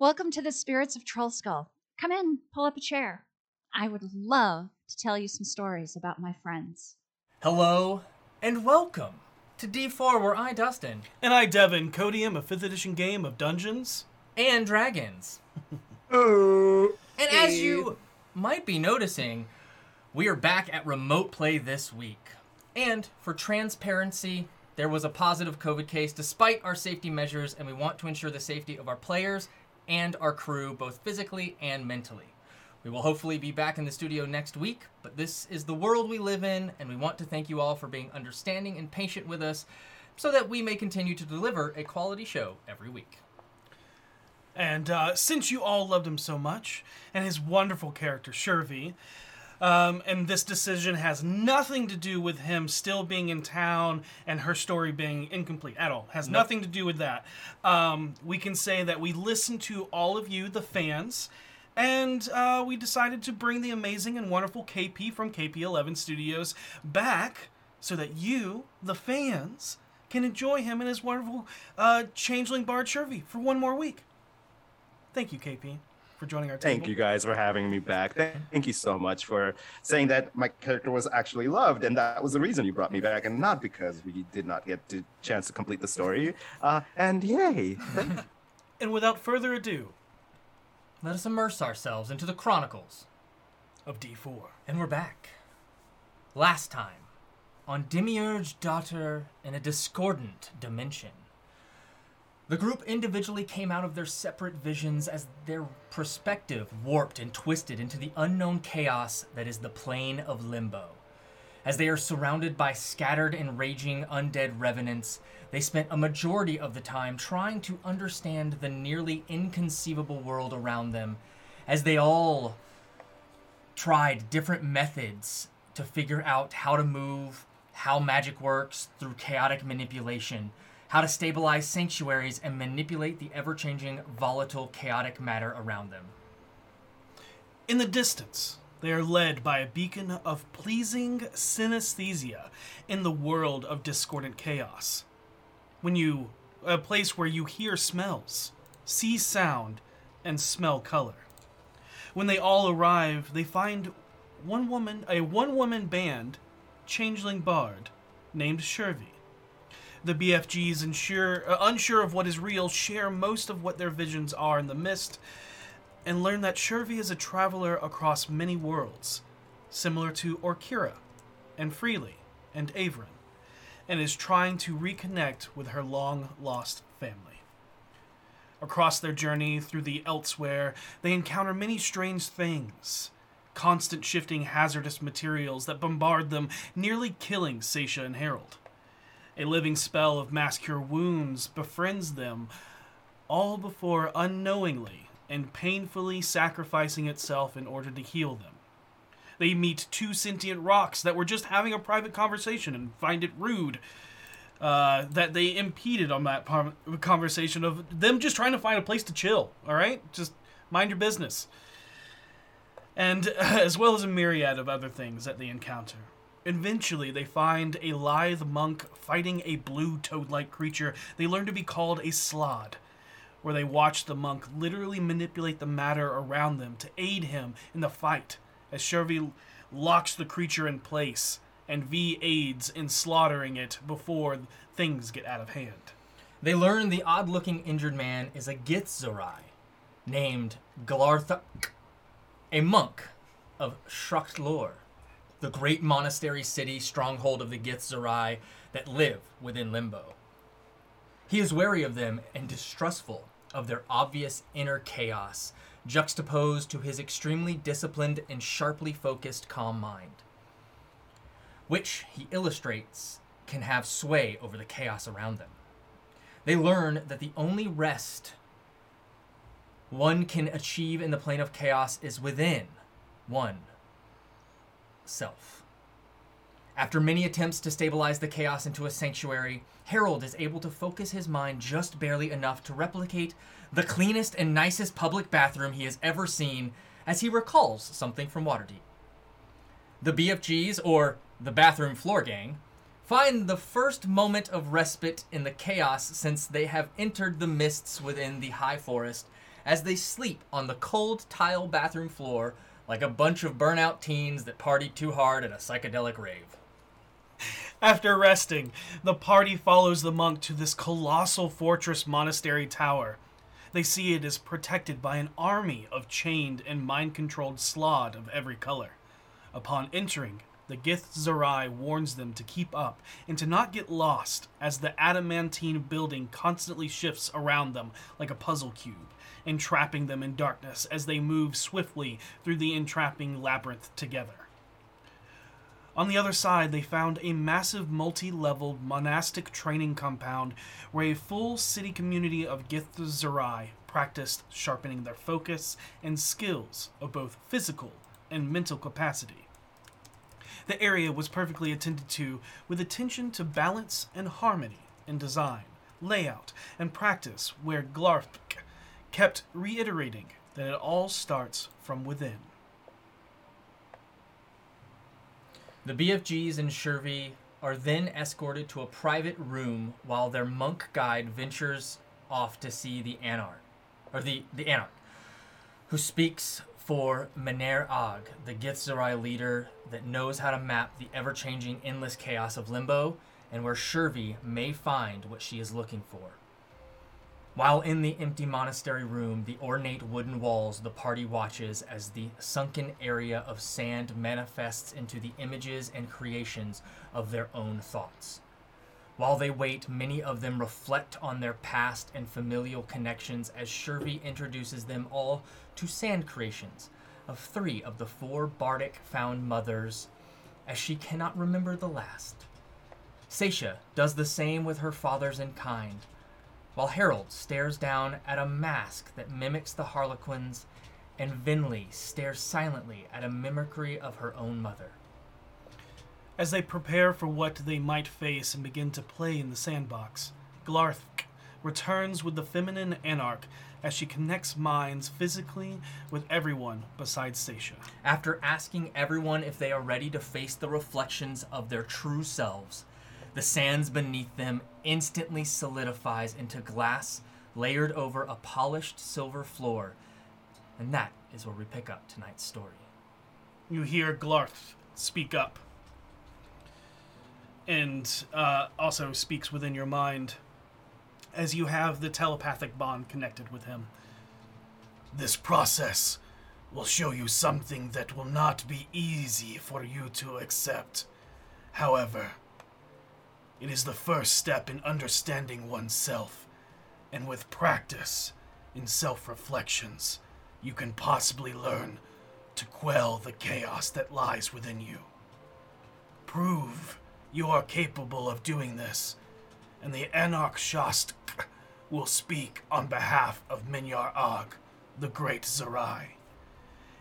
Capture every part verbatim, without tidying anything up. Welcome to the Spirits of Trollskull. Come in, pull up a chair. I would love to tell you some stories about my friends. Hello, and welcome to D four, where I, Dustin. And I, Devin, co-D M a fifth edition game of Dungeons and Dragons. And as you might be noticing, we are back at remote play this week. And for transparency, there was a positive COVID case despite our safety measures, and we want to ensure the safety of our players and our crew, both physically and mentally. We will hopefully be back in the studio next week, but this is the world we live in, and we want to thank you all for being understanding and patient with us so that we may continue to deliver a quality show every week. And uh, since you all loved him so much, and his wonderful character, Shurvi, um, and this decision has nothing to do with him still being in town and her story being incomplete at all. Has nope. nothing to do with that. Um, we can say that we listen to all of you, the fans, and uh, we decided to bring the amazing and wonderful K P from K P eleven Studios back so that you, the fans, can enjoy him and his wonderful uh, changeling bard Shurvi for one more week. Thank you, K P, for joining our table. Thank you guys for having me back. Thank you so much for saying that my character was actually loved, and that was the reason you brought me back, and not because we did not get the chance to complete the story. Uh, and yay! And without further ado, let us immerse ourselves into the chronicles of D four. And we're back. Last time, on Demiurge Daughter in a Discordant Dimension, the group individually came out of their separate visions as their perspective warped and twisted into the unknown chaos that is the plane of Limbo. As they are surrounded by scattered and raging undead revenants, they spent a majority of the time trying to understand the nearly inconceivable world around them, as they all tried different methods to figure out how to move, how magic works through chaotic manipulation, how to stabilize sanctuaries and manipulate the ever-changing, volatile, chaotic matter around them. In the distance, they are led by a beacon of pleasing synesthesia in the world of discordant chaos. When you, a place where you hear smells, see sound, and smell color. When they all arrive, they find one woman, a one-woman band, changeling bard, named Shurvi. The B F Gs, unsure, uh, unsure of what is real, share most of what their visions are in the mist, and learn that Shurvi is a traveler across many worlds, similar to Orkira, and Freely, and Averin, and is trying to reconnect with her long-lost family. Across their journey through the elsewhere, they encounter many strange things, constant shifting hazardous materials that bombard them, nearly killing Seisha and Harold. A living spell of mass cure wounds befriends them, all before unknowingly and painfully sacrificing itself in order to heal them. They meet two sentient rocks that were just having a private conversation and find it rude uh, that they impeded on that conversation of them just trying to find a place to chill, all right? Just mind your business. And as well as a myriad of other things that they encounter. Eventually, they find a lithe monk fighting a blue toad-like creature they learn to be called a Slod, where they watch the monk literally manipulate the matter around them to aid him in the fight, as Shurvi locks the creature in place, and V aids in slaughtering it before things get out of hand. They learn the odd-looking injured man is a Githzerai, named Galarthak, a monk of Golor, the great monastery city stronghold of the Githzerai that live within Limbo. He is wary of them and distrustful of their obvious inner chaos, juxtaposed to his extremely disciplined and sharply focused calm mind, which, he illustrates, can have sway over the chaos around them. They learn that the only rest one can achieve in the plane of chaos is within one self. After many attempts to stabilize the chaos into a sanctuary, Harold is able to focus his mind just barely enough to replicate the cleanest and nicest public bathroom he has ever seen, as he recalls something from Waterdeep. The B F Gs, or the Bathroom Floor Gang, find the first moment of respite in the chaos since they have entered the mists within the high forest as they sleep on the cold tile bathroom floor like a bunch of burnout teens that partied too hard at a psychedelic rave. After resting, the party follows the monk to this colossal fortress monastery tower. They see it is protected by an army of chained and mind-controlled Slod of every color. Upon entering, the Githzerai warns them to keep up and to not get lost, as the adamantine building constantly shifts around them like a puzzle cube, entrapping them in darkness as they move swiftly through the entrapping labyrinth together. On the other side, they found a massive multi-level monastic training compound where a full city community of Githzerai practiced sharpening their focus and skills of both physical and mental capacity. The area was perfectly attended to with attention to balance and harmony in design, layout, and practice, where Galarthak kept reiterating that it all starts from within. The B F Gs and Shurvi are then escorted to a private room while their monk guide ventures off to see the Anar, or the, the Anar, who speaks for Menyar-Ag, the Githzerai leader that knows how to map the ever-changing endless chaos of Limbo, and where Shurvi may find what she is looking for. While in the empty monastery room, the ornate wooden walls, the party watches as the sunken area of sand manifests into the images and creations of their own thoughts. While they wait, many of them reflect on their past and familial connections as Shurvi introduces them all to sand creations of three of the four bardic found mothers, as she cannot remember the last. Seisha does the same with her fathers in kind, while Harold stares down at a mask that mimics the Harlequins, and Vinley stares silently at a mimicry of her own mother. As they prepare for what they might face and begin to play in the sandbox, Galarthak returns with the feminine Anarch as she connects minds physically with everyone besides Seisha. After asking everyone if they are ready to face the reflections of their true selves, the sands beneath them instantly solidifies into glass layered over a polished silver floor. And that is where we pick up tonight's story. You hear Galarth speak up, and uh, also speaks within your mind as you have the telepathic bond connected with him. This process will show you something that will not be easy for you to accept. However, it is the first step in understanding oneself, and with practice in self-reflections, you can possibly learn to quell the chaos that lies within you. Prove you are capable of doing this, and the Anarch Shast will speak on behalf of Menyar-Ag, the Great Zerai,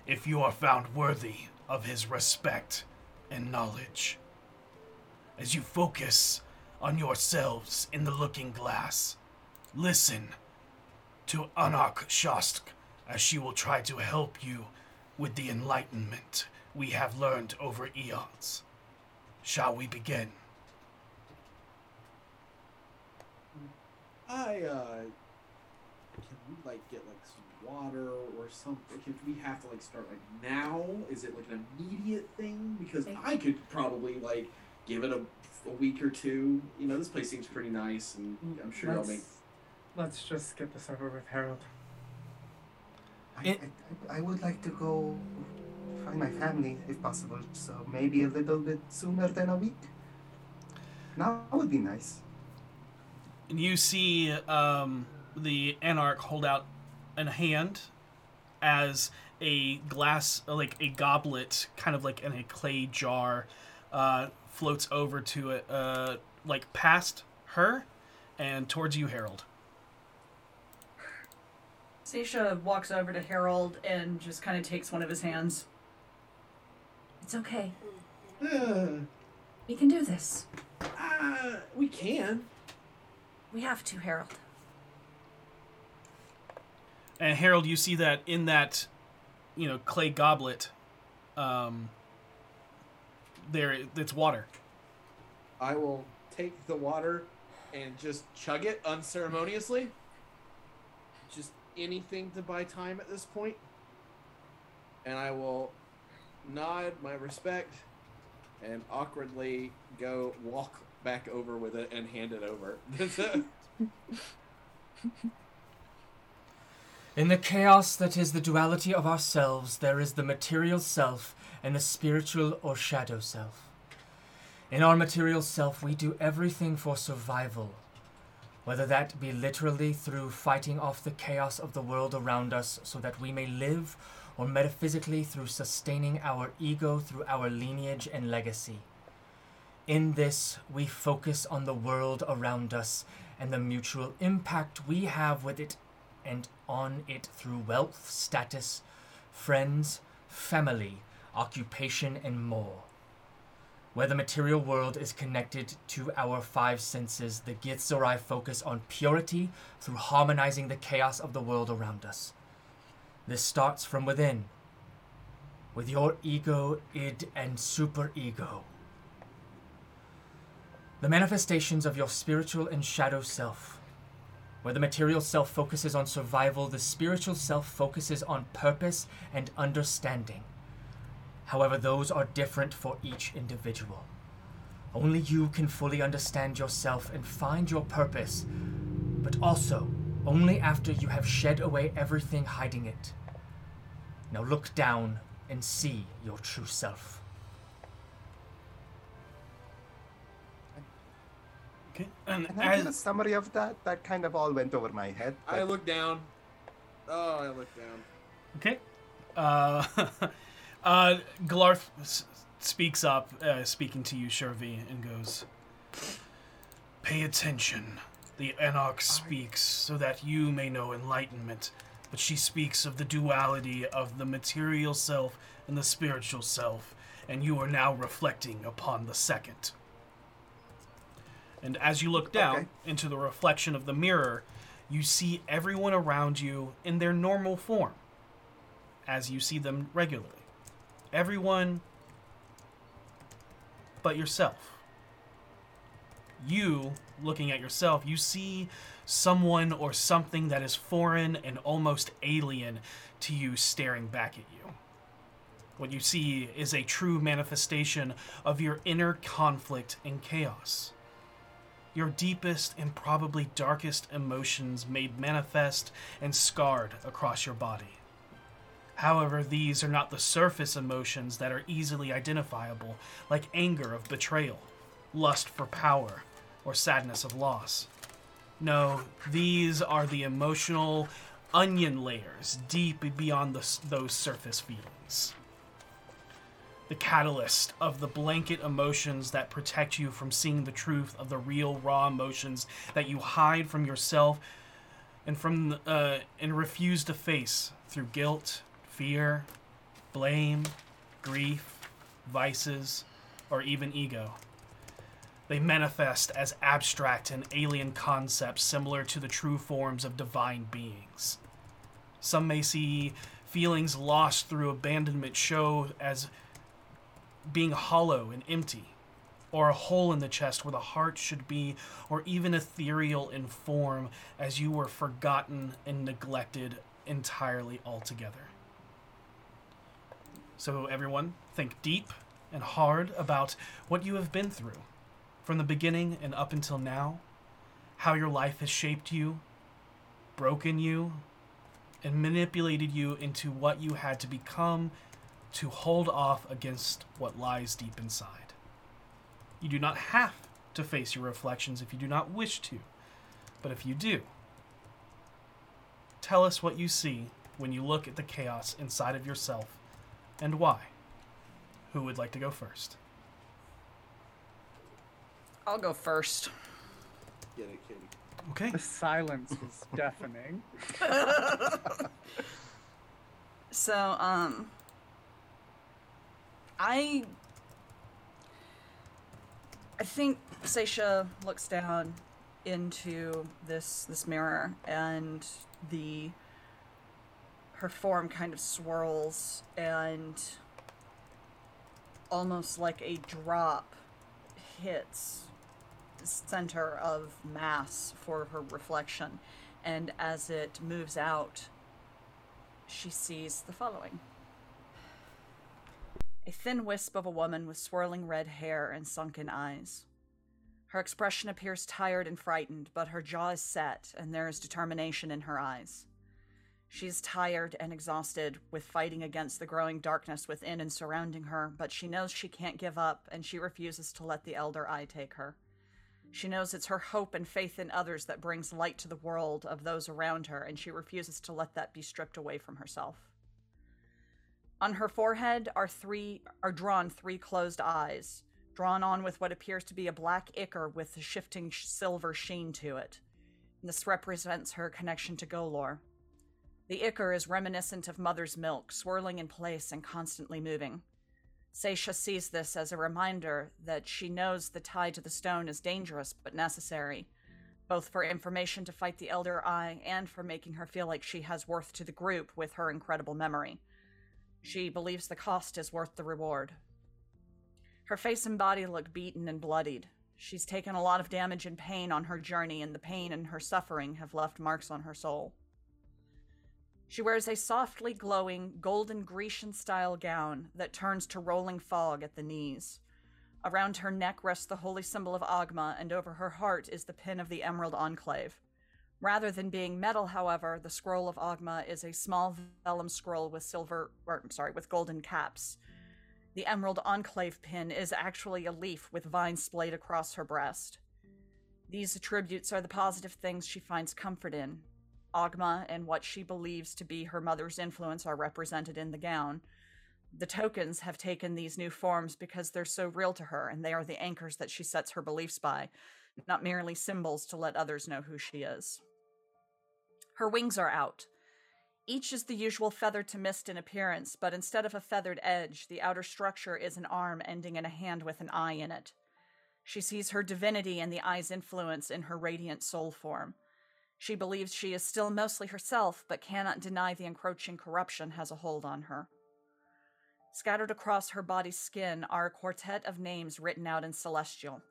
if you are found worthy of his respect and knowledge. As you focus on yourselves in the looking glass, listen to Anarch Shast as she will try to help you with the enlightenment we have learned over eons. Shall we begin? I, uh, can we, like, get, like, some water or something? Can we have to, like, start, like, now? Is it, like, an immediate thing? Because I could probably, like, give it a, a week or two. You know, this place seems pretty nice, and I'm sure let's, you'll make... Let's just get this over with, Harold. I, I, I would like to go find my family, if possible, so maybe a little bit sooner than a week. Now would be nice. And you see um, the Anarch hold out a hand as a glass, like a goblet, kind of like in a clay jar, uh, floats over to it, uh, like past her and towards you, Harold. Seisha walks over to Harold and just kind of takes one of his hands. It's okay. Uh, we can do this. Uh, we can. We have to, Harold. And Harold, you see that in that, you know, clay goblet, um, there, it's water. I will take the water and just chug it unceremoniously. Just anything to buy time at this point, and I will nod my respect and awkwardly go walk back over with it and hand it over. In the chaos that is the duality of ourselves, there is the material self and the spiritual or shadow self. In our material self, we do everything for survival, whether that be literally through fighting off the chaos of the world around us so that we may live, or metaphysically through sustaining our ego through our lineage and legacy. In this, we focus on the world around us and the mutual impact we have with it and on it through wealth, status, friends, family, occupation, and more. Where the material world is connected to our five senses, the Githzerai focus on purity through harmonizing the chaos of the world around us. This starts from within, with your ego, id, and superego. The manifestations of your spiritual and shadow self. Where the material self focuses on survival, the spiritual self focuses on purpose and understanding. However, those are different for each individual. Only you can fully understand yourself and find your purpose, but also only after you have shed away everything hiding it. Now look down and see your true self. And Can I as, get a summary of that? That kind of all went over my head. But... I looked down. Oh, I looked down. Okay. Uh, uh, Galarth s- speaks up, uh, speaking to you, Shurvi, and goes, "Pay attention. The Anarch speaks so that you may know enlightenment, but she speaks of the duality of the material self and the spiritual self, and you are now reflecting upon the second." And as you look down okay. into the reflection of the mirror, you see everyone around you in their normal form, as you see them regularly. Everyone but yourself. You, looking at yourself, you see someone or something that is foreign and almost alien to you staring back at you. What you see is a true manifestation of your inner conflict and chaos. Your deepest and probably darkest emotions made manifest and scarred across your body. However, these are not the surface emotions that are easily identifiable, like anger of betrayal, lust for power, or sadness of loss. No, these are the emotional onion layers deep beyond the, those surface feelings. The catalyst of the blanket emotions that protect you from seeing the truth of the real raw emotions that you hide from yourself and from uh, and refuse to face through guilt, fear, blame, grief, vices, or even ego. They manifest as abstract and alien concepts similar to the true forms of divine beings. Some may see feelings lost through abandonment show as being hollow and empty, or a hole in the chest where the heart should be, or even ethereal in form, as you were forgotten and neglected entirely altogether. So everyone, think deep and hard about what you have been through, from the beginning and up until now, how your life has shaped you, broken you, and manipulated you into what you had to become to hold off against what lies deep inside. You do not have to face your reflections if you do not wish to, but if you do, tell us what you see when you look at the chaos inside of yourself and why. Who would like to go first? I'll go first. Get it, kitty. Okay. The silence was deafening. So, um... I I think Seisha looks down into this this mirror, and the her form kind of swirls, and almost like a drop hits the center of mass for her reflection, and as it moves out, she sees the following. A thin wisp of a woman with swirling red hair and sunken eyes. Her expression appears tired and frightened, but her jaw is set, and there is determination in her eyes. She is tired and exhausted with fighting against the growing darkness within and surrounding her, but she knows she can't give up, and she refuses to let the Elder Eye take her. She knows it's her hope and faith in others that brings light to the world of those around her, and she refuses to let that be stripped away from herself. On her forehead are three are drawn three closed eyes, drawn on with what appears to be a black ichor with a shifting silver sheen to it. This represents her connection to Golor. The ichor is reminiscent of mother's milk, swirling in place and constantly moving. Seisha sees this as a reminder that she knows the tie to the stone is dangerous but necessary, both for information to fight the Elder Eye and for making her feel like she has worth to the group with her incredible memory. She believes the cost is worth the reward. Her face and body look beaten and bloodied. She's taken a lot of damage and pain on her journey, and the pain and her suffering have left marks on her soul. She wears a softly glowing, golden Grecian-style gown that turns to rolling fog at the knees. Around her neck rests the holy symbol of Oghma, and over her heart is the pin of the Emerald Enclave. Rather than being metal, however, the scroll of Oghma is a small vellum scroll with silver, or, I'm sorry, with golden caps. The Emerald Enclave pin is actually a leaf with vines splayed across her breast. These attributes are the positive things she finds comfort in. Oghma and what she believes to be her mother's influence are represented in the gown. The tokens have taken these new forms because they're so real to her, and they are the anchors that she sets her beliefs by, not merely symbols to let others know who she is. Her wings are out. Each is the usual feather to mist in appearance, but instead of a feathered edge, the outer structure is an arm ending in a hand with an eye in it. She sees her divinity and the eye's influence in her radiant soul form. She believes she is still mostly herself, but cannot deny the encroaching corruption has a hold on her. Scattered across her body's skin are a quartet of names written out in Celestial.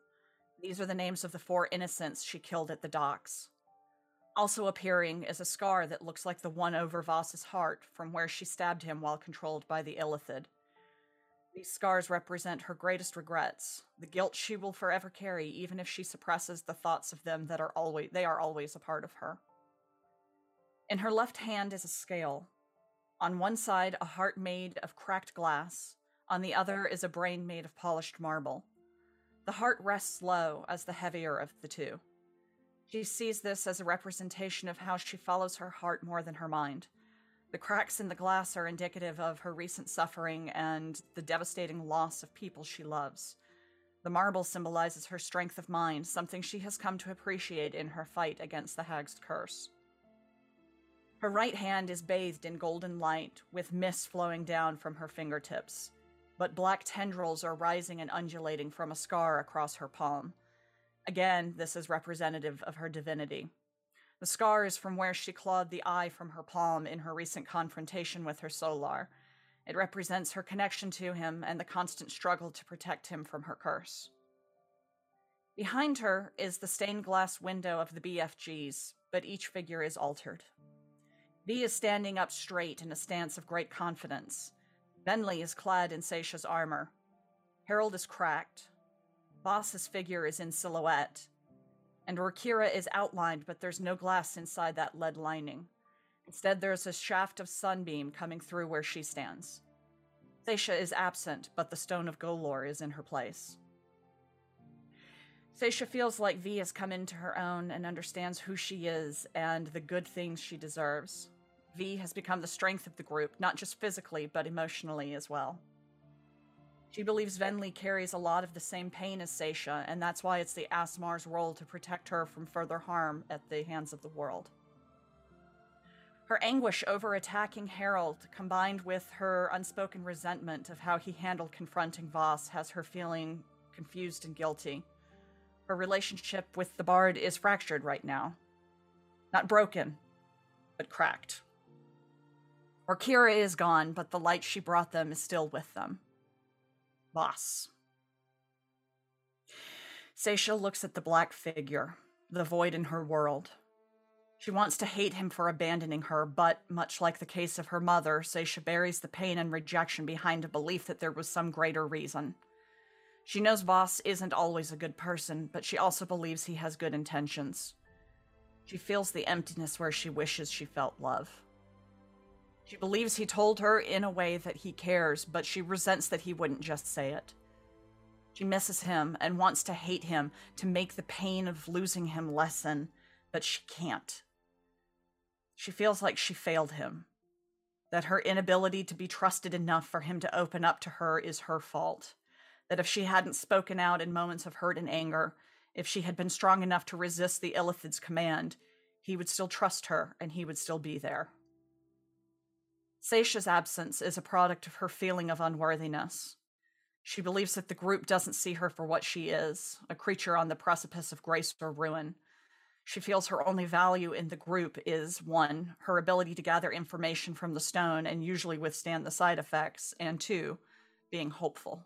These are the names of the four innocents she killed at the docks. Also appearing is a scar that looks like the one over Voss's heart, from where she stabbed him while controlled by the Illithid. These scars represent her greatest regrets, the guilt she will forever carry, even if she suppresses the thoughts of them that are always they are always a part of her. In her left hand is a scale. On one side, a heart made of cracked glass. On the other is a brain made of polished marble. The heart rests low as the heavier of the two. She sees this as a representation of how she follows her heart more than her mind. The cracks in the glass are indicative of her recent suffering and the devastating loss of people she loves. The marble symbolizes her strength of mind, something she has come to appreciate in her fight against the Hag's curse. Her right hand is bathed in golden light, with mist flowing down from her fingertips, but black tendrils are rising and undulating from a scar across her palm. Again, this is representative of her divinity. The scar is from where she clawed the eye from her palm in her recent confrontation with her Solar. It represents her connection to him and the constant struggle to protect him from her curse. Behind her is the stained glass window of the B F Gs, but each figure is altered. V is standing up straight in a stance of great confidence. Vinley is clad in Seisha's armor. Harold is cracked. Voss's figure is in silhouette. And Orkira is outlined, but there's no glass inside that lead lining. Instead, there's a shaft of sunbeam coming through where she stands. Seisha is absent, but the stone of Golor is in her place. Seisha feels like V has come into her own and understands who she is and the good things she deserves. V has become the strength of the group, not just physically, but emotionally as well. She believes Vinley carries a lot of the same pain as Seisha, and that's why it's the Asmar's role to protect her from further harm at the hands of the world. Her anguish over attacking Harold, combined with her unspoken resentment of how he handled confronting Voss, has her feeling confused and guilty. Her relationship with the Bard is fractured right now. Not broken, but cracked. Orkira is gone, but the light she brought them is still with them. Voss. Seisha looks at the black figure, the void in her world. She wants to hate him for abandoning her, but, much like the case of her mother, Seisha buries the pain and rejection behind a belief that there was some greater reason. She knows Voss isn't always a good person, but she also believes he has good intentions. She feels the emptiness where she wishes she felt love. She believes he told her in a way that he cares, but she resents that he wouldn't just say it. She misses him and wants to hate him to make the pain of losing him lessen, but she can't. She feels like she failed him, that her inability to be trusted enough for him to open up to her is her fault, that if she hadn't spoken out in moments of hurt and anger, if she had been strong enough to resist the Illithid's command, he would still trust her and he would still be there. Seisha's absence is a product of her feeling of unworthiness. She believes that the group doesn't see her for what she is, a creature on the precipice of grace or ruin. She feels her only value in the group is, one, her ability to gather information from the stone and usually withstand the side effects, and two, being hopeful.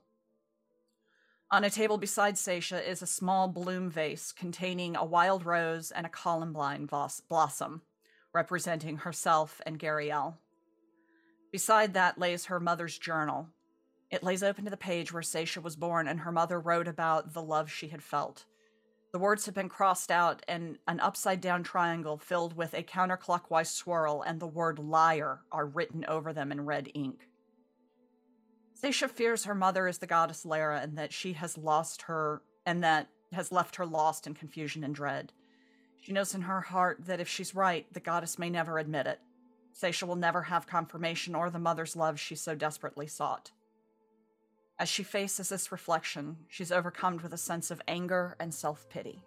On a table beside Seisha is a small bloom vase containing a wild rose and a columbine blossom, representing herself and Gariel. Beside that lays her mother's journal. It lays open to the page where Seisha was born and her mother wrote about the love she had felt. The words have been crossed out and an upside-down triangle filled with a counterclockwise swirl and the word liar are written over them in red ink. Seisha fears her mother is the goddess Lara and that she has lost her, and that has left her lost in confusion and dread. She knows in her heart that if she's right, the goddess may never admit it. Seisha will never have confirmation or the mother's love she so desperately sought. As she faces this reflection, she's overcome with a sense of anger and self-pity.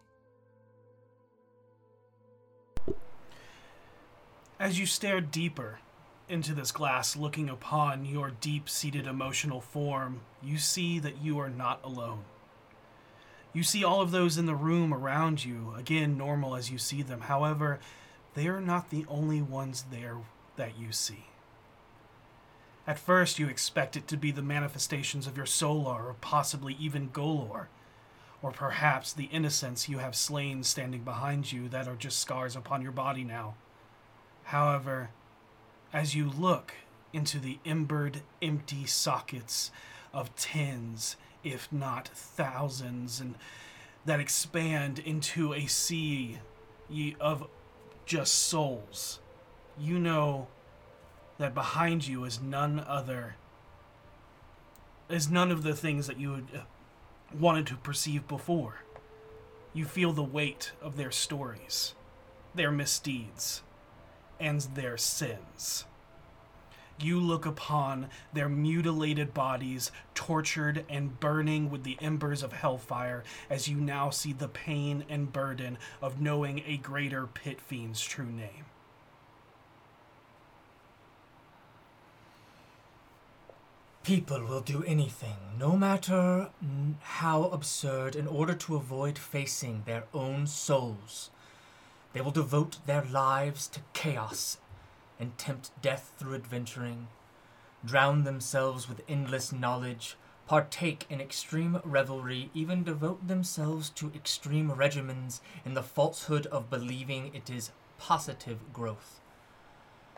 As you stare deeper into this glass, looking upon your deep-seated emotional form, you see that you are not alone. You see all of those in the room around you, again, normal as you see them. However, they are not the only ones there that you see. At first, you expect it to be the manifestations of your Solar, or possibly even Golor, or perhaps the innocents you have slain standing behind you that are just scars upon your body now. However, as you look into the embered, empty sockets of tens, if not thousands, and that expand into a sea of just souls, you know that behind you is none other, is none of the things that you had wanted to perceive before. You feel the weight of their stories, their misdeeds, and their sins. You look upon their mutilated bodies, tortured and burning with the embers of hellfire, as you now see the pain and burden of knowing a greater pit fiend's true name. People will do anything, no matter how absurd, in order to avoid facing their own souls. They will devote their lives to chaos and tempt death through adventuring, drown themselves with endless knowledge, partake in extreme revelry, even devote themselves to extreme regimens in the falsehood of believing it is positive growth.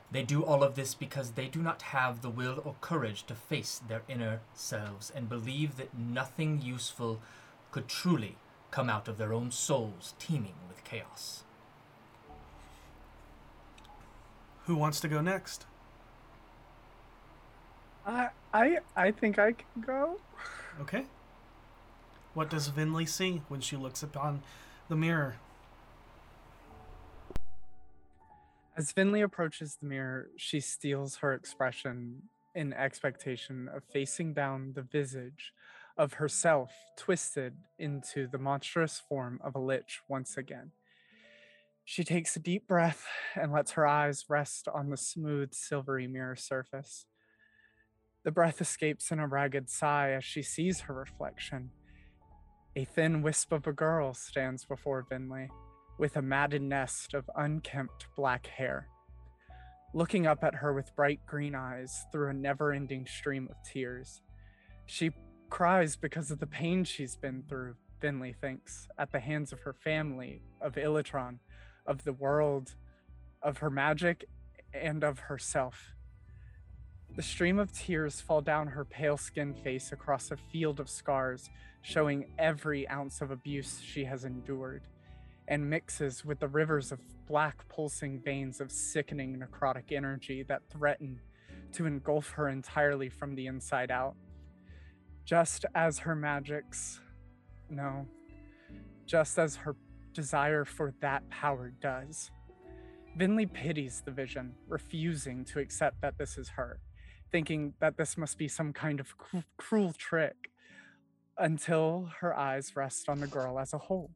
They do all of this because they do not have the will or courage to face their inner selves and believe that nothing useful could truly come out of their own souls teeming with chaos. Who wants to go next? I I I think I can go. Okay. What does Vinley see when she looks upon the mirror? As Vinley approaches the mirror, she steals her expression in expectation of facing down the visage of herself twisted into the monstrous form of a lich once again. She takes a deep breath and lets her eyes rest on the smooth, silvery mirror surface. The breath escapes in a ragged sigh as she sees her reflection. A thin wisp of a girl stands before Vinley, with a matted nest of unkempt black hair, looking up at her with bright green eyes through a never-ending stream of tears. She cries because of the pain she's been through, Vinley thinks, at the hands of her family, of Illitron, of the world, of her magic and of herself. The stream of tears fall down her pale-skinned face across a field of scars, showing every ounce of abuse she has endured, and mixes with the rivers of black pulsing veins of sickening necrotic energy that threaten to engulf her entirely from the inside out. Just as her magic's, no, just as her desire for that power does. Vinley pities the vision, refusing to accept that this is her, thinking that this must be some kind of cr- cruel trick, until her eyes rest on the girl as a whole.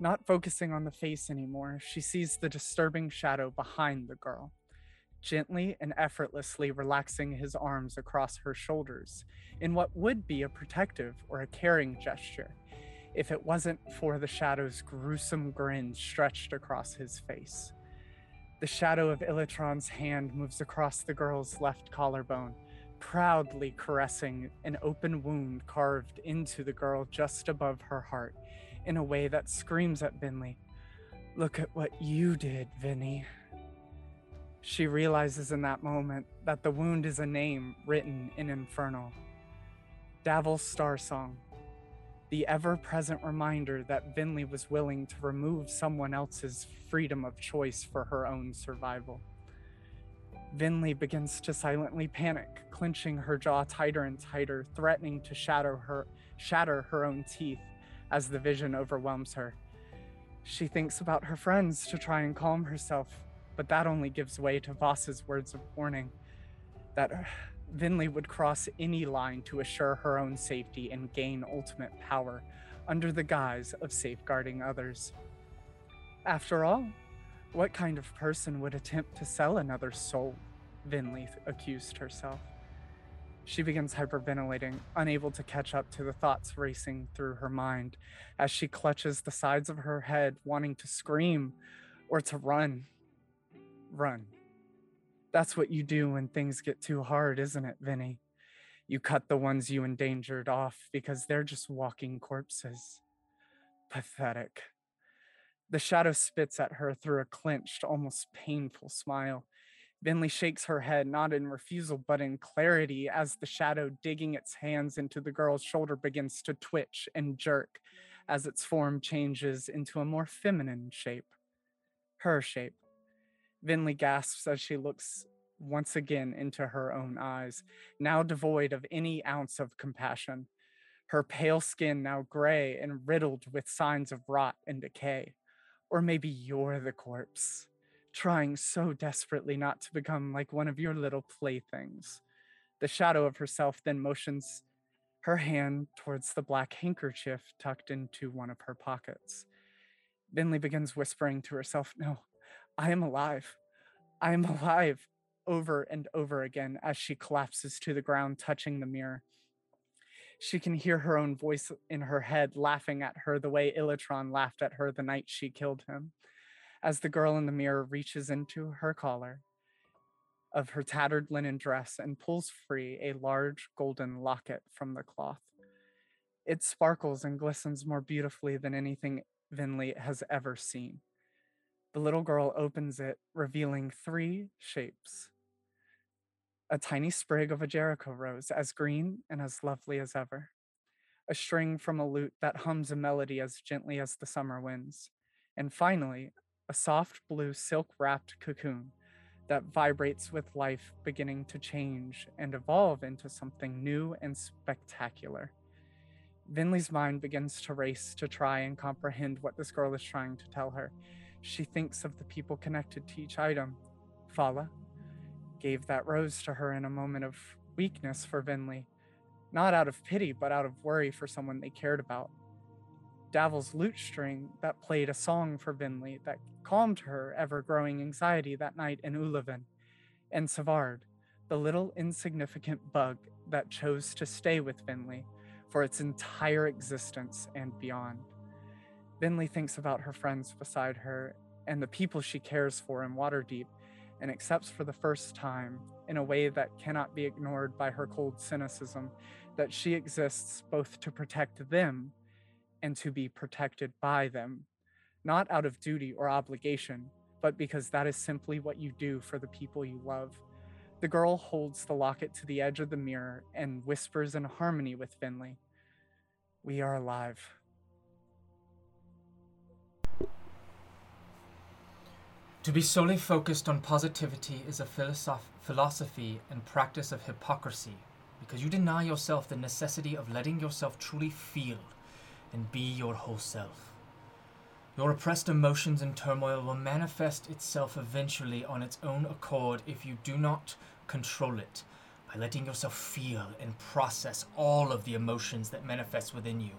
Not focusing on the face anymore, she sees the disturbing shadow behind the girl, gently and effortlessly relaxing his arms across her shoulders in what would be a protective or a caring gesture, if it wasn't for the shadow's gruesome grin stretched across his face. The shadow of Illitron's hand moves across the girl's left collarbone, proudly caressing an open wound carved into the girl just above her heart in a way that screams at Vinley, "Look at what you did, Vinny." She realizes in that moment that the wound is a name written in Infernal. Davil's Star Song, the ever-present reminder that Vinley was willing to remove someone else's freedom of choice for her own survival. Vinley begins to silently panic, clenching her jaw tighter and tighter, threatening to shatter her, shatter her own teeth as the vision overwhelms her. She thinks about her friends to try and calm herself, but that only gives way to Voss's words of warning that Vinley would cross any line to assure her own safety and gain ultimate power under the guise of safeguarding others. After all, what kind of person would attempt to sell another soul? Vinley accused herself. She begins hyperventilating, unable to catch up to the thoughts racing through her mind as she clutches the sides of her head, wanting to scream or to run. Run. That's what you do when things get too hard, isn't it, Vinny? You cut the ones you endangered off because they're just walking corpses. Pathetic. The shadow spits at her through a clenched, almost painful smile. Vinley shakes her head, not in refusal, but in clarity, as the shadow digging its hands into the girl's shoulder begins to twitch and jerk as its form changes into a more feminine shape. Her shape. Vinley gasps as she looks once again into her own eyes, now devoid of any ounce of compassion, her pale skin now gray and riddled with signs of rot and decay. Or maybe you're the corpse, trying so desperately not to become like one of your little playthings. The shadow of herself then motions her hand towards the black handkerchief tucked into one of her pockets. Vinley begins whispering to herself, "No, I am alive. I am alive," over and over again as she collapses to the ground, touching the mirror. She can hear her own voice in her head laughing at her the way Illitron laughed at her the night she killed him. As the girl in the mirror reaches into her collar of her tattered linen dress and pulls free a large golden locket from the cloth. It sparkles and glistens more beautifully than anything Vinley has ever seen. The little girl opens it, revealing three shapes. A tiny sprig of a Jericho rose, as green and as lovely as ever. A string from a lute that hums a melody as gently as the summer winds. And finally, a soft blue silk-wrapped cocoon that vibrates with life, beginning to change and evolve into something new and spectacular. Vinley's mind begins to race to try and comprehend what this girl is trying to tell her. She thinks of the people connected to each item. Fala gave that rose to her in a moment of weakness for Vinley, not out of pity, but out of worry for someone they cared about. Davil's lute string that played a song for Vinley that calmed her ever-growing anxiety that night in Ullivan, and Savard, the little insignificant bug that chose to stay with Vinley for its entire existence and beyond. Vinley thinks about her friends beside her and the people she cares for in Waterdeep, and accepts for the first time, in a way that cannot be ignored by her cold cynicism, that she exists both to protect them and to be protected by them, not out of duty or obligation, but because that is simply what you do for the people you love. The girl holds the locket to the edge of the mirror and whispers in harmony with Vinley, "We are alive." To be solely focused on positivity is a philosoph- philosophy and practice of hypocrisy, because you deny yourself the necessity of letting yourself truly feel and be your whole self. Your oppressed emotions and turmoil will manifest itself eventually on its own accord if you do not control it by letting yourself feel and process all of the emotions that manifest within you.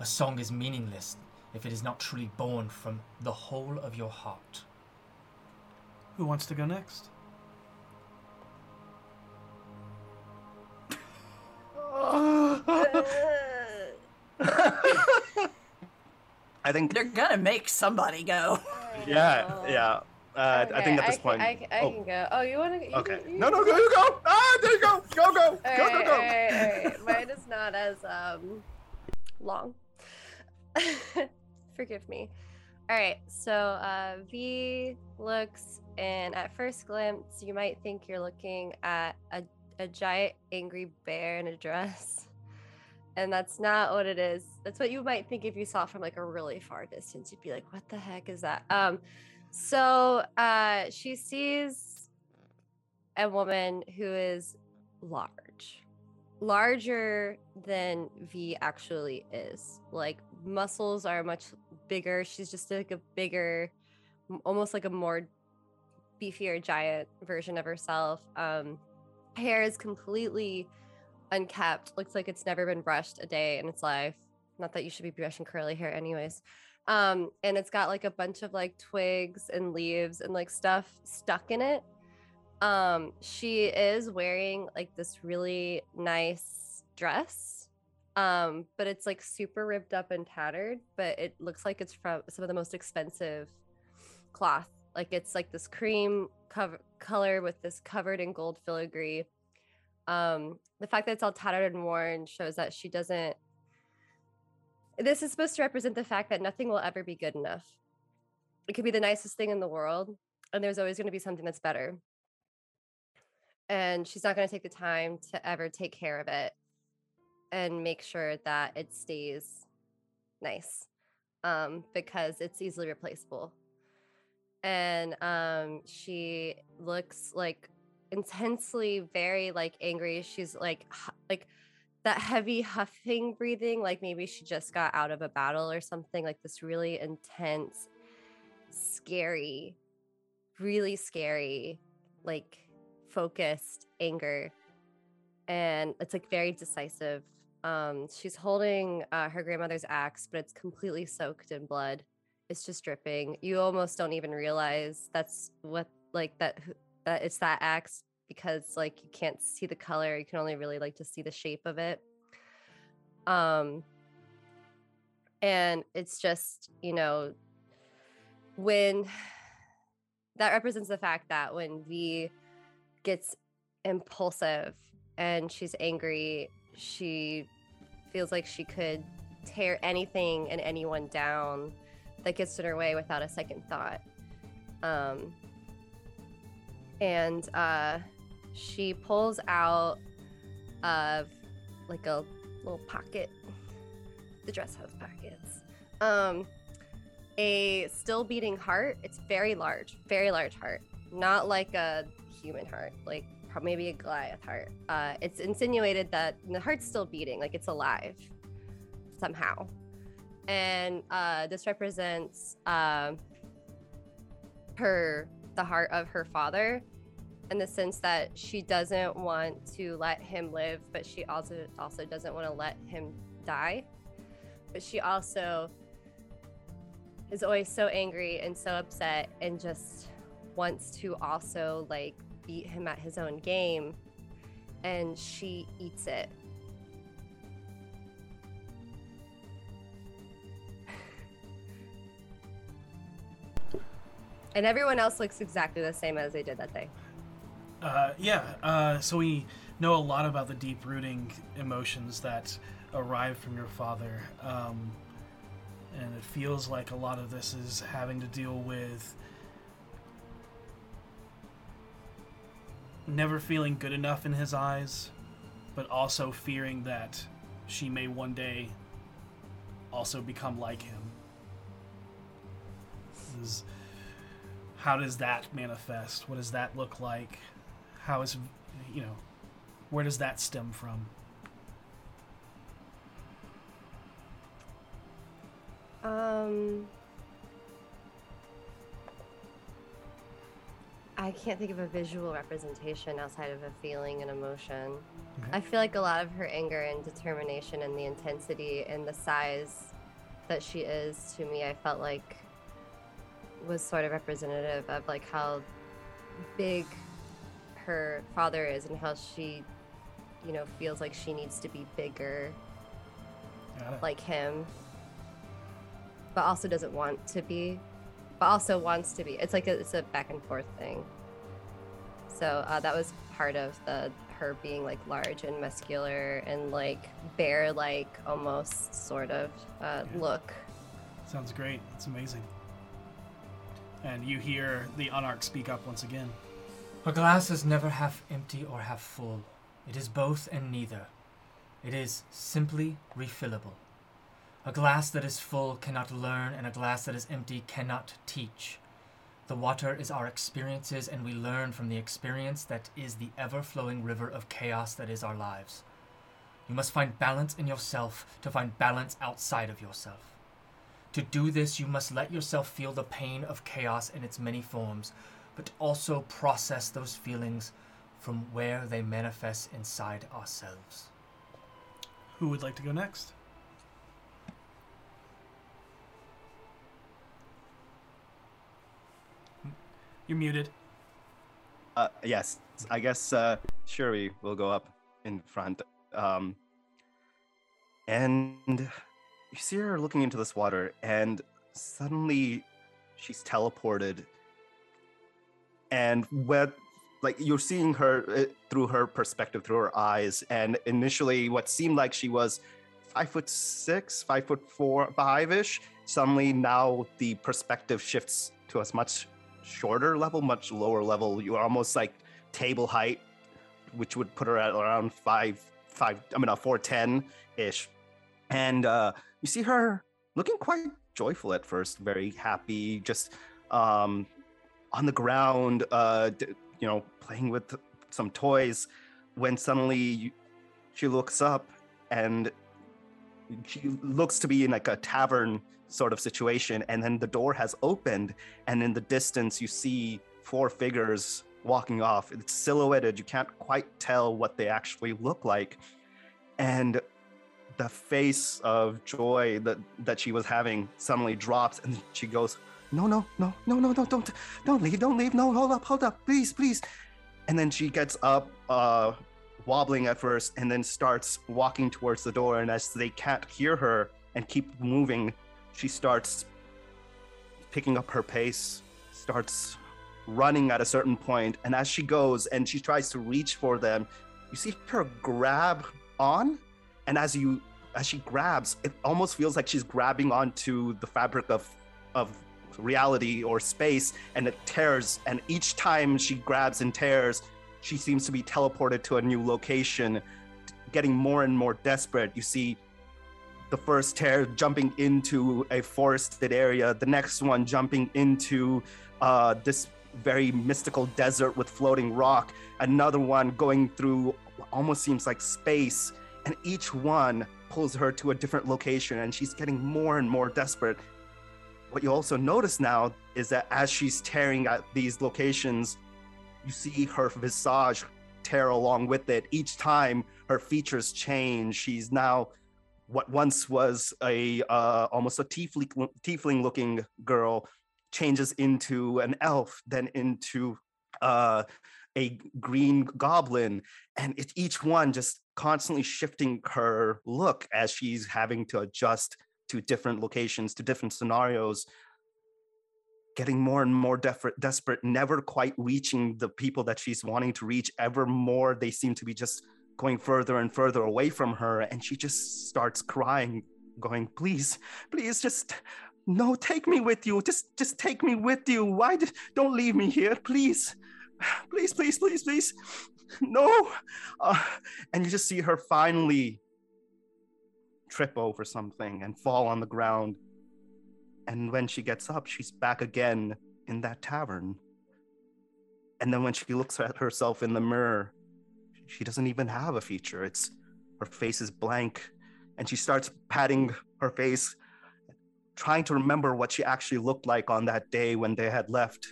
A song is meaningless if it is not truly born from the whole of your heart. Who wants to go next? I think they're gonna make somebody go. Yeah, yeah. Uh, okay, I think at this I point, can, I, I oh. can go. Oh, you want to? Okay. Can, you, no, no, go, you go. Ah, there you go. Go, go, all go, right, go, go. All right, all right. Mine is not as um long. Forgive me. All right. So uh, V looks, and at first glance, you might think you're looking at a a giant angry bear in a dress. And that's not what it is. That's what you might think if you saw from like a really far distance. You'd be like, what the heck is that? Um, so uh, she sees a woman who is large, larger than V actually is. Like muscles are much bigger. She's just like a bigger, almost like a more beefier giant version of herself. Um, hair is completely unkept, looks like it's never been brushed a day in its life. Not that you should be brushing curly hair anyways. Um, and it's got like a bunch of like twigs and leaves and like stuff stuck in it. Um, she is wearing like this really nice dress, um, but it's like super ripped up and tattered, but it looks like it's from some of the most expensive cloth. Like it's like this cream cover- color with this covered in gold filigree. Um, the fact that it's all tattered and worn shows that she doesn't, this is supposed to represent the fact that nothing will ever be good enough. It could be the nicest thing in the world, and there's always going to be something that's better. And she's not going to take the time to ever take care of it and make sure that it stays nice, um, because it's easily replaceable. And um, she looks like intensely very like angry. She's like hu- like that heavy huffing breathing, like maybe she just got out of a battle or something. Like this really intense, scary, really scary, like focused anger, and it's like very decisive. Um she's holding uh, her grandmother's axe, but it's completely soaked in blood. It's just dripping. You almost don't even realize that's what like that Uh, it's that axe, because like you can't see the color, you can only really like just see the shape of it. Um, and it's just, you know, when that represents the fact that when V gets impulsive and she's angry, she feels like she could tear anything and anyone down that gets in her way without a second thought. Um, And uh, she pulls out of like a little pocket, the dress house pockets, um, a still beating heart. It's very large, very large heart. Not like a human heart, like maybe a Goliath heart. Uh, it's insinuated that the heart's still beating, like it's alive somehow. And uh, this represents uh, her... the heart of her father, in the sense that she doesn't want to let him live, but she also also doesn't want to let him die. But she also is always so angry and so upset and just wants to also like beat him at his own game, and she eats it. And everyone else looks exactly the same as they did that day. Uh, yeah, uh, so we know a lot about the deep-rooting emotions that arrive from your father. Um, and it feels like a lot of this is having to deal with never feeling good enough in his eyes, but also fearing that she may one day also become like him. Is, how does that manifest? What does that look like? How is, you know, where does that stem from? Um, I can't think of a visual representation outside of a feeling and emotion. Okay. I feel like a lot of her anger and determination and the intensity and the size that she is, to me, I felt like was sort of representative of like how big her father is and how she, you know, feels like she needs to be bigger like him. But also doesn't want to be, but also wants to be. It's like a, it's a back and forth thing. So uh, that was part of the her being like large and muscular and like bear-like almost sort of uh, yeah. look. Sounds great. It's amazing. And you hear the Anarch speak up once again. A glass is never half empty or half full. It is both and neither. It is simply refillable. A glass that is full cannot learn, and a glass that is empty cannot teach. The water is our experiences, and we learn from the experience that is the ever-flowing river of chaos that is our lives. You must find balance in yourself to find balance outside of yourself. To do this, you must let yourself feel the pain of chaos in its many forms, but also process those feelings from where they manifest inside ourselves. Who would like to go next? You're muted. Uh, yes, I guess uh, Shuri will go up in front. Um, and you see her looking into this water, and suddenly she's teleported. And what, like you're seeing her uh, through her perspective, through her eyes. And initially, what seemed like she was five foot six, five foot four, five-ish. Suddenly, now the perspective shifts to us much. Shorter level, much lower level. You are almost like table height, which would put her at around five, five. I mean, a four ten ish. And uh, you see her looking quite joyful at first, very happy, just um, on the ground, uh, you know, playing with some toys. When suddenly you, she looks up, and she looks to be in like a tavern sort of situation, and then the door has opened, and in the distance you see four figures walking off. It's silhouetted, you can't quite tell what they actually look like, and the face of joy that that she was having suddenly drops, and she goes, no no no no no no don't don't leave don't leave no hold up hold up please please and then she gets up, uh wobbling at first, and then starts walking towards the door, and as they can't hear her and keep moving, she starts picking up her pace, starts running at a certain point, and as she goes and she tries to reach for them, you see her grab on, and as you as she grabs, it almost feels like she's grabbing onto the fabric of of reality or space, and it tears, and each time she grabs and tears, she seems to be teleported to a new location, getting more and more desperate. You see the first tear jumping into a forested area, the next one jumping into uh, this very mystical desert with floating rock, another one going through almost seems like space, and each one pulls her to a different location, and she's getting more and more desperate. What you also notice now is that as she's tearing at these locations, you see her visage tear along with it. Each time her features change, she's now what once was a uh, almost a tiefling, tiefling-looking girl changes into an elf, then into uh, a green goblin, and it's each one just constantly shifting her look as she's having to adjust to different locations, to different scenarios, getting more and more def- desperate, never quite reaching the people that she's wanting to reach. Ever more, they seem to be just going further and further away from her, and she just starts crying, going, please, please, just, no, take me with you. Just just take me with you. Why, d- don't leave me here, please. please, please, please, please, no. Uh, and you just see her finally trip over something and fall on the ground. And when she gets up, she's back again in that tavern. And then when she looks at herself in the mirror, she doesn't even have a feature. It's her face is blank. And she starts patting her face, trying to remember what she actually looked like on that day when they had left,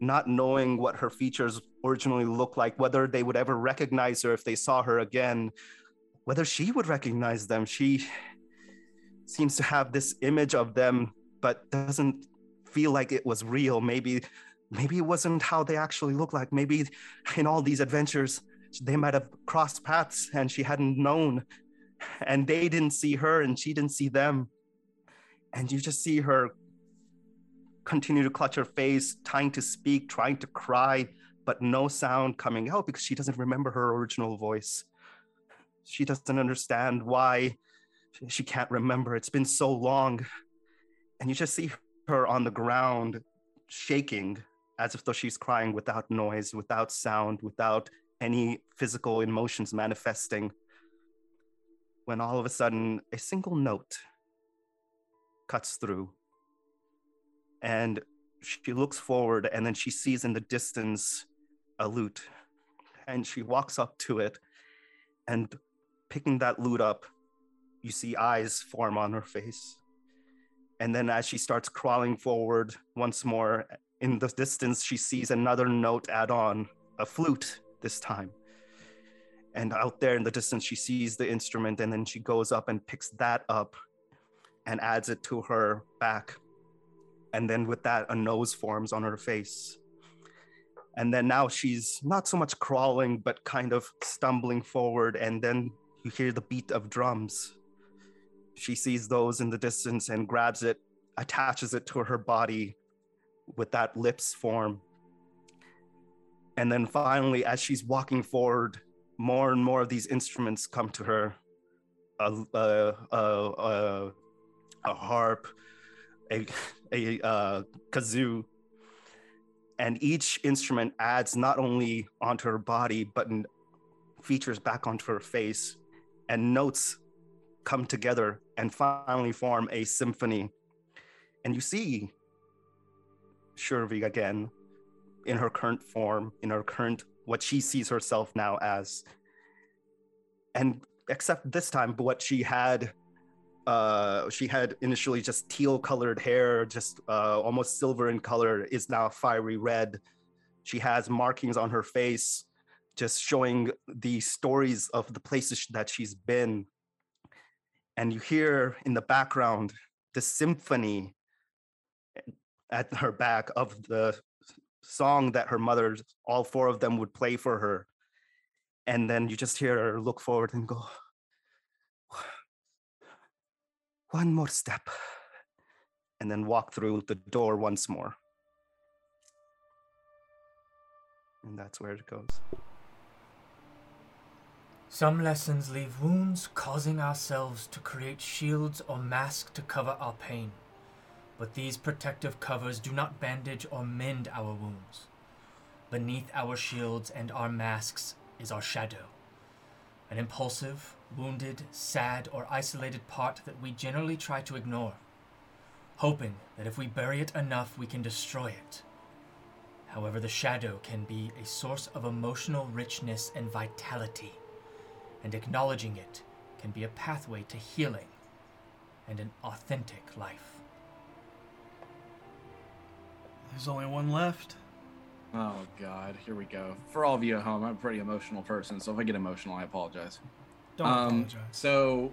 not knowing what her features originally looked like, whether they would ever recognize her if they saw her again, whether she would recognize them. She seems to have this image of them, but doesn't feel like it was real. Maybe, maybe it wasn't how they actually looked like. Maybe in all these adventures, they might have crossed paths and she hadn't known. And they didn't see her and she didn't see them. And you just see her continue to clutch her face, trying to speak, trying to cry, but no sound coming out because she doesn't remember her original voice. She doesn't understand why she can't remember. It's been so long. And you just see her on the ground shaking as if though she's crying without noise, without sound, without any physical emotions manifesting. When all of a sudden, a single note cuts through. And she looks forward, and then she sees in the distance a lute. And she walks up to it, and picking that lute up, you see eyes form on her face. And then as she starts crawling forward once more, in the distance, she sees another note add on, a flute this time. And out there in the distance, she sees the instrument, and then she goes up and picks that up and adds it to her back. And then with that, a nose forms on her face. And then now she's not so much crawling, but kind of stumbling forward. And then you hear the beat of drums. She sees those in the distance and grabs it, attaches it to her body with that lips form. And then finally, as she's walking forward, more and more of these instruments come to her. A, a, a, a, a harp, a, a, a kazoo. And each instrument adds not only onto her body, but features back onto her face. And notes come together and finally form a symphony. And you see Shurvi again in her current form, in her current what she sees herself now as. And except this time, what she had, uh, she had initially just teal colored hair, just uh, almost silver in color, is now fiery red. She has markings on her face, just showing the stories of the places that she's been. And you hear in the background, the symphony at her back of the song that her mother, all four of them would play for her. And then you just hear her look forward and go, one more step. And then walk through the door once more. And that's where it goes. Some lessons leave wounds, causing ourselves to create shields or masks to cover our pain. But these protective covers do not bandage or mend our wounds. Beneath our shields and our masks is our shadow. An impulsive, wounded, sad, or isolated part that we generally try to ignore, hoping that if we bury it enough, we can destroy it. However, the shadow can be a source of emotional richness and vitality, and acknowledging it can be a pathway to healing and an authentic life. There's only one left. Oh, God. Here we go. For all of you at home, I'm a pretty emotional person, so if I get emotional, I apologize. Don't um, apologize. So,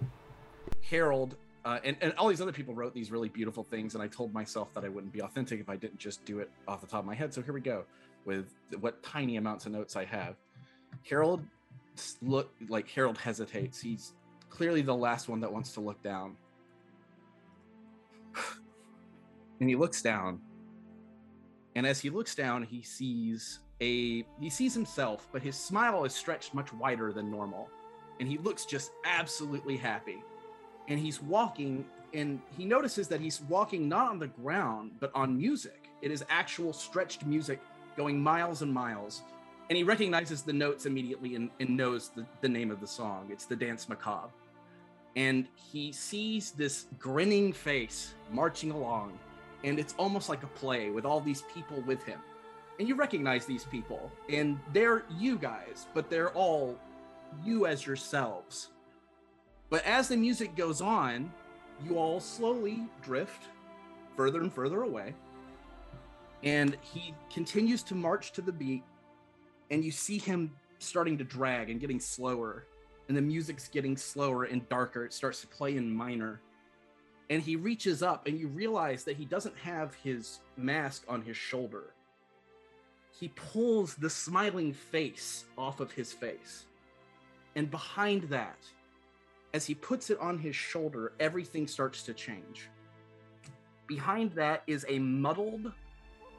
Harold, uh, and, and all these other people wrote these really beautiful things, and I told myself that I wouldn't be authentic if I didn't just do it off the top of my head, so here we go with what tiny amounts of notes I have. Harold, look, like, Harold hesitates. He's clearly the last one that wants to look down. And he looks down. And as he looks down, he sees a he sees himself, but his smile is stretched much wider than normal. And he looks just absolutely happy. And he's walking, and he notices that he's walking not on the ground, but on music. It is actual stretched music going miles and miles. And he recognizes the notes immediately and, and knows the, the name of the song. It's the Dance Macabre. And he sees this grinning face marching along. And it's almost like a play with all these people with him. And you recognize these people. And they're you guys, but they're all you as yourselves. But as the music goes on, you all slowly drift further and further away. And he continues to march to the beat. And you see him starting to drag and getting slower. And the music's getting slower and darker. It starts to play in minor. And he reaches up, and you realize that he doesn't have his mask on his shoulder. He pulls the smiling face off of his face. And behind that, as he puts it on his shoulder, everything starts to change. Behind that is a muddled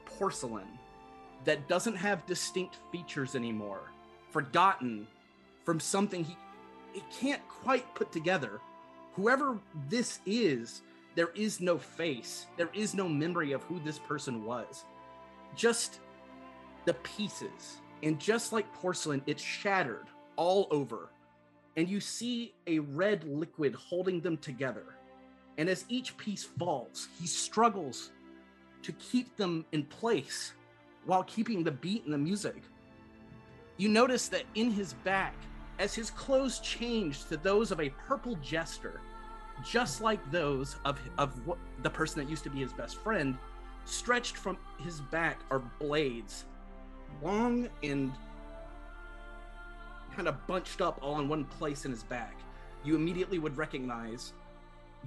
porcelain that doesn't have distinct features anymore, forgotten from something he, he can't quite put together. Whoever this is, there is no face. There is no memory of who this person was. Just the pieces. And just like porcelain, it's shattered all over. And you see a red liquid holding them together. And as each piece falls, he struggles to keep them in place while keeping the beat and the music. You notice that in his back, as his clothes changed to those of a purple jester, just like those of, of what, the person that used to be his best friend, stretched from his back are blades, long and kind of bunched up all in one place in his back. You immediately would recognize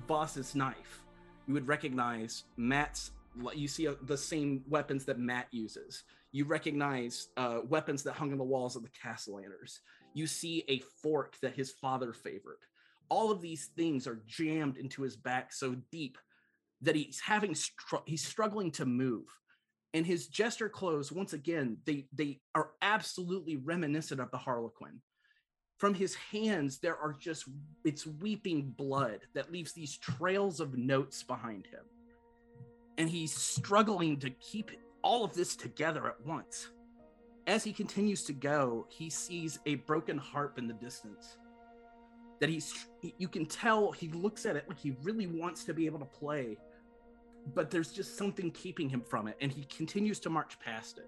Voss's knife. You would recognize Matt's, you see uh, the same weapons that Matt uses. You recognize uh, weapons that hung on the walls of the Castellaners. You see a fork that his father favored. All of these things are jammed into his back so deep that he's having str- he's struggling to move. And his jester clothes, once again, they they are absolutely reminiscent of the Harlequin. From his hands, there are just, it's weeping blood that leaves these trails of notes behind him. And he's struggling to keep all of this together at once. As he continues to go, he sees a broken harp in the distance that he's, you can tell he looks at it like he really wants to be able to play, but there's just something keeping him from it, and he continues to march past it.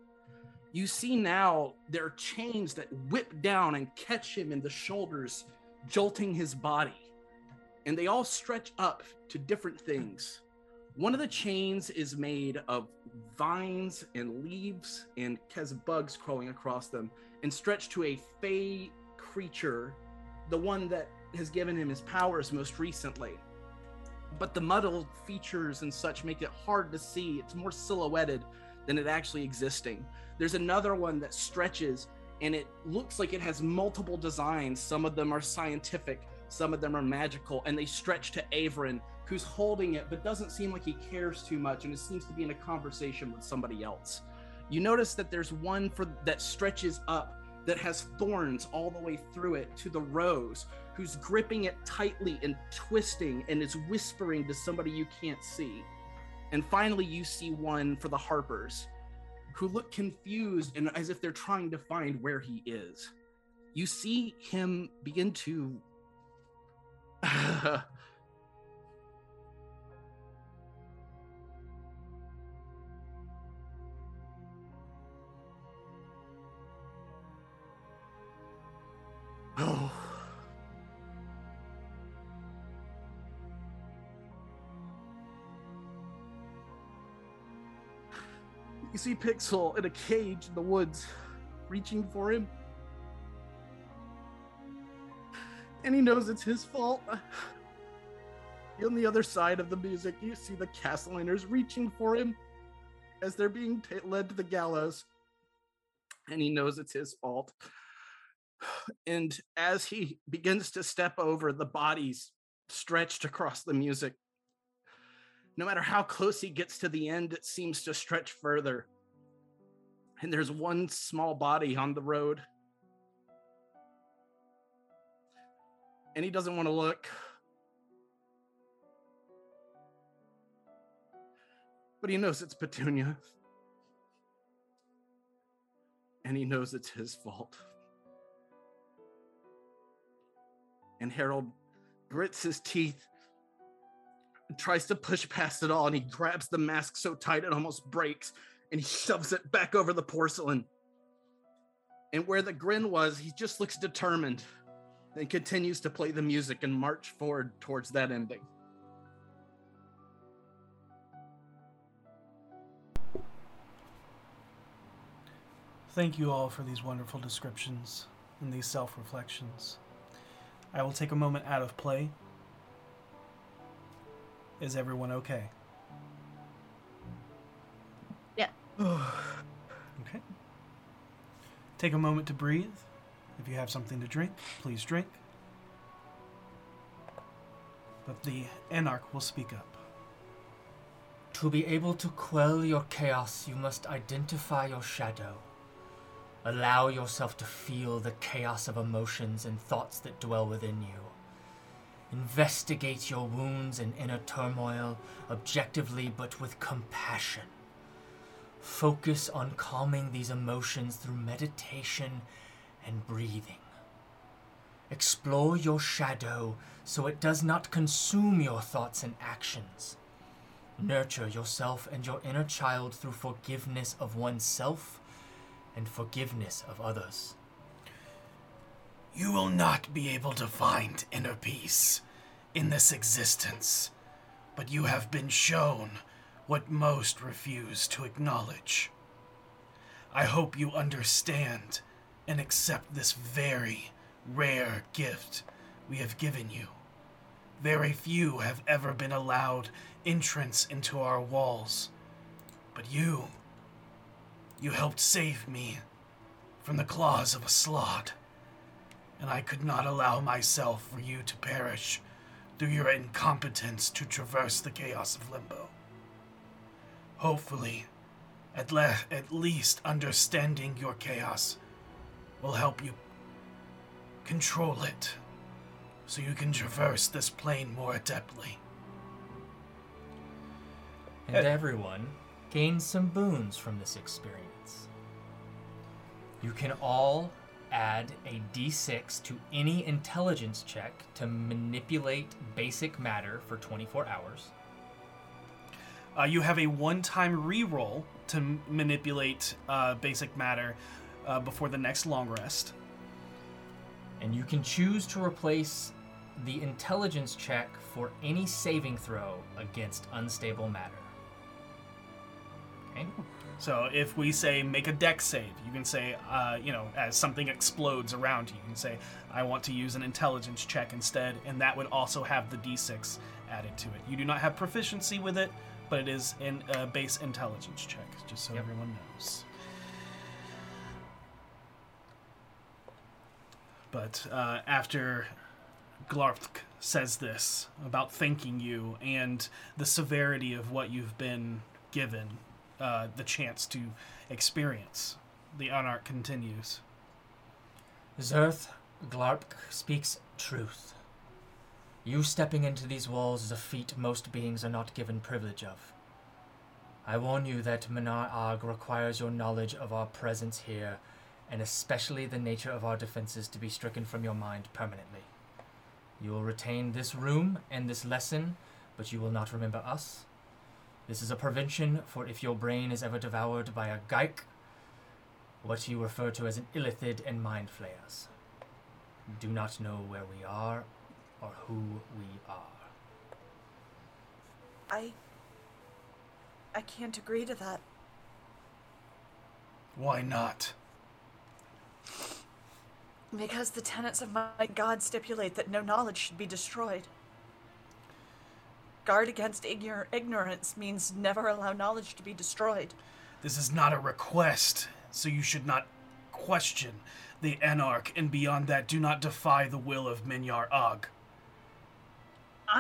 You see now there are chains that whip down and catch him in the shoulders, jolting his body, and they all stretch up to different things. One of the chains is made of vines and leaves and has bugs crawling across them and stretched to a fey creature, the one that has given him his powers most recently. But the muddled features and such make it hard to see. It's more silhouetted than it actually existing. There's another one that stretches, and it looks like it has multiple designs. Some of them are scientific, some of them are magical, and they stretch to Averin, who's holding it, but doesn't seem like he cares too much, and it seems to be in a conversation with somebody else. You notice that there's one for that stretches up that has thorns all the way through it to the rose, who's gripping it tightly and twisting and is whispering to somebody you can't see. And finally, you see one for the Harpers, who look confused and as if they're trying to find where he is. You see him begin to... Oh. You see Pixel in a cage in the woods, reaching for him. And he knows it's his fault. On the other side of the music, you see the Castellaners reaching for him as they're being t- led to the gallows. And he knows it's his fault. And as he begins to step over, the bodies stretched across the music. No matter how close he gets to the end, it seems to stretch further. And there's one small body on the road. And he doesn't want to look. But he knows it's Petunia. and he knows it's his fault. And Harold grits his teeth, tries to push past it all, and he grabs the mask so tight it almost breaks, and he shoves it back over the porcelain. And where the grin was, he just looks determined and continues to play the music and march forward towards that ending. Thank you all for these wonderful descriptions and these self-reflections. I will take a moment out of play. Is everyone okay? Yeah. Okay. Take a moment to breathe. If you have something to drink, please drink. But the Anarch will speak up. To be able to quell your chaos, you must identify your shadow. Allow yourself to feel the chaos of emotions and thoughts that dwell within you. Investigate your wounds and inner turmoil objectively but with compassion. Focus on calming these emotions through meditation and breathing. Explore your shadow so it does not consume your thoughts and actions. Nurture yourself and your inner child through forgiveness of oneself and forgiveness of others. You will not be able to find inner peace in this existence, but you have been shown what most refuse to acknowledge. I hope you understand and accept this very rare gift we have given you. Very few have ever been allowed entrance into our walls, but you You helped save me from the claws of a Slod, and I could not allow myself for you to perish through your incompetence to traverse the chaos of Limbo. Hopefully, at, le- at least understanding your chaos will help you control it so you can traverse this plane more adeptly. And Ed- everyone... gain some boons from this experience. You can all add a d six to any intelligence check to manipulate basic matter for twenty-four hours. Uh, you have a one-time reroll to m- manipulate uh, basic matter uh, before the next long rest. And you can choose to replace the intelligence check for any saving throw against unstable matter. So if we say make a dex save, you can say, uh, you know, as something explodes around you, you can say, I want to use an intelligence check instead, and that would also have the d six added to it. You do not have proficiency with it, but it is in a base intelligence check, just so yep. everyone knows. But uh, after Galarthak says this about thanking you and the severity of what you've been given, Uh, the chance to experience. The Anarch continues. Zerth, Glarpk speaks truth. You stepping into these walls is a feat most beings are not given privilege of. I warn you that Menyar-Ag requires your knowledge of our presence here, and especially the nature of our defenses, to be stricken from your mind permanently. You will retain this room and this lesson, but you will not remember us. This is a prevention, for if your brain is ever devoured by a geik, what you refer to as an Illithid and mind flayers, do not know where we are or who we are. I... I can't agree to that. Why not? Because the tenets of my god stipulate that no knowledge should be destroyed. Guard against ignor- ignorance means never allow knowledge to be destroyed. This is not a request, so you should not question the Anarch, and beyond that, do not defy the will of Menyar-Ag.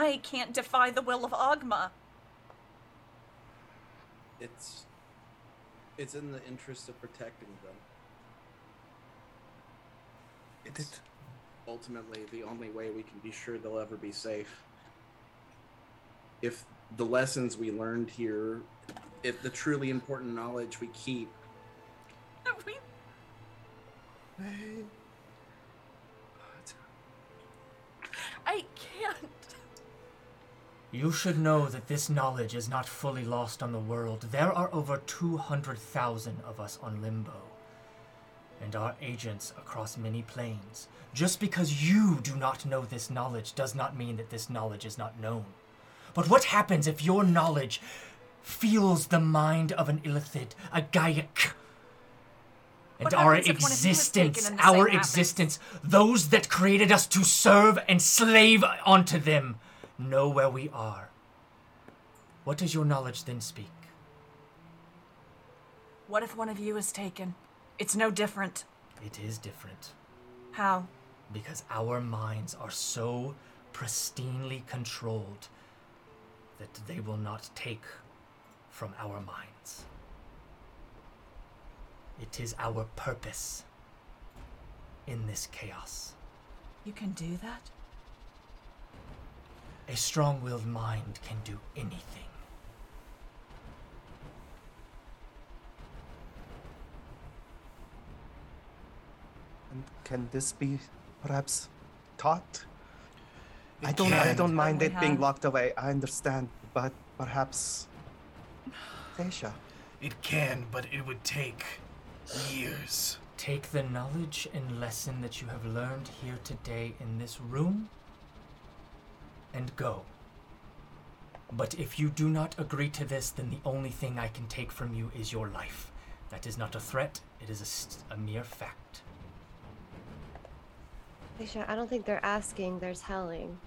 I can't defy the will of Oghma. It's... It's in the interest of protecting them. It's ultimately the only way we can be sure they'll ever be safe. If the lessons we learned here, if the truly important knowledge we keep... We I can't. You should know that this knowledge is not fully lost on the world. There are over two hundred thousand of us on Limbo, and our agents across many planes. Just because you do not know this knowledge does not mean that this knowledge is not known. But what happens if your knowledge feels the mind of an Illithid, a Gaiac? And our existence, our existence, those that created us to serve and slave onto them, know where we are. What does your knowledge then speak? What if one of you is taken? It's no different. It is different. How? Because our minds are so pristinely controlled that they will not take from our minds. It is our purpose in this chaos. You can do that? A strong-willed mind can do anything. And can this be perhaps taught? It I don't can. I don't mind it have. being locked away, I understand, but perhaps Seisha. It can, but it would take years. Take the knowledge and lesson that you have learned here today in this room and go. But if you do not agree to this, then the only thing I can take from you is your life. That is not a threat, it is a, st- a mere fact. Seisha, I don't think they're asking, they're telling.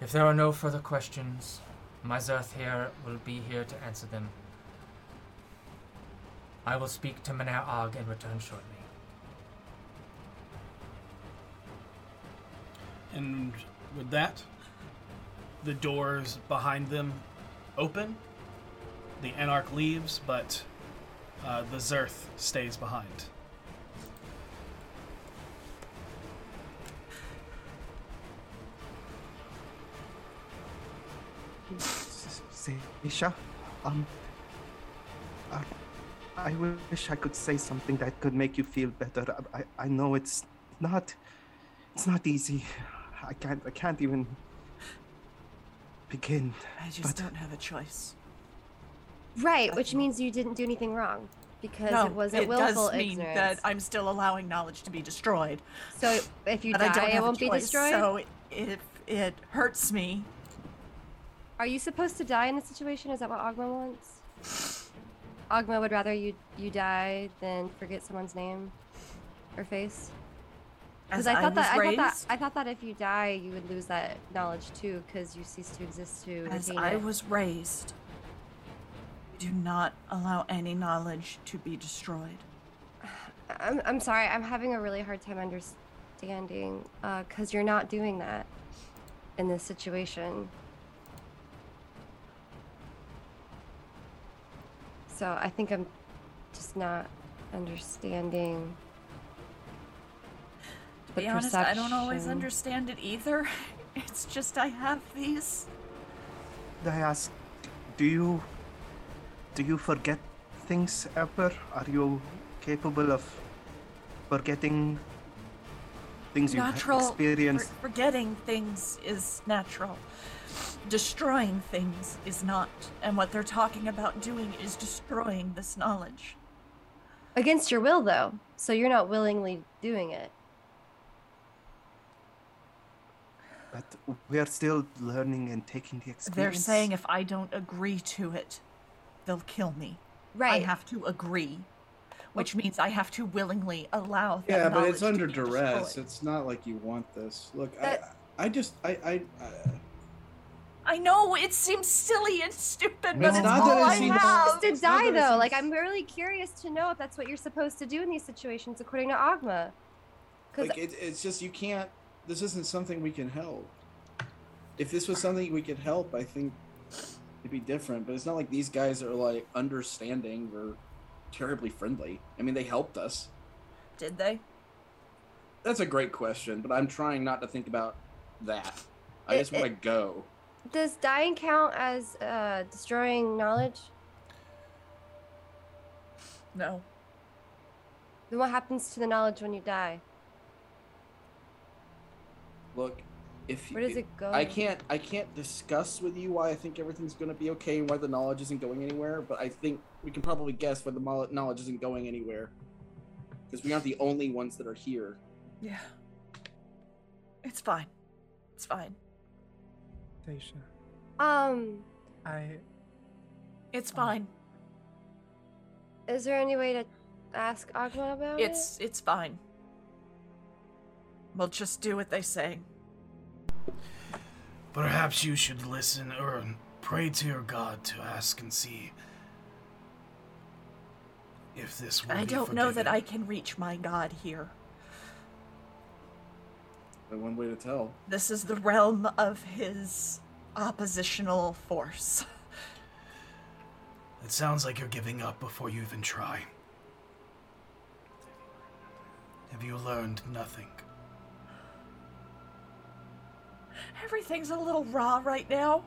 If there are no further questions, Mizerth here will be here to answer them. I will speak to Menyar-Ag and return shortly. And with that, the doors behind them open. The Anarch leaves, but uh, the Zerth stays behind. Seisha, um, uh, I wish I could say something that could make you feel better. I, I know it's not, it's not easy. I can't, I can't even begin. I just but... don't have a choice. Right, which means you didn't do anything wrong, because no, it wasn't it willful ignorance. No, it does mean that I'm still allowing knowledge to be destroyed. So if you die, it won't choice, be destroyed? So if it hurts me... Are you supposed to die in this situation? Is that what Oghma wants? Oghma would rather you you die than forget someone's name or face? Because I, I thought that raised, I thought that I thought that if you die, you would lose that knowledge too, because you cease to exist to retain it. As I was raised, do not allow any knowledge to be destroyed. I'm I'm sorry. I'm having a really hard time understanding, uh, because you're not doing that in this situation. So I think I'm just not understanding the To be honest, perception. I don't always understand it either. It's just I have these. I ask, do you, do you forget things ever? Are you capable of forgetting things natural, you have experienced? For- forgetting things is natural. Destroying things is not, and what they're talking about doing is destroying this knowledge. Against your will, though, so you're not willingly doing it. But we're still learning and taking the experience. They're saying if I don't agree to it, they'll kill me. Right. I have to agree, which means I have to willingly allow that knowledge to be destroyed. Yeah, but it's under duress. It's not like you want this. Look, that, I, I just, I, I... I I know it seems silly and stupid, but it's, it's all I have. You're supposed to die, though. Like, I'm really curious to know if that's what you're supposed to do in these situations, according to Oghma. Like, it, it's just you can't. This isn't something we can help. If this was something we could help, I think it'd be different. But it's not like these guys are like understanding or terribly friendly. I mean, they helped us. Did they? That's a great question, but I'm trying not to think about that. I it, just want to go. Does dying count as uh, destroying knowledge? No. Then what happens to the knowledge when you die? Look, if where does it go? I can't, I can't discuss with you why I think everything's going to be okay and why the knowledge isn't going anywhere, but I think we can probably guess why the knowledge isn't going anywhere. Because we aren't the only ones that are here. Yeah. It's fine. It's fine. Seisha. Um. I. It's um, fine. Is there any way to ask Oghma about it's, it? It's it's fine. We'll just do what they say. Perhaps you should listen or pray to your god to ask and see if this will I be don't forgiven. Know that I can reach my god here. But one way to tell. This is the realm of his oppositional force. It sounds like you're giving up before you even try. Have you learned nothing? Everything's a little raw right now.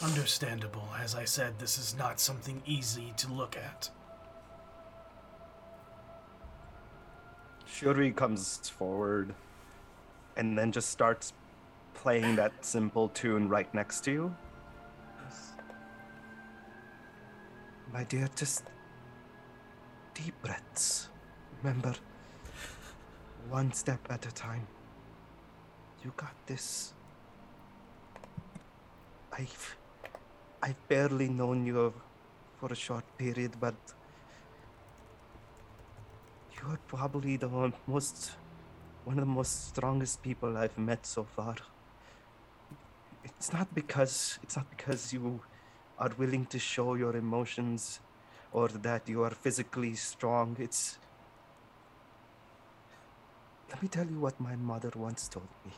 Understandable. As I said, this is not something easy to look at. Shuri comes forward and then just starts playing that simple tune right next to you. My dear, just deep breaths. Remember, one step at a time. You got this. I've, I've barely known you for a short period, but you are probably the most, one of the most strongest people I've met so far. It's not because, it's not because you are willing to show your emotions or that you are physically strong. It's, let me tell you what my mother once told me.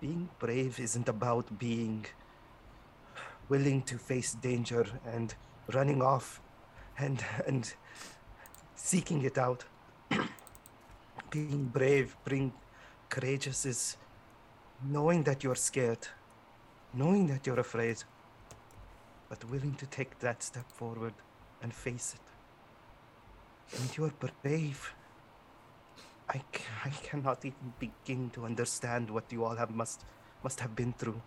Being brave isn't about being willing to face danger and running off and, and seeking it out. Being brave, being courageous is knowing that you're scared, knowing that you're afraid, but willing to take that step forward and face it. And you're brave. I, c- I cannot even begin to understand what you all have must must have been through.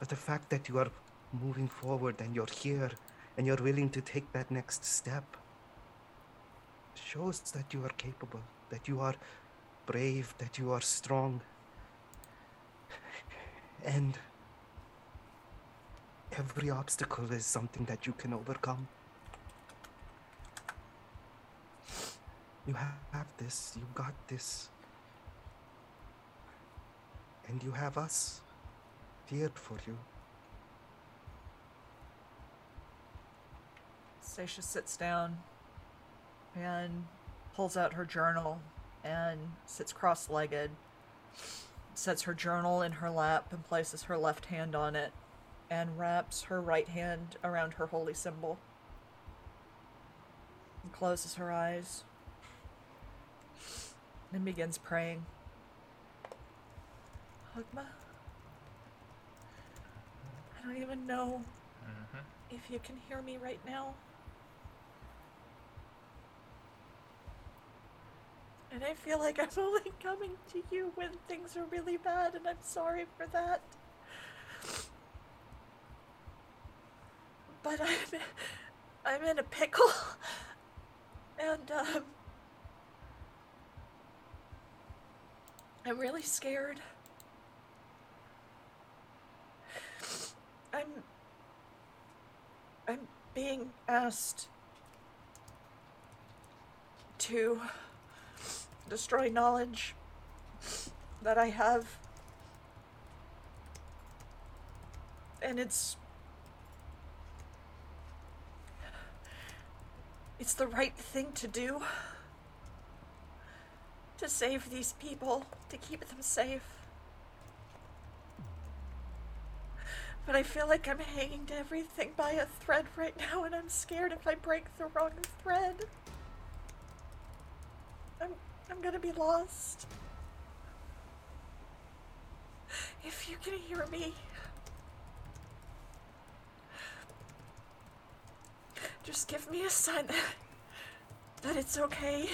But the fact that you are moving forward and you're here and you're willing to take that next step shows that you are capable, that you are brave, that you are strong. And every obstacle is something that you can overcome. You have this, you got this. And you have us here for you. Seisha sits down and pulls out her journal and sits cross-legged, sets her journal in her lap and places her left hand on it and wraps her right hand around her holy symbol and closes her eyes. And begins praying. Oghma, I don't even know mm-hmm. if you can hear me right now. And I feel like I'm only coming to you when things are really bad, and I'm sorry for that. But I'm, I'm in a pickle. And, um... I'm really scared. I'm... I'm being asked to destroy knowledge that I have. And it's... It's the right thing to do. To save these people, to keep them safe. But I feel like I'm hanging to everything by a thread right now, and I'm scared if I break the wrong thread. I'm, I'm gonna be lost. If you can hear me, just give me a sign that, that it's okay,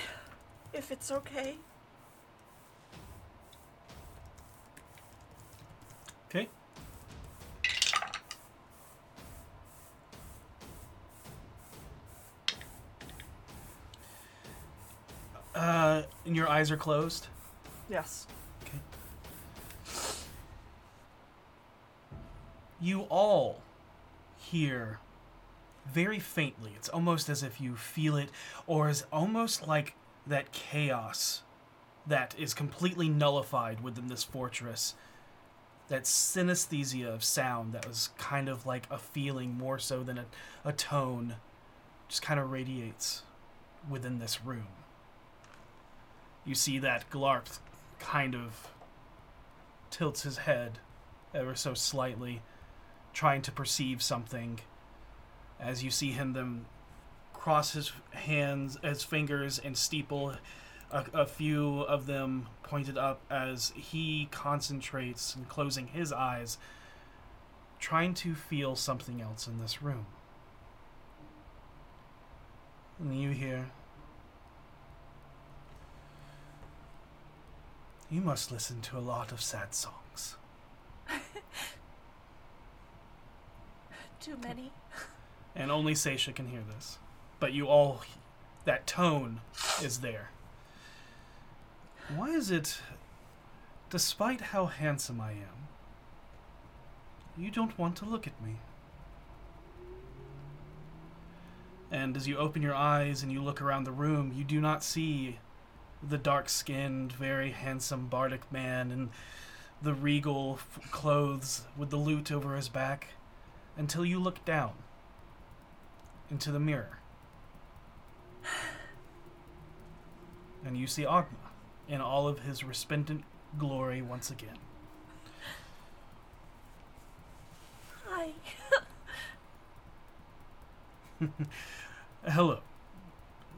if it's okay. Okay. Uh, and your eyes are closed? Yes. Okay. You all hear very faintly. It's almost as if you feel it, or is almost like that chaos that is completely nullified within this fortress. That synesthesia of sound that was kind of like a feeling more so than a, a tone just kind of radiates within this room. You see that Galarth kind of tilts his head ever so slightly, trying to perceive something, as you see him then cross his hands, his fingers, and steeple a, a few of them pointed up as he concentrates and closing his eyes, trying to feel something else in this room. And you hear... You must listen to a lot of sad songs. Too many. And only Seisha can hear this. But you all... That tone is there. Why is it, despite how handsome I am, you don't want to look at me? And as you open your eyes and you look around the room, you do not see... the dark-skinned, very handsome bardic man in the regal f- clothes with the lute over his back, until you look down into the mirror. And you see Oghma in all of his resplendent glory once again. Hi. Hello.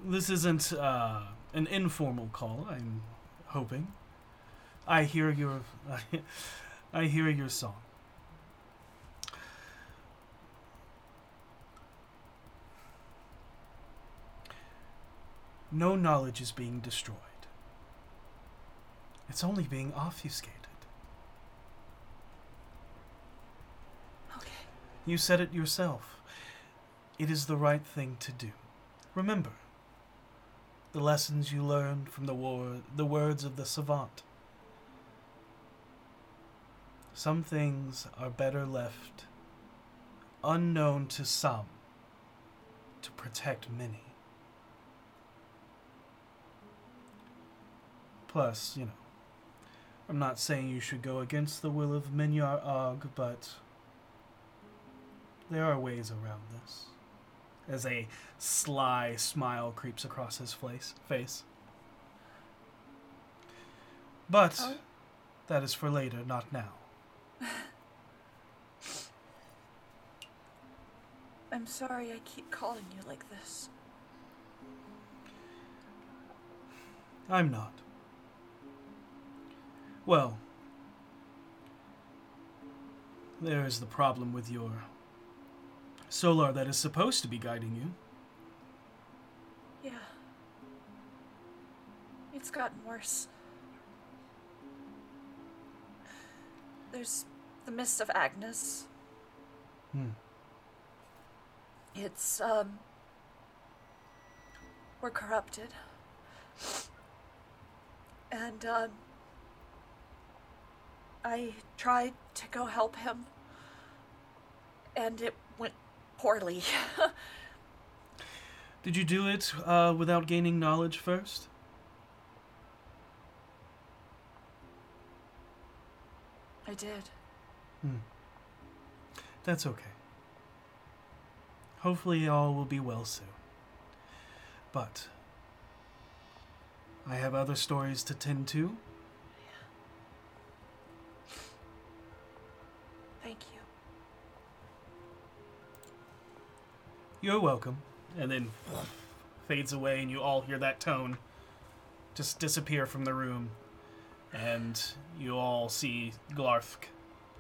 This isn't, uh... an informal call, I'm hoping. I hear your... I, I hear your song. No knowledge is being destroyed. It's only being obfuscated. Okay. You said it yourself. It is the right thing to do. Remember, the lessons you learned from the war, the words of the Savard. Some things are better left unknown to some to protect many. Plus, you know, I'm not saying you should go against the will of Menyar-Ag, but there are ways around this. As a sly smile creeps across his face. But oh. That is for later, not now. I'm sorry I keep calling you like this. I'm not. Well, there is the problem with your... Solar that is supposed to be guiding you. Yeah. It's gotten worse. There's the Mist of Agnes. Hmm. It's, um... we're corrupted. And, um... I tried to go help him. And it went... poorly. Did you do it uh, without gaining knowledge first? I did. Hmm. That's okay. Hopefully all will be well soon. But I have other stories to tend to. Yeah. Thank you. "You're welcome," and then fades away, and you all hear that tone just disappear from the room, and you all see Galarthak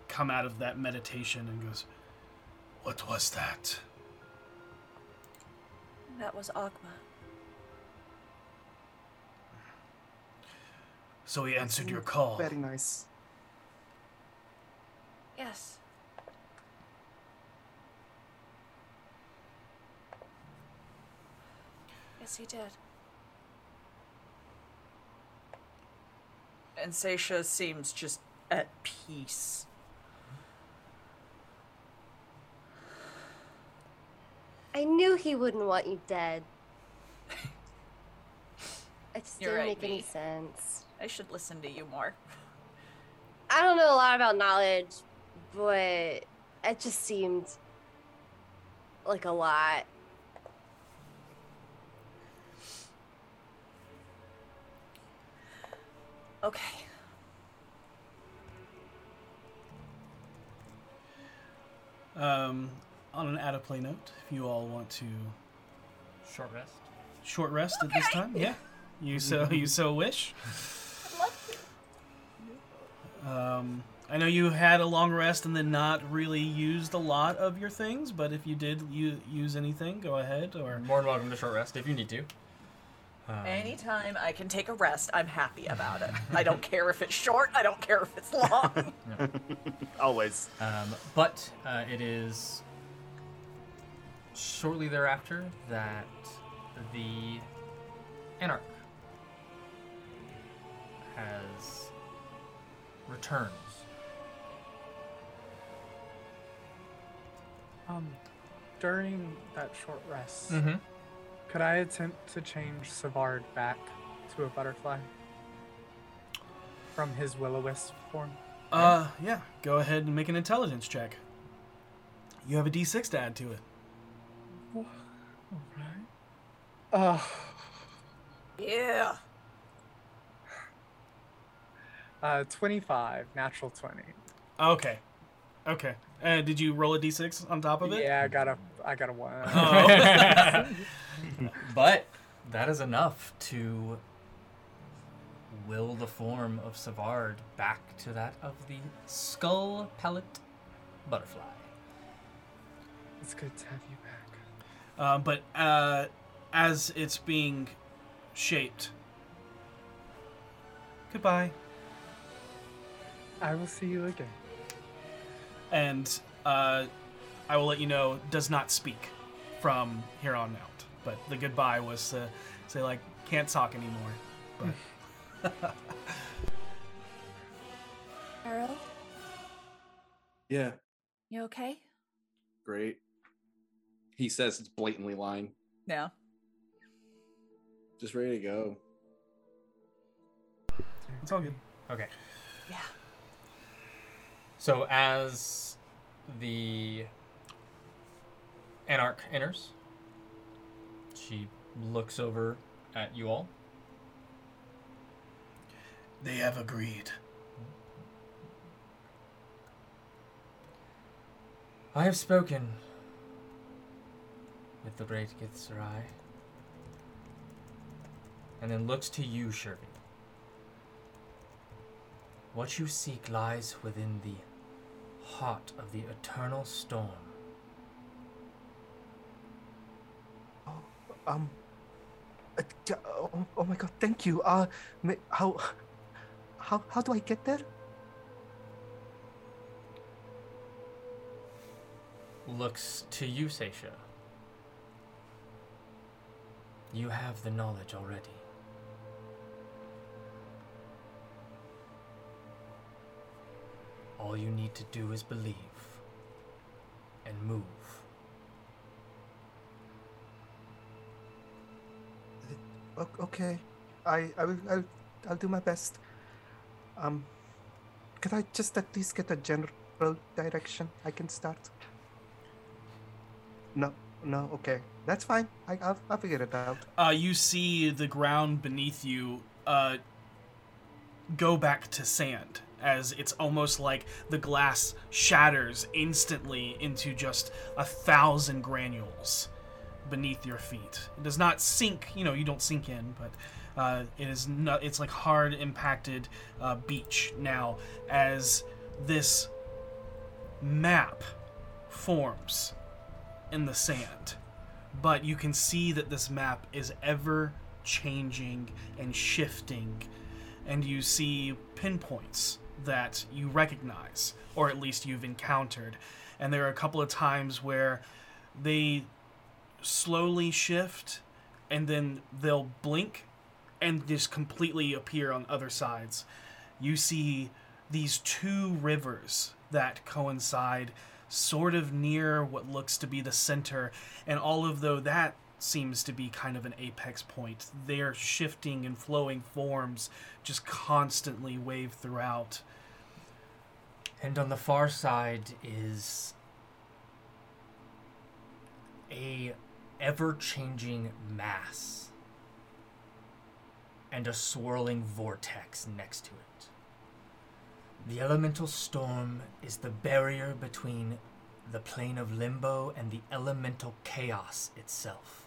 come out of that meditation and goes, "What was that?" That was Oghma. So he answered your call. Very nice. Yes. Yes, he did. And Seisha seems just at peace. I knew he wouldn't want you dead. It just didn't right, make me. any sense. I should listen to you more. I don't know a lot about knowledge, but it just seemed like a lot. Okay. Um, on an out-of-play note, if you all want to... Short rest? Short rest okay. at this time, yeah. You so you so wish. I'd love to. Um, I know you had a long rest and then not really used a lot of your things, but if you did u- use anything, go ahead. Or more than welcome to short rest if you need to. Um, Anytime I can take a rest, I'm happy about it. I don't care if it's short. I don't care if it's long. No. Always. Um, but uh, it is shortly thereafter that the Anar has returns. Um, during that short rest, mm-hmm. could I attempt to change Savard back to a butterfly from his will-o-wisp form? Uh, yeah. Go ahead and make an intelligence check. You have a D six to add to it. All right. Uh, yeah. Uh, twenty-five, natural twenty. Okay, okay. Uh, did you roll a D six on top of it? Yeah, I got a, I got a one. Oh. But that is enough to will the form of Savard back to that of the skull pellet butterfly. It's good to have you back. Uh, but uh, as it's being shaped, goodbye. I will see you again. And uh, I will let you know, does not speak from here on out. But the goodbye was to uh, say, like, can't talk anymore. But Harold? Yeah. You okay? Great. He says it's blatantly lying. Yeah. Just ready to go. It's all good. Okay. Yeah. So as the Anarch enters, she looks over at you all. They have agreed. I have spoken with the great Githzerai, and then looks to you, Shurvi. What you seek lies within the heart of the Eternal Storm. Oh, um, uh, oh, oh my God! Thank you. Uh, how, how, how do I get there? Looks to you, Seisha. You have the knowledge already. All you need to do is believe and move. Okay, I, I will, I'll, I'll do my best. Um, could I just at least get a general direction I can start? No, no, okay, that's fine. I, I'll, I'll figure it out. Uh, you see the ground beneath you, uh, go back to sand. As it's almost like the glass shatters instantly into just a thousand granules. beneath your feet. It does not sink, you know, you don't sink in, but uh, it is not, it's like hard impacted uh, beach now as this map forms in the sand. But you can see that this map is ever changing and shifting, and you see pinpoints that you recognize, or at least you've encountered. And there are a couple of times where they slowly shift, and then they'll blink and just completely appear on other sides. You see these two rivers that coincide sort of near what looks to be the center, and although that seems to be kind of an apex point, their shifting and flowing forms just constantly wave throughout. And on the far side is a ever-changing mass and a swirling vortex next to it. The elemental storm is the barrier between the plane of Limbo and the elemental chaos itself.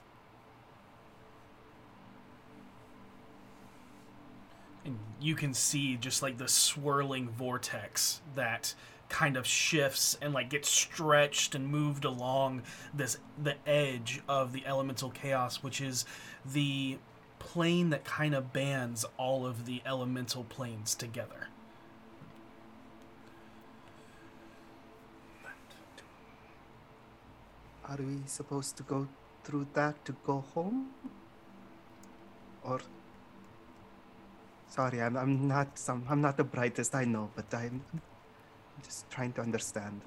And you can see just like the swirling vortex that kind of shifts and like gets stretched and moved along this the edge of the elemental chaos, which is the plane that kind of bands all of the elemental planes together. Are we supposed to go through that to go home? Or, sorry, I'm I'm not some I'm not the brightest, I know, but I'm just trying to understand.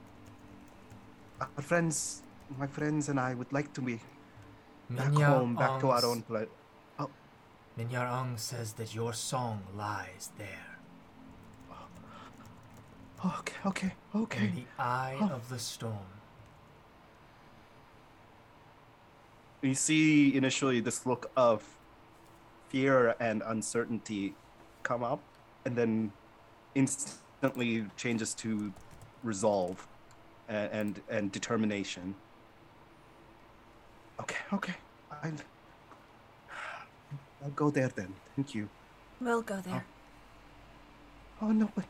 Our friends, my friends, and I would like to be back home, back to our own place. Oh. Menyar-Ag says that your song lies there. Oh. Okay, okay, okay. In the eye oh. of the storm. You see initially this look of fear and uncertainty come up, and then instantly changes to resolve and and, and determination. Okay, okay. I'll, I'll go there then. Thank you. We'll go there. Oh, oh no, but...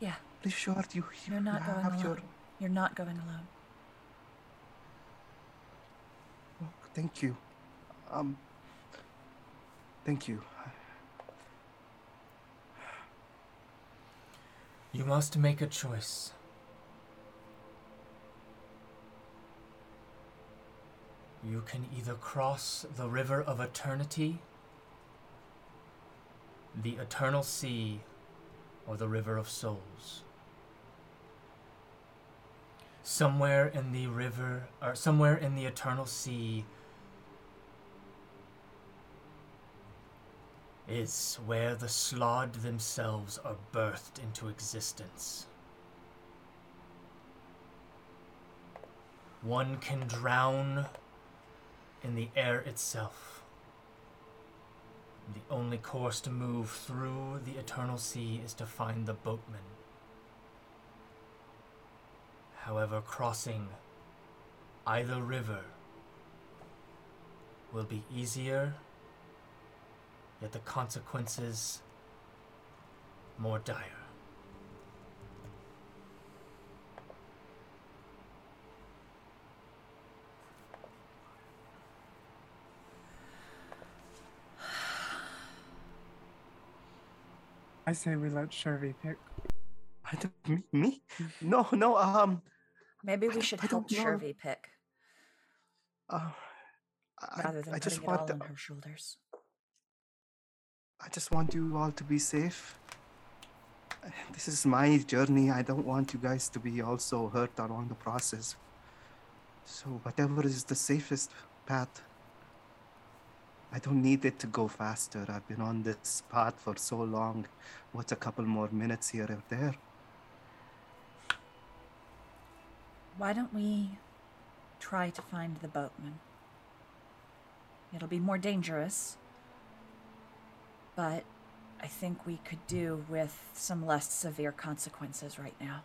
Yeah. Please, sure, you, you You're not going alone. Your... You're not going alone. Thank you. Um, thank you. You must make a choice. You can either cross the river of eternity, the eternal sea, or the river of souls. Somewhere in the river, or somewhere in the eternal sea, is where the Slod themselves are birthed into existence. One can drown in the air itself. The only course to move through the eternal sea is to find the boatman. However, crossing either river will be easier, yet the consequences more dire. I say we let Shurvi pick. I don't mean me. No, no. Um. Maybe we should help Shurvi pick. Uh, I, rather than I putting just it want all the, on her shoulders. I just want you all to be safe. This is my journey. I don't want you guys to be also hurt along the process. So whatever is the safest path. I don't need it to go faster. I've been on this path for so long. What's a couple more minutes here or there? Why don't we try to find the boatman? It'll be more dangerous, but I think we could do with some less severe consequences right now.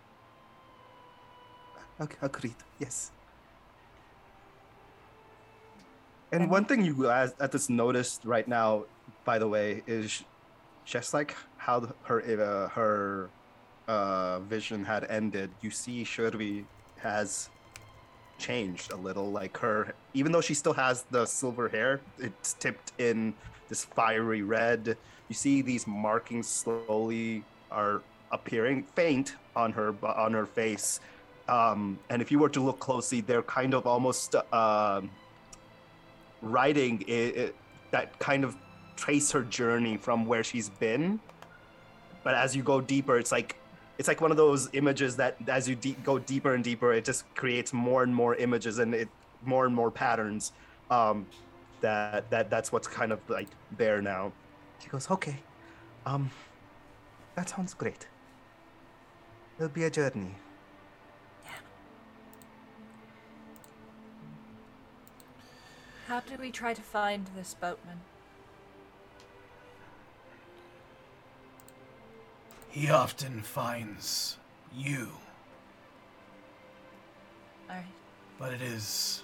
Okay, agreed, yes. And one thing you guys I just noticed right now, by the way, is just like how her uh, her uh, vision had ended. You see, Shurvi has changed a little. Like her, even though she still has the silver hair, it's tipped in this fiery red. You see these markings slowly are appearing, faint on her on her face. Um, and if you were to look closely, they're kind of almost uh, writing it, it, that kind of trace her journey from where she's been. But as you go deeper, it's like it's like one of those images that as you de- go deeper and deeper, it just creates more and more images and it more and more patterns. Um, that that that's what's kind of like there now. She goes, okay, um, that sounds great. It'll be a journey. How do we try to find this boatman? He often finds you. All right. But it is...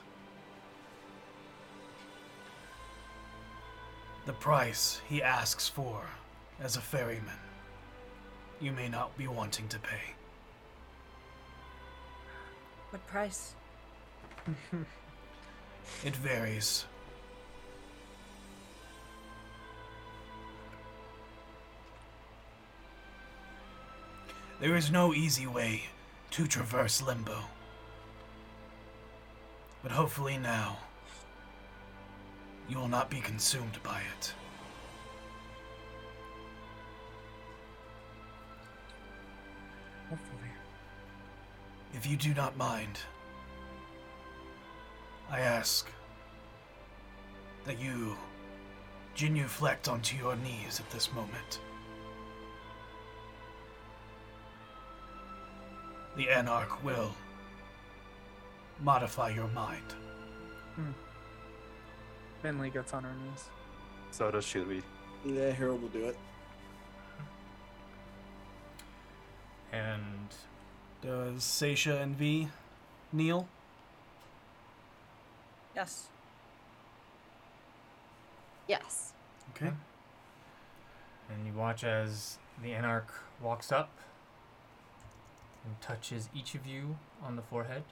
the price he asks for as a ferryman. You may not be wanting to pay. What price? It varies. There is no easy way to traverse Limbo. But hopefully now, you will not be consumed by it. Hopefully. If you do not mind, I ask that you genuflect onto your knees at this moment. The Anarch will modify your mind. Hmm. Vinley gets on her knees. So does Shuri. Yeah, Harold will do it. And does Seisha and V kneel? Yes. Yes. Okay. And you watch as the Anarch walks up and touches each of you on the forehead.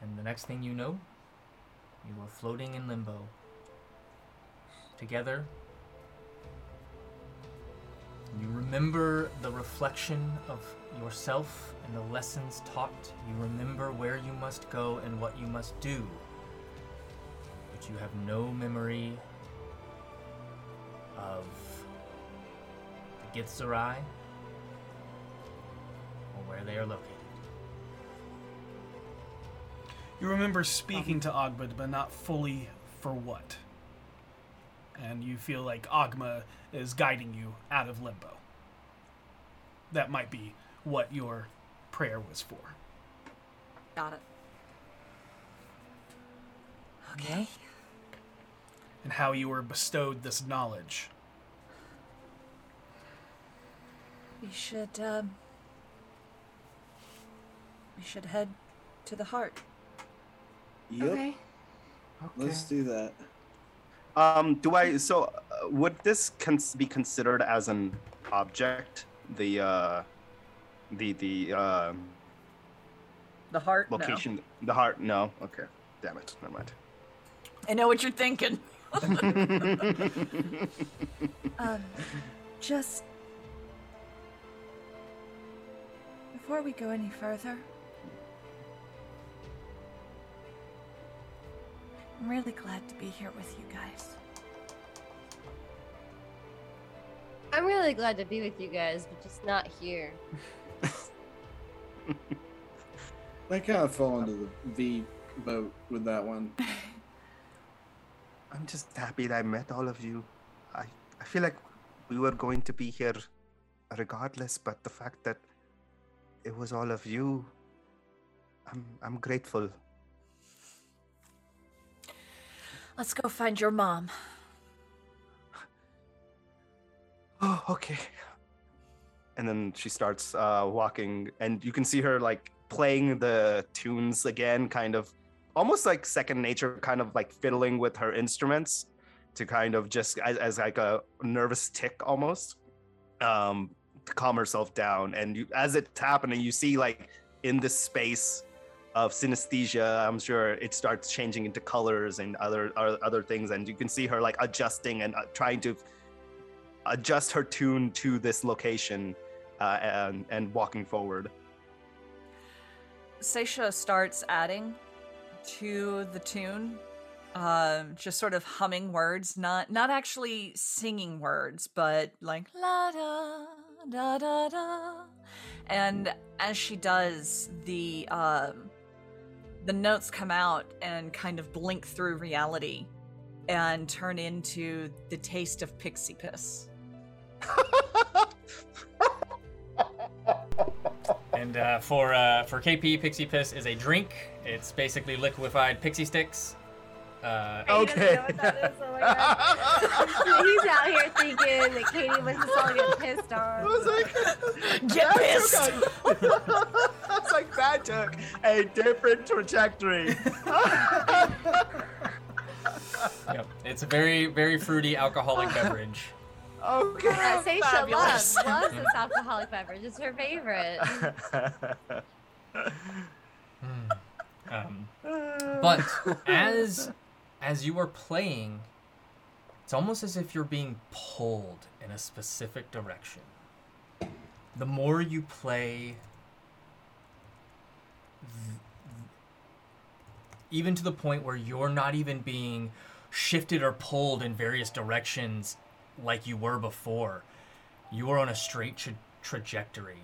And the next thing you know, you are floating in Limbo. Together, you remember the reflection of yourself and the lessons taught. You remember where you must go and what you must do. But you have no memory of the Githzerai or where they are located. You remember speaking um, to Oghma, but not fully for what. And you feel like Oghma is guiding you out of Limbo. That might be what your prayer was for. Got it. Okay. And how you were bestowed this knowledge. We should, um... we should head to the heart. Yep. Okay. Let's do that. Um, do I, so, uh, would this cons- be considered as an object? The, uh, the, the, uh... The heart, location, no. The heart, no? Okay. Damn it. Never mind. I know what you're thinking. um, just... Before we go any further... I'm really glad to be here with you guys. I'm really glad to be with you guys, but just not here. I kind of fall into the V boat with that one. I'm just happy that I met all of you. I, I feel like we were going to be here regardless, but the fact that it was all of you, I'm I'm grateful. Let's go find your mom. Oh, okay. And then she starts uh, walking, and you can see her like playing the tunes again, kind of almost like second nature, kind of like fiddling with her instruments to kind of just as, as like a nervous tick almost, um, to calm herself down. And you, as it's happening, you see like in this space of synesthesia, I'm sure it starts changing into colors and other other things. And you can see her like adjusting and uh, trying to adjust her tune to this location uh, and, and walking forward. Seisha starts adding to the tune, um, just sort of humming words, not not actually singing words, but like la da da da da. And as she does, the um, the notes come out and kind of blink through reality and turn into the taste of pixie piss. And uh, for uh, for K P, pixie piss is a drink. It's basically liquefied pixie sticks. Uh, okay. He doesn't know what that is, so like, he's out here thinking that Katie was just all getting pissed on. I was like, get pissed! It's like that took a different trajectory. Yep. It's a very, very fruity alcoholic beverage. Okay. Uh, Seisha loves, loves this alcoholic beverage. It's her favorite. Mm. Um, but as as you are playing, it's almost as if you're being pulled in a specific direction. The more you play, th- even to the point where you're not even being shifted or pulled in various directions like you were before. You are on a straight tra- trajectory.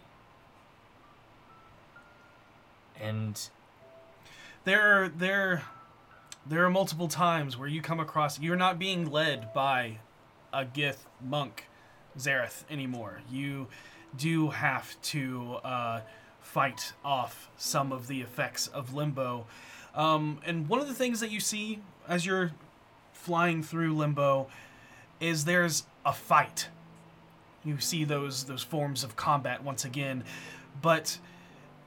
And there are, there, there are multiple times where you come across, you're not being led by a Gith monk, Zareth, anymore. You do have to uh, fight off some of the effects of Limbo. Um, and one of the things that you see as you're flying through Limbo is there's a fight. You see those those forms of combat once again, but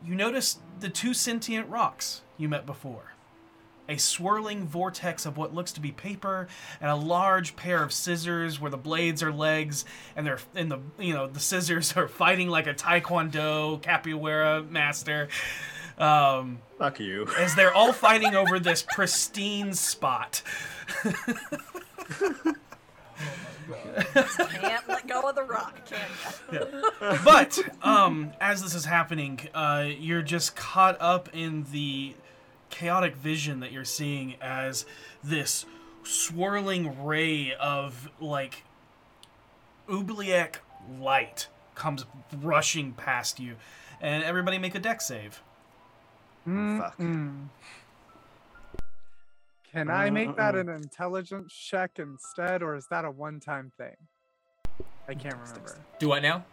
you notice the two sentient rocks you met before. A swirling vortex of what looks to be paper and a large pair of scissors where the blades are legs and they're in the, you know, the scissors are fighting like a Taekwondo capoeira master. Um, Fuck you. As they're all fighting over this pristine spot. Can't let go of the rock, can you? Yeah. But um, as this is happening, uh, you're just caught up in the chaotic vision that you're seeing as this swirling ray of like oubliette light comes rushing past you, and everybody make a dex save. Mm-hmm. Fuck. Can I make that an intelligence check instead, or is that a one-time thing? I can't remember. Do what now?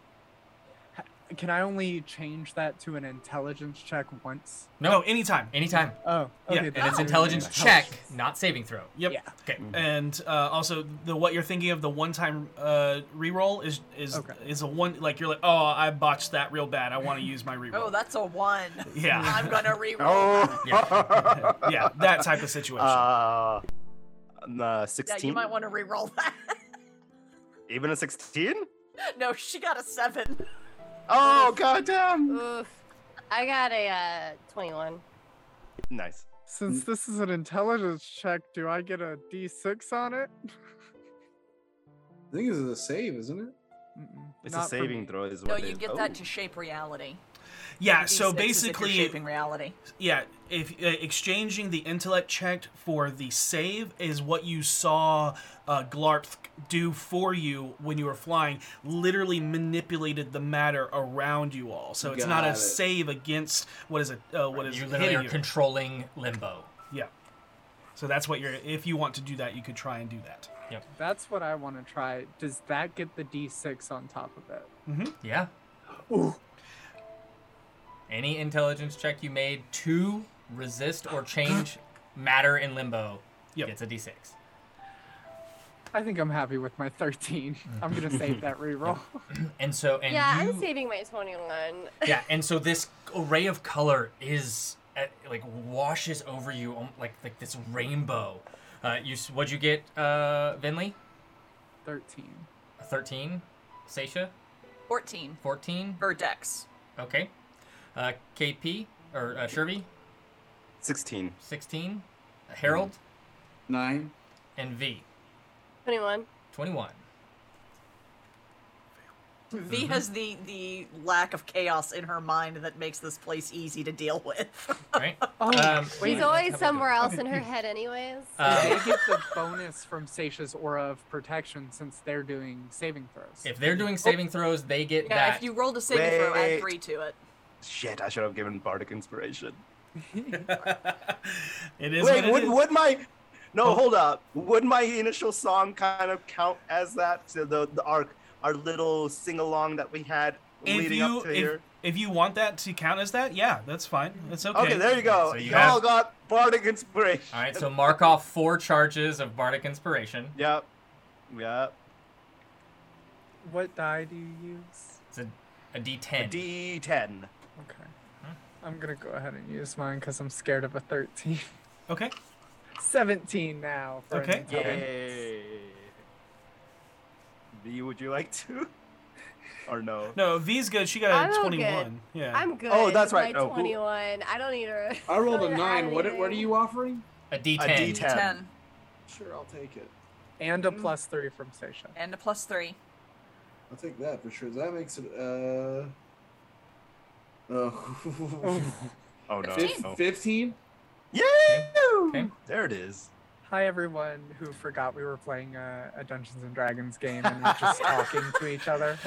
Can I only change that to an intelligence check once? No, no anytime. Anytime. Oh, okay. Yeah. And it's intelligence check, not saving throw. Yep. Yeah. Okay. Mm-hmm. And uh, also, the what you're thinking of the one-time uh, reroll is is okay. is a one. Like you're like, oh, I botched that real bad. I want to use my reroll. Oh, that's a one. Yeah. I'm gonna reroll. Oh. Yeah. Yeah. That type of situation. Uh, uh sixteen. Yeah, you might want to reroll that. Even a sixteen? No, she got a seven. Oh, goddamn! Oof. I got a uh, twenty-one. Nice. Since this is an intelligence check, do I get a D six on it? I think it's a save, isn't it? Mm-mm. It's Not a saving throw as well. No, you get oh. that to shape reality. Yeah, so basically... shaping reality. Yeah, if uh, exchanging the intellect check for the save is what you saw uh, Galarthak do for you when you were flying, literally manipulated the matter around you all. So it's Got not a it. save against what is it? Uh, what is you literally are controlling Limbo. Yeah. So that's what you're... If you want to do that, you could try and do that. Yep. That's what I want to try. Does that get the D six on top of it? Mm-hmm. Yeah. Ooh. Any intelligence check you made to resist or change matter in Limbo yep. gets a D six. I think I'm happy with my thirteen. I'm going to save that reroll. And so, and yeah, you, I'm saving my twenty-one. Yeah, and so this array of color is at, like washes over you like like this rainbow. Uh, you what'd you get, uh, Vinley? Thirteen. Thirteen. Seisha? Fourteen. Fourteen. Verdex. Okay. Uh, K P or uh, Shurvi? Sixteen. Sixteen. Harold? Nine. And V? Twenty-one. Twenty-one. V mm-hmm. has the, the lack of chaos in her mind that makes this place easy to deal with. Right? Oh, um, she's always somewhere else in her head anyways. Uh, they get the bonus from Seisha's aura of protection since they're doing saving throws. If they're doing saving oh. throws, they get yeah, that. Yeah, if you rolled a saving Wait. throw, add three to it. Shit, I should have given Bardic Inspiration. It is Wait, what it would, is. Would my... No, oh. hold up. Would my initial song kind of count as that? So the, the arc... our little sing-along that we had if leading you, up to if, here. If you want that to count as that, yeah, that's fine. That's okay. Okay, there you go. So you Y'all have... got Bardic Inspiration. All right, so mark off four charges of Bardic Inspiration. Yep. Yep. What die do you use? It's a, a D ten. A D ten. Okay. Huh? I'm going to go ahead and use mine because I'm scared of a thirteen. Okay. seventeen now. For okay. Yay. V, would you like to? Or no? No, V's good. She got a I'm twenty-one. Good. Yeah. I'm good. Oh, that's right. Oh, twenty-one. Cool. I don't need her. I rolled a nine. What are, what are you offering? A D ten. A D ten. D ten. Sure, I'll take it. And a plus three from Seisha. And a plus three. I'll take that for sure. That makes it, uh... Oh. Oh, no. fifteen? fifteen? Yeah! Okay. Okay. There it is. Hi, everyone who forgot we were playing a, a Dungeons and Dragons game and were just talking to each other.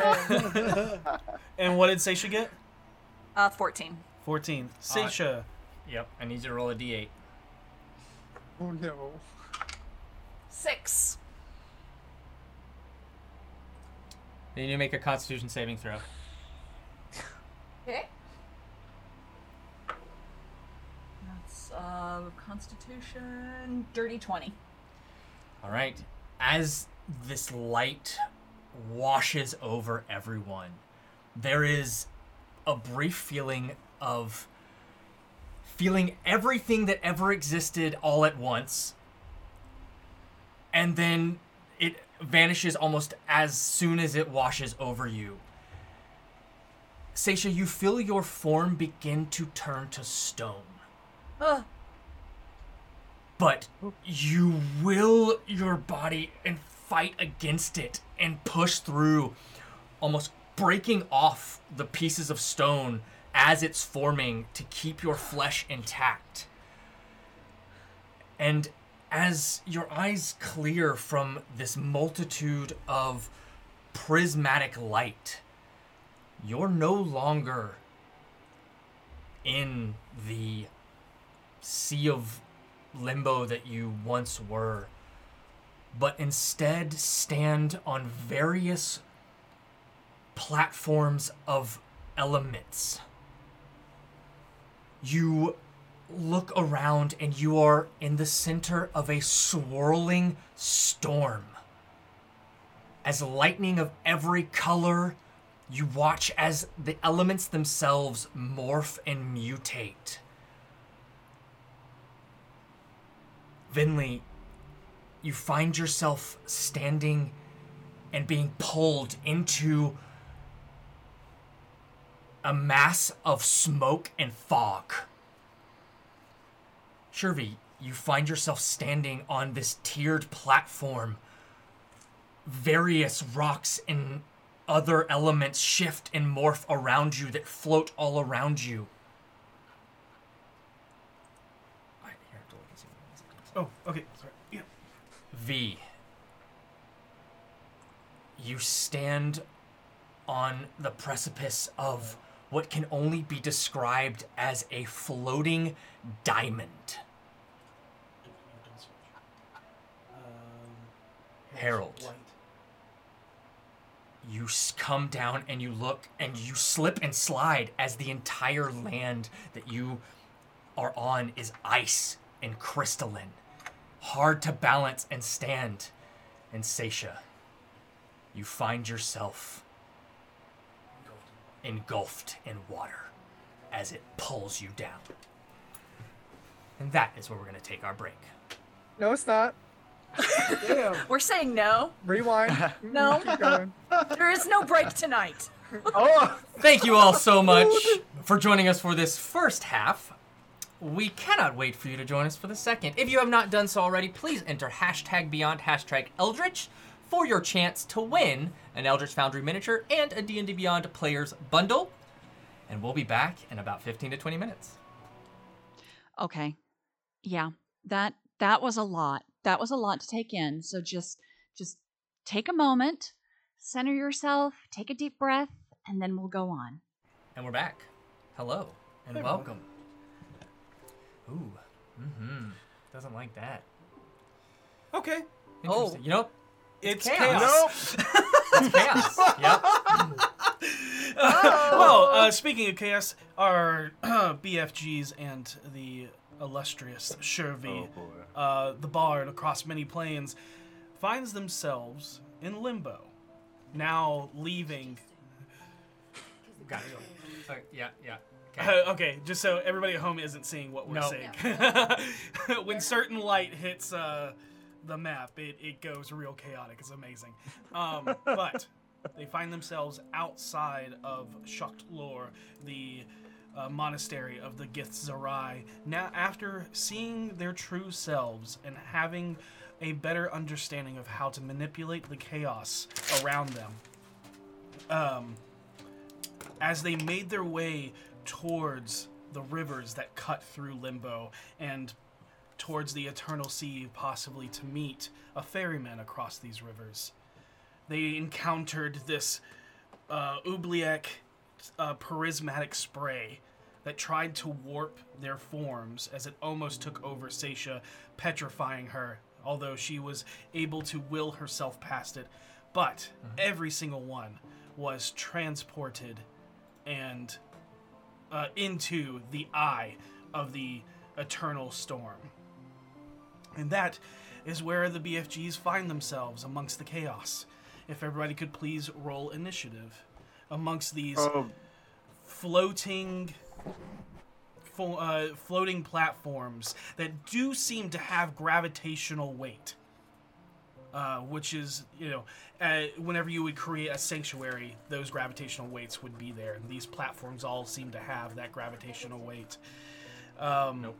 And what did Seisha get? Uh, fourteen. fourteen. Seisha. Uh, yep, I need you to roll a D eight. Oh, no. Six. They need to make a Constitution saving throw. Okay. Uh, Constitution, dirty twenty. All right. As this light washes over everyone, there is a brief feeling of feeling everything that ever existed all at once. And then it vanishes almost as soon as it washes over you. Seisha, you feel your form begin to turn to stone. Uh. But you will your body and fight against it and push through, almost breaking off the pieces of stone as it's forming to keep your flesh intact. And as your eyes clear from this multitude of prismatic light, you're no longer in the sea of limbo that you once were, but instead stand on various platforms of elements. You look around and you are in the center of a swirling storm. As lightning of every color, you watch as the elements themselves morph and mutate. Vinley, you find yourself standing and being pulled into a mass of smoke and fog. Shurvi, you find yourself standing on this tiered platform. Various rocks and other elements shift and morph around you that float all around you. Oh, okay. Sorry. Yeah. V, you stand on the precipice of what can only be described as a floating diamond. Um, Harold, you come down and you look and you slip and slide as the entire land that you are on is ice and crystalline. Hard to balance and stand. And Seisha, you find yourself engulfed in water as it pulls you down. And that is where we're going to take our break. No, it's not. We're saying no. Rewind. No. Keep going. There is no break tonight. Oh, thank you all so much for joining us for this first half. We cannot wait for you to join us for the second. If you have not done so already, please enter hashtag beyond hashtag Eldritch for your chance to win an Eldritch Foundry miniature and a D and D Beyond Players Bundle. And we'll be back in about fifteen to twenty minutes. Okay. Yeah, that that was a lot. That was a lot to take in. So just just take a moment, center yourself, take a deep breath, and then we'll go on. And we're back. Hello and welcome. Ooh. Mm-hmm. Doesn't like that. Okay. Oh, you know, it's, it's chaos. chaos. No. It's chaos. Yep. Oh. Well, uh, speaking of chaos, our B F Gs and the illustrious Shurvi, oh uh, the bard across many planes, finds themselves in limbo, now leaving. Got it. Sorry. Yeah, yeah. Okay. Uh, okay, just so everybody at home isn't seeing what we're no. saying. No. When certain light hits uh, the map, it, it goes real chaotic. It's amazing. Um, but they find themselves outside of Shaktlor, the uh, monastery of the Githzerai, now after seeing their true selves and having a better understanding of how to manipulate the chaos around them. Um, as they made their way towards the rivers that cut through Limbo and towards the Eternal Sea, possibly to meet a ferryman across these rivers, they encountered this uh, oubliette uh, prismatic spray that tried to warp their forms as it almost took over Seisha, petrifying her, although she was able to will herself past it. But mm-hmm. every single one was transported and uh, into the eye of the Eternal Storm. And that is where the B F Gs find themselves amongst the chaos. If everybody could please roll initiative amongst these um, floating fo- uh, floating platforms that do seem to have gravitational weight, uh, which is, you know, uh, whenever you would create a sanctuary, those gravitational weights would be there. These platforms all seem to have that gravitational weight. Um, nope.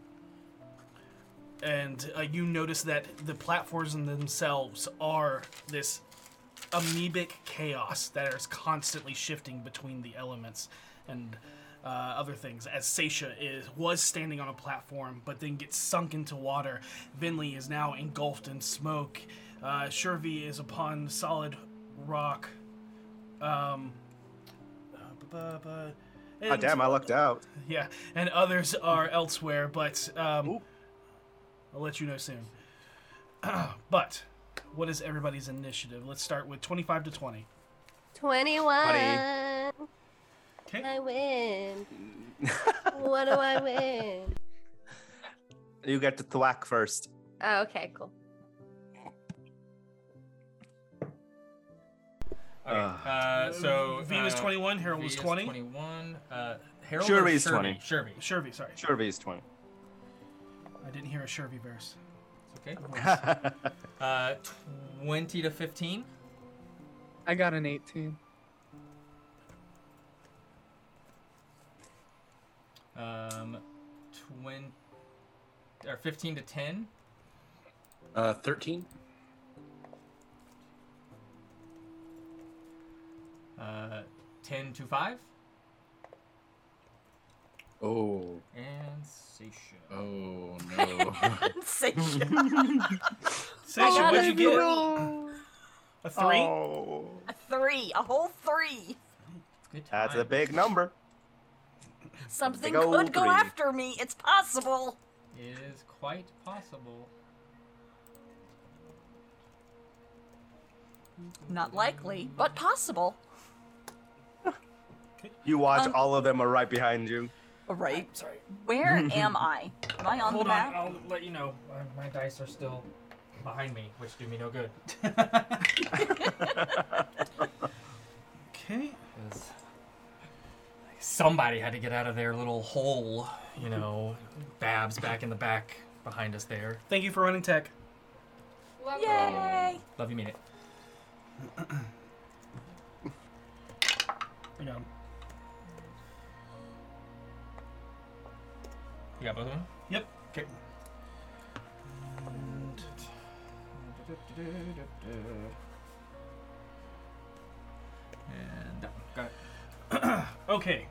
And uh, you notice that the platforms themselves are this amoebic chaos that is constantly shifting between the elements and uh, other things. As Seisha is was standing on a platform, but then gets sunk into water. Vinley is now engulfed in smoke. Uh, Shurvi is upon solid rock. Um, and, oh, damn, I lucked out. Yeah, and others are elsewhere, but um, I'll let you know soon. But what is everybody's initiative? Let's start with twenty-five to twenty. twenty-one. twenty. Okay. I win. What do I win? You get to thwack first. Oh, okay, cool. Okay, uh, uh, so... V was twenty-one, Harold was twenty. twenty-one. Uh, Harold Shurvi is twenty. Shurvi. Shurvi, sorry. Shurvi is twenty. I didn't hear a Shurvi verse. Okay. uh, twenty to fifteen. I got an eighteen. Um, twenty or fifteen to ten. Uh, thirteen. Uh, ten to five. Oh. And Seisha. Oh, no. And Seisha. Seisha, what'd you get? Roll. A three? Oh. A three. A whole three. Good time. That's a big number. Something big could go three. After me. It's possible. It is quite possible. Not likely, but possible. You watch um, all of them are right behind you. Right. I'm sorry. Where am I? Am I on Hold the map? Hold on, I'll let you know. My, my dice are still behind me, which do me no good. Okay. Somebody had to get out of their little hole you know, Babs back in the back behind us there. Thank you for running tech. Love Yay! Um, love you, mean it. I got him. You got both of them? Yep. Okay. And... and that one. Got it. Okay.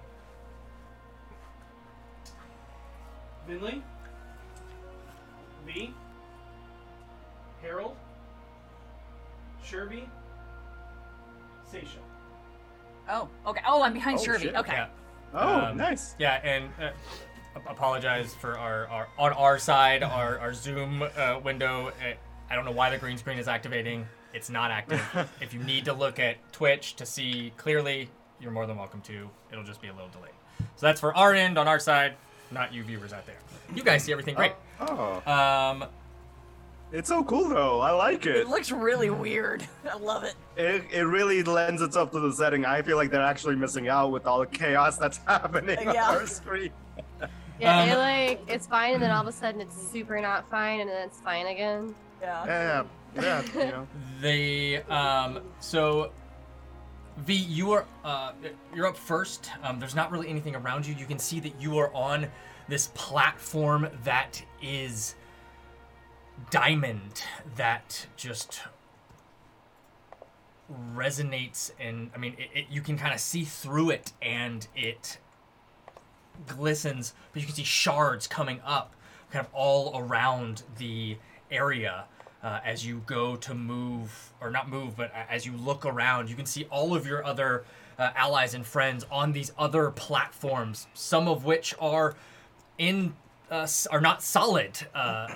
Vinley? V? Harold? Shurvi? Seisha. Oh, okay. Oh, I'm behind oh, Shurvi. Shit. Okay. Yeah. Oh, um, nice. Yeah, and uh, apologize for our, our on our side, our, our Zoom uh, window. Uh, I don't know why the green screen is activating. It's not active. If you need to look at Twitch to see clearly, you're more than welcome to. It'll just be a little delayed. So that's for our end, on our side, not you viewers out there. You guys see everything great. Oh. oh. Um. It's so cool, though. I like it. It looks really weird. I love it. It it really lends itself to the setting. I feel like they're actually missing out with all the chaos that's happening yeah. on our screen. Yeah, um, they like, it's fine, and then all of a sudden it's super not fine, and then it's fine again. Yeah. Yeah, yeah, you know. They, um, so, V, you are, uh, you're up first. Um, there's not really anything around you. You can see that you are on this platform that is... diamond that just resonates, and I mean it, it, you can kind of see through it and it glistens, but you can see shards coming up kind of all around the area uh, as you go to move or not move but as you look around. You can see all of your other uh, allies and friends on these other platforms, some of which are in uh, are not solid uh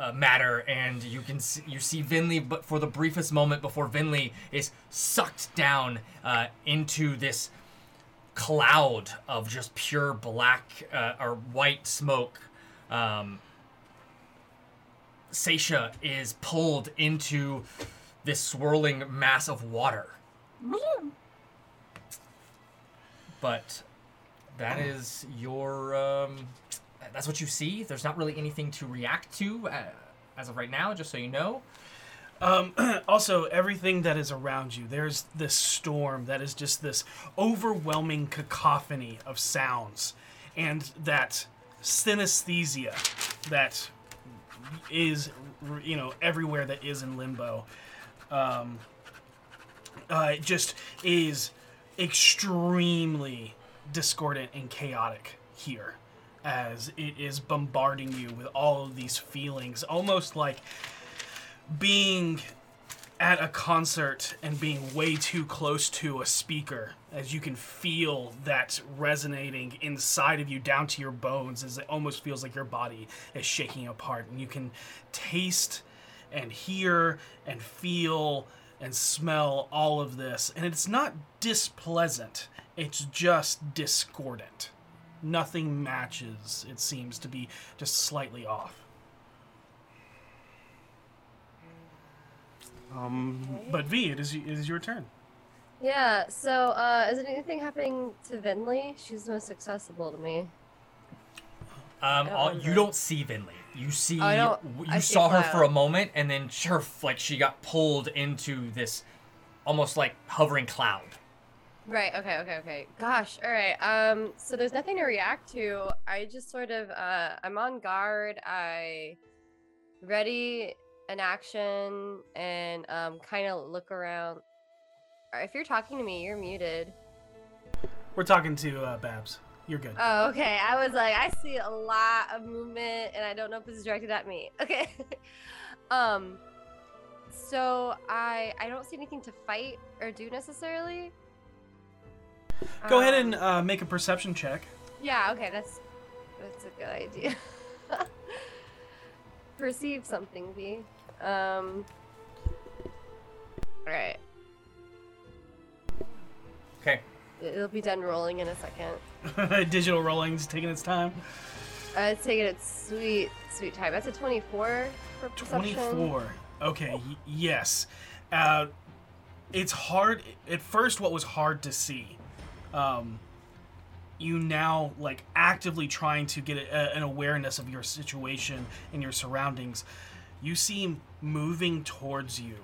Uh, matter, and you can see, you see Vinley, but for the briefest moment before Vinley is sucked down uh, into this cloud of just pure black uh, or white smoke. Um, Seisha is pulled into this swirling mass of water. But that is your... Um, That's what you see. There's not really anything to react to uh, as of right now, just so you know. Um, also, everything that is around you, there's this storm that is just this overwhelming cacophony of sounds. And that synesthesia that is, you know, everywhere that is in Limbo um, uh, it just is extremely discordant and chaotic here. As it is bombarding you with all of these feelings, almost like being at a concert and being way too close to a speaker, as you can feel that resonating inside of you down to your bones, as it almost feels like your body is shaking apart, and you can taste and hear and feel and smell all of this, and it's not displeasant, it's just discordant. Nothing matches, it seems to be just slightly off. Um, okay. But V, it is, it is your turn. Yeah, so uh, is there anything happening to Vinley? She's the most accessible to me. Um, all, you don't see Vinley. You see, oh, you see saw her for a moment, and then chirf, like she got pulled into this almost like hovering cloud. Right, okay, okay, okay. Gosh, all right. Um, so there's nothing to react to. I just sort of, uh, I'm on guard. I ready an action and um, kind of look around. All right, if you're talking to me, you're muted. We're talking to uh, Babs. You're good. Oh, okay. I was like, I see a lot of movement and I don't know if it's directed at me. Okay. um. So I I don't see anything to fight or do necessarily. Go um, ahead and uh, make a perception check. Yeah, okay, that's that's a good idea. Perceive something, B. Um, all right. Okay. It'll be done rolling in a second. Digital rolling's taking its time. Uh, it's taking its sweet, sweet time. That's a twenty-four for perception. twenty-four. Okay, y- yes. Uh, it's hard. At first, what was hard to see. Um, you now, like, actively trying to get a, an awareness of your situation and your surroundings, you see moving towards you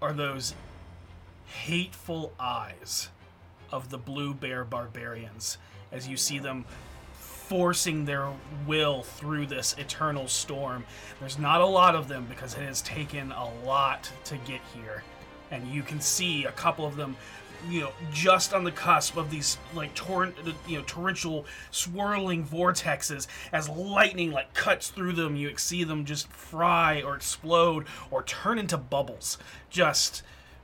are those hateful eyes of the blue bear barbarians as you see them forcing their will through this eternal storm. There's not a lot of them because it has taken a lot to get here. And you can see a couple of them, you know, just on the cusp of these, like, torrent, you know, torrential swirling vortexes as lightning, like, cuts through them. You see them just fry or explode or turn into bubbles. Just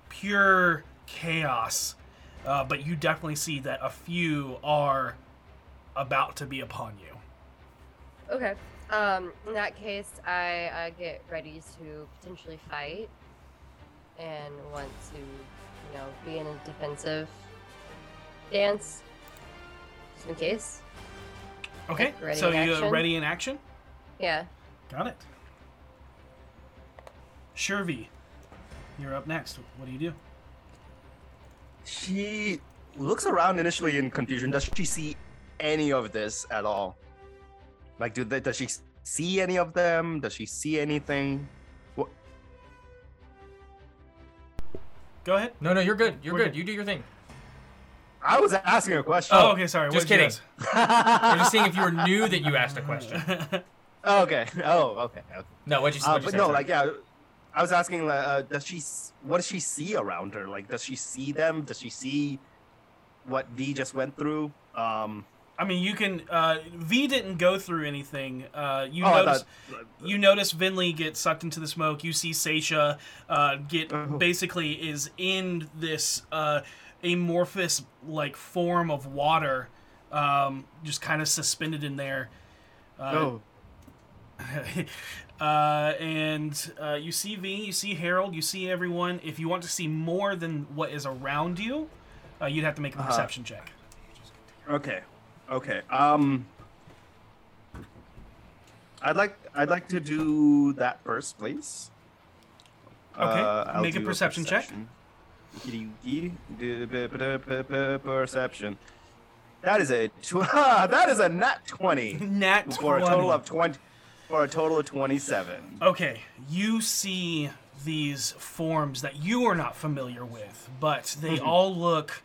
pure chaos. Uh, but you definitely see that a few are about to be upon you. Okay. Um, in that case, I uh, get ready to potentially fight and want to, you know, be in a defensive stance, just in case. Okay, like so you're ready in action? Yeah. Got it. Shurvi, you're up next. What do you do? She looks around initially in confusion. Does she see any of this at all? Like, do they, does she see any of them? Does she see anything? Go ahead. No, no, you're good. You're good. good. You do your thing. I was asking a question. Oh, okay, sorry. Just kidding. I was just seeing if you were new that you asked a question. oh, okay. Oh, okay. okay. No, what'd you, what'd uh, you but say? No, sorry. like, yeah, I was asking, uh, does she, what does she see around her? Like, does she see them? Does she see what V just went through? Um... I mean, you can, uh, V didn't go through anything. Uh, you oh, notice, thought, uh, you notice Vinley get sucked into the smoke. You see Seisha, uh, get, uh, basically is in this, uh, amorphous, like, form of water, um, just kind of suspended in there. Uh, oh. uh, and, uh, you see V, you see Harold, you see everyone. If you want to see more than what is around you, uh, you'd have to make a uh-huh. perception check. Okay. Okay. Um, I'd like I'd like to do that first, please. Okay. Uh, Make a perception, a perception check. Perception. That is a tw- that is a nat twenty. Nat for twenty. a total of twenty for a total of twenty-seven. Okay. You see these forms that you are not familiar with, but they mm-hmm. all look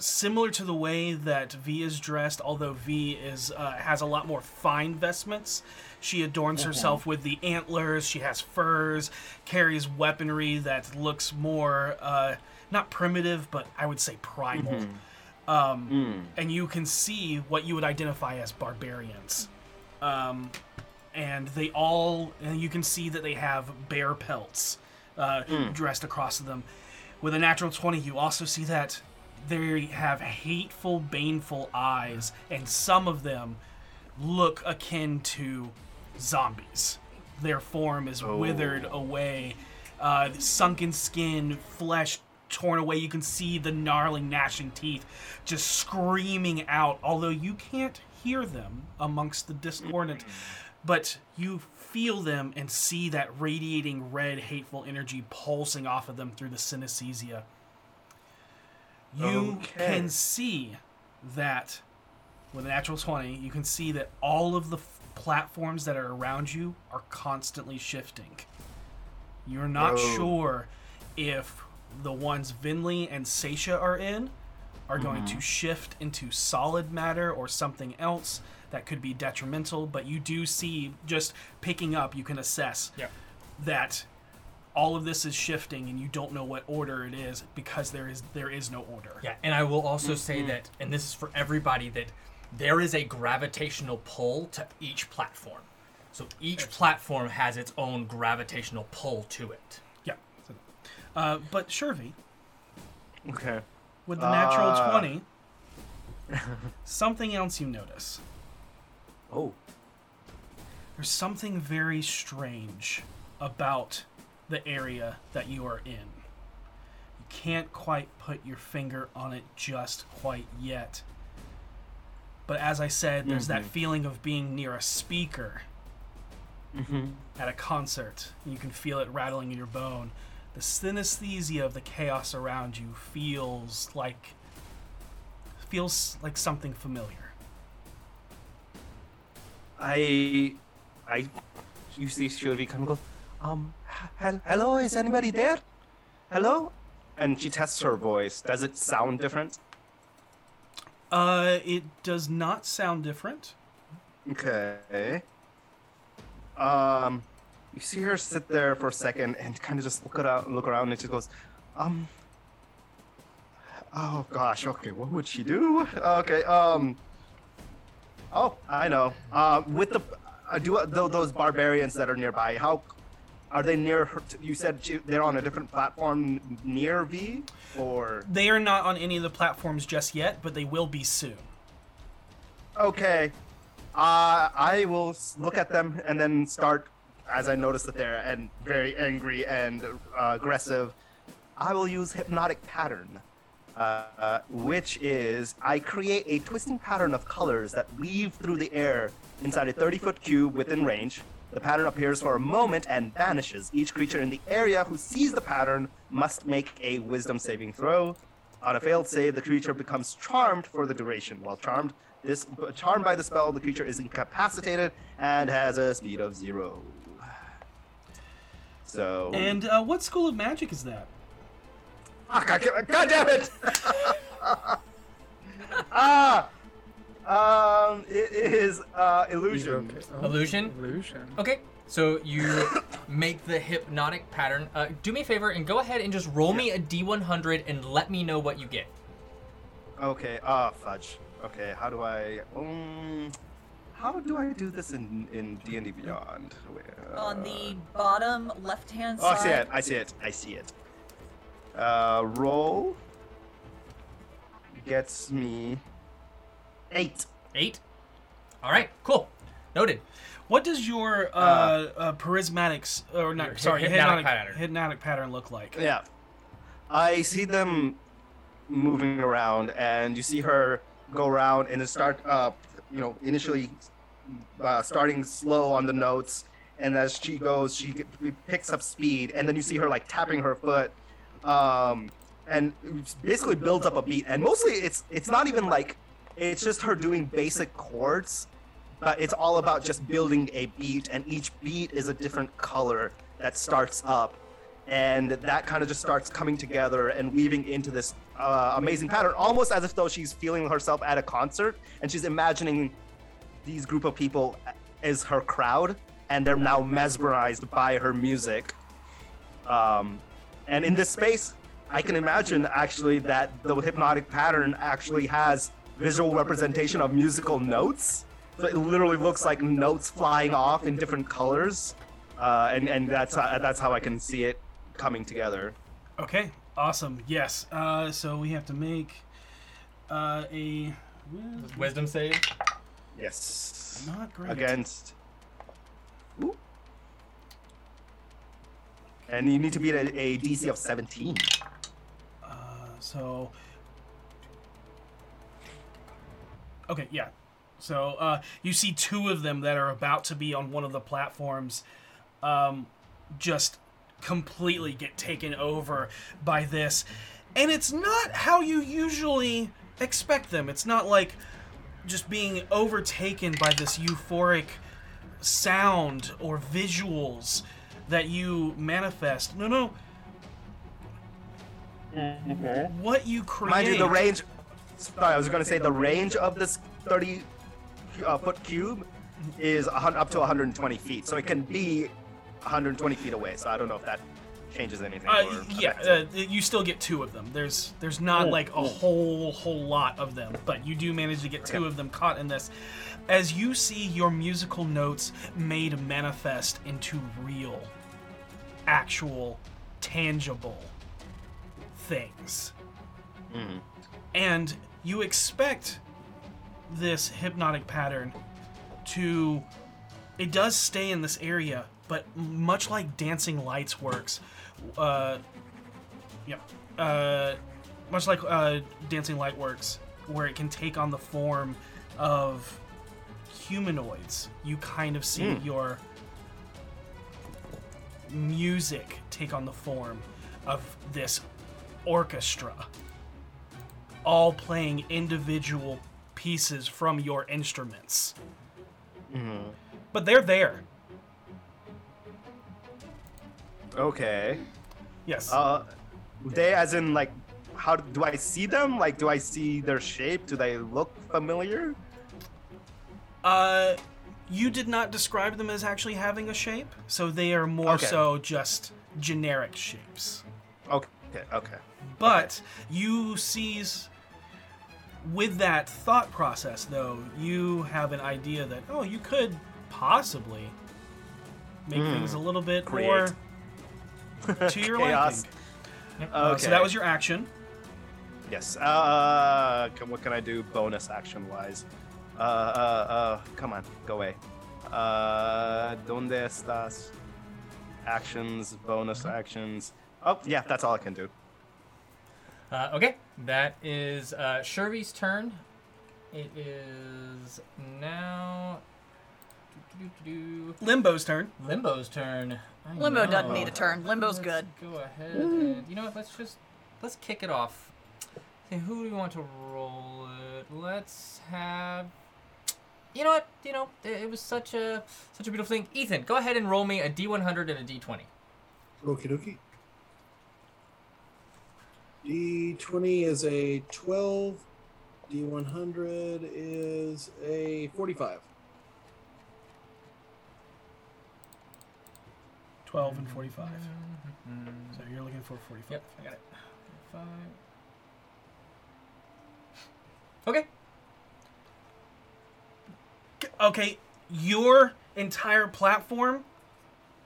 similar to the way that V is dressed, although V is uh, has a lot more fine vestments. She adorns mm-hmm. herself with the antlers. She has furs, carries weaponry that looks more, uh, not primitive, but I would say primal. Mm-hmm. Um, mm. And you can see what you would identify as barbarians. Um, and they all, and you can see that they have bear pelts uh, mm. dressed across them. With a natural twenty, you also see that they have hateful, baneful eyes, and some of them look akin to zombies. Their form is oh. withered away, uh, sunken skin, flesh torn away. You can see the gnarling, gnashing teeth just screaming out, although you can't hear them amongst the discordant, but you feel them and see that radiating red, hateful energy pulsing off of them through the synesthesia. You okay. can see that, with a natural twenty, you can see that all of the f- platforms that are around you are constantly shifting. You're not oh. sure if the ones Vinley and Seisha are in are going mm. to shift into solid matter or something else that could be detrimental, but you do see, just picking up, you can assess yep. that all of this is shifting, and you don't know what order it is because there is there is no order. Yeah, and I will also say that, and this is for everybody, that there is a gravitational pull to each platform. So each platform has its own gravitational pull to it. Yeah. Uh, but Shurvi, okay, with the natural uh... twenty, something else you notice. Oh. There's something very strange about the area that you are in. You can't quite put your finger on it just quite yet. But as I said, there's mm-hmm. that feeling of being near a speaker mm-hmm. at a concert. You can feel it rattling in your bone. The synesthesia of the chaos around you feels like feels like something familiar. I, I, you see Shurvi come and go, um, he- hello, is anybody there? Hello? And she tests her voice. Does it sound different? Uh, it does not sound different. Okay. Um, you see her sit there for a second and kind of just look around, look around, and she goes, um, oh gosh, okay, what would she do? Okay, um, oh, I know. Uh, with the, uh, do uh, those barbarians that are nearby, how, are they near her? T- you said she, they're on a different platform near V, or? They are not on any of the platforms just yet, but they will be soon. Okay. Uh, I will look at them and then start, as I notice that they're and very angry and uh, aggressive, I will use hypnotic pattern, uh, uh, which is I create a twisting pattern of colors that weave through the air inside a thirty-foot cube within range. The pattern appears for a moment and vanishes. Each creature in the area who sees the pattern must make a wisdom saving throw. On a failed save, the creature becomes charmed for the duration. While charmed, This charmed by the spell, the creature is incapacitated and has a speed of zero. So. And uh, what school of magic is that? Ah, God, God damn it! ah, um, it is uh, illusion. Illusion. Illusion. Okay, so you make the hypnotic pattern. Uh, do me a favor and go ahead and just roll yeah. me a D one hundred and let me know what you get. Okay. Ah, uh, fudge. Okay, how do I, um, how do I do this in, in D and D Beyond? Where, uh... On the bottom left-hand side. Oh, I see it, I see it, I see it. Uh, roll gets me eight. Eight? All right, cool. Noted. What does your, uh, uh, uh prismatics, or not, your, sorry, hypnotic, hypnotic pattern. hypnotic pattern look like? Yeah. I see them moving around, and you see her go around and then start, uh, you know, initially uh, starting slow on the notes, and as she goes, she g- picks up speed, and then you see her like tapping her foot, um, and basically builds up a beat. And mostly, it's it's not even like it's just her doing basic chords, but it's all about just building a beat, and each beat is a different color that starts up, and that kind of just starts coming together and weaving into this Uh, amazing pattern, almost as if though she's feeling herself at a concert and she's imagining these group of people as her crowd, and they're now mesmerized by her music. Um, and in this space, I can imagine actually that the hypnotic pattern actually has visual representation of musical notes. So it literally looks like notes flying off in different colors, uh, and and that's how, that's how I can see it coming together. Okay. Awesome. Yes. Uh, so we have to make uh, a wisdom, wisdom save. Yes. Not great. Against. Ooh. And you need to beat a, a D C of seventeen. Uh, so. Okay. Yeah. So uh, you see two of them that are about to be on one of the platforms, um, just completely get taken over by this, and it's not how you usually expect them. It's not like just being overtaken by this euphoric sound or visuals that you manifest. No, no. Okay. What you create. Mind you, the range. Sorry, I was going to say the range of this thirty-foot cube is up to one hundred twenty feet, so it can be one hundred twenty feet away, so I don't know if that changes anything. Uh, yeah, uh, you still get two of them. There's there's not oh, like a oh. whole whole lot of them, but you do manage to get okay. two of them caught in this. As you see your musical notes made manifest into real, actual, tangible things. Mm. And you expect this hypnotic pattern to... It does stay in this area, but much like dancing lights works, uh, yeah, uh, much like uh, dancing light works, where it can take on the form of humanoids, you kind of see mm. your music take on the form of this orchestra all playing individual pieces from your instruments. Mm-hmm. But they're there. Okay. Yes. Uh, they, as in, like, how do I see them? Like, do I see their shape? Do they look familiar? Uh, you did not describe them as actually having a shape, so they are more okay. so just generic shapes. Okay. Okay. Okay. But okay. you seize, with that thought process, though, you have an idea that, oh, you could possibly make mm. things a little bit Create. more to your liking. Yep. Uh, okay. So that was your action. Yes. Uh, can, what can I do bonus action-wise? Uh, uh, uh, come on, go away. Uh, donde estas? Actions, bonus actions. Oh, yeah, that's all I can do. Uh, okay, that is uh, Shurvy's turn. It is now Limbo's turn. Limbo's turn. I Limbo know. doesn't need a turn. Limbo's let's good. Go ahead. And, you know what? Let's just let's kick it off. See, who do we want to roll it? Let's have. You know what? You know it, it was such a such a beautiful thing. Ethan, go ahead and roll me a D one hundred and a D twenty. Okie dokie. D twenty is a twelve. D one hundred is a forty-five. twelve and forty-five. Mm-hmm. So you're looking for forty-five. Yep, I got it. forty-five. Okay. Okay, your entire platform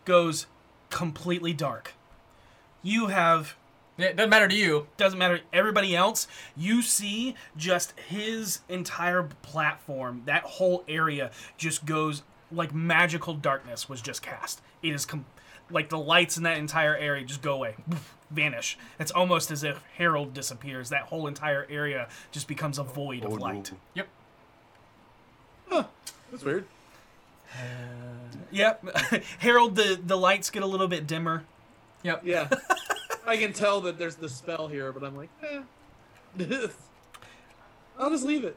goes completely dark. You have... It doesn't matter to you. Doesn't matter to everybody else. You see just his entire platform, that whole area just goes like magical darkness was just cast. It is com- like the lights in that entire area just go away, vanish. It's almost as if Harold disappears. That whole entire area just becomes a void of light. Yep. Huh. That's weird. Uh... Yep. Harold, the, the lights get a little bit dimmer. Yep. Yeah. I can tell that there's the spell here, but I'm like, eh. I'll just leave it.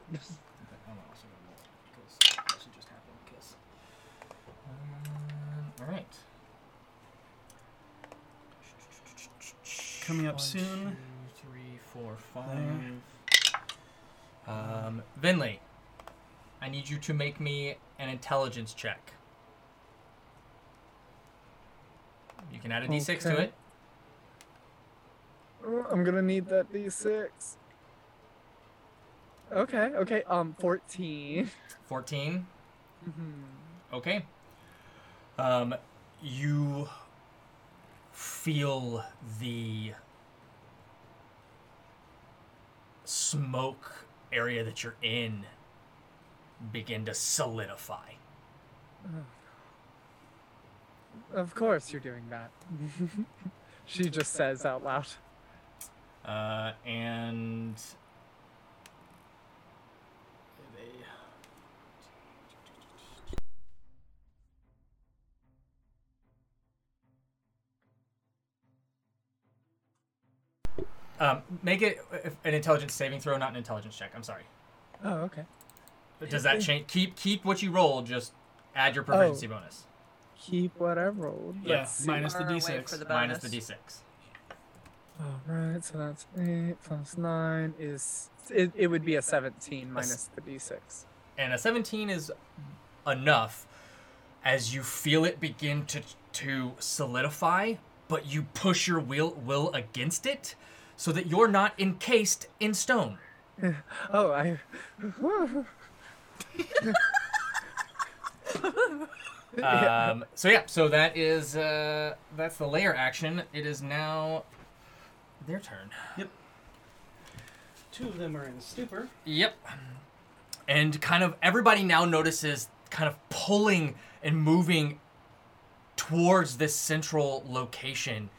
All right. Coming up One, soon. Two, three, four, five. There. Um, Vinley, I need you to make me an intelligence check. You can add a D six okay. to it. I'm gonna need that D six. Okay, okay, um, fourteen. fourteen? Mm-hmm. Okay. Um, you feel the smoke area that you're in begin to solidify. Of course you're doing that. She just says out loud. Uh, and um, make it an intelligence saving throw, not an intelligence check. I'm sorry. Oh, okay. Does that change? Keep keep what you rolled. Just add your proficiency oh, bonus. Keep what I rolled. Yes. Yeah. Minus the D six. Minus the D six. Alright, so that's eight plus nine is... It, it would be a seventeen minus the D six. And a seventeen is enough as you feel it begin to to solidify, but you push your will, will against it so that you're not encased in stone. Oh, I... um, so yeah, so that is... Uh, that's the layer action. It is now... Their turn. Yep. Two of them are in stupor. Yep. And kind of everybody now notices kind of pulling and moving towards this central location.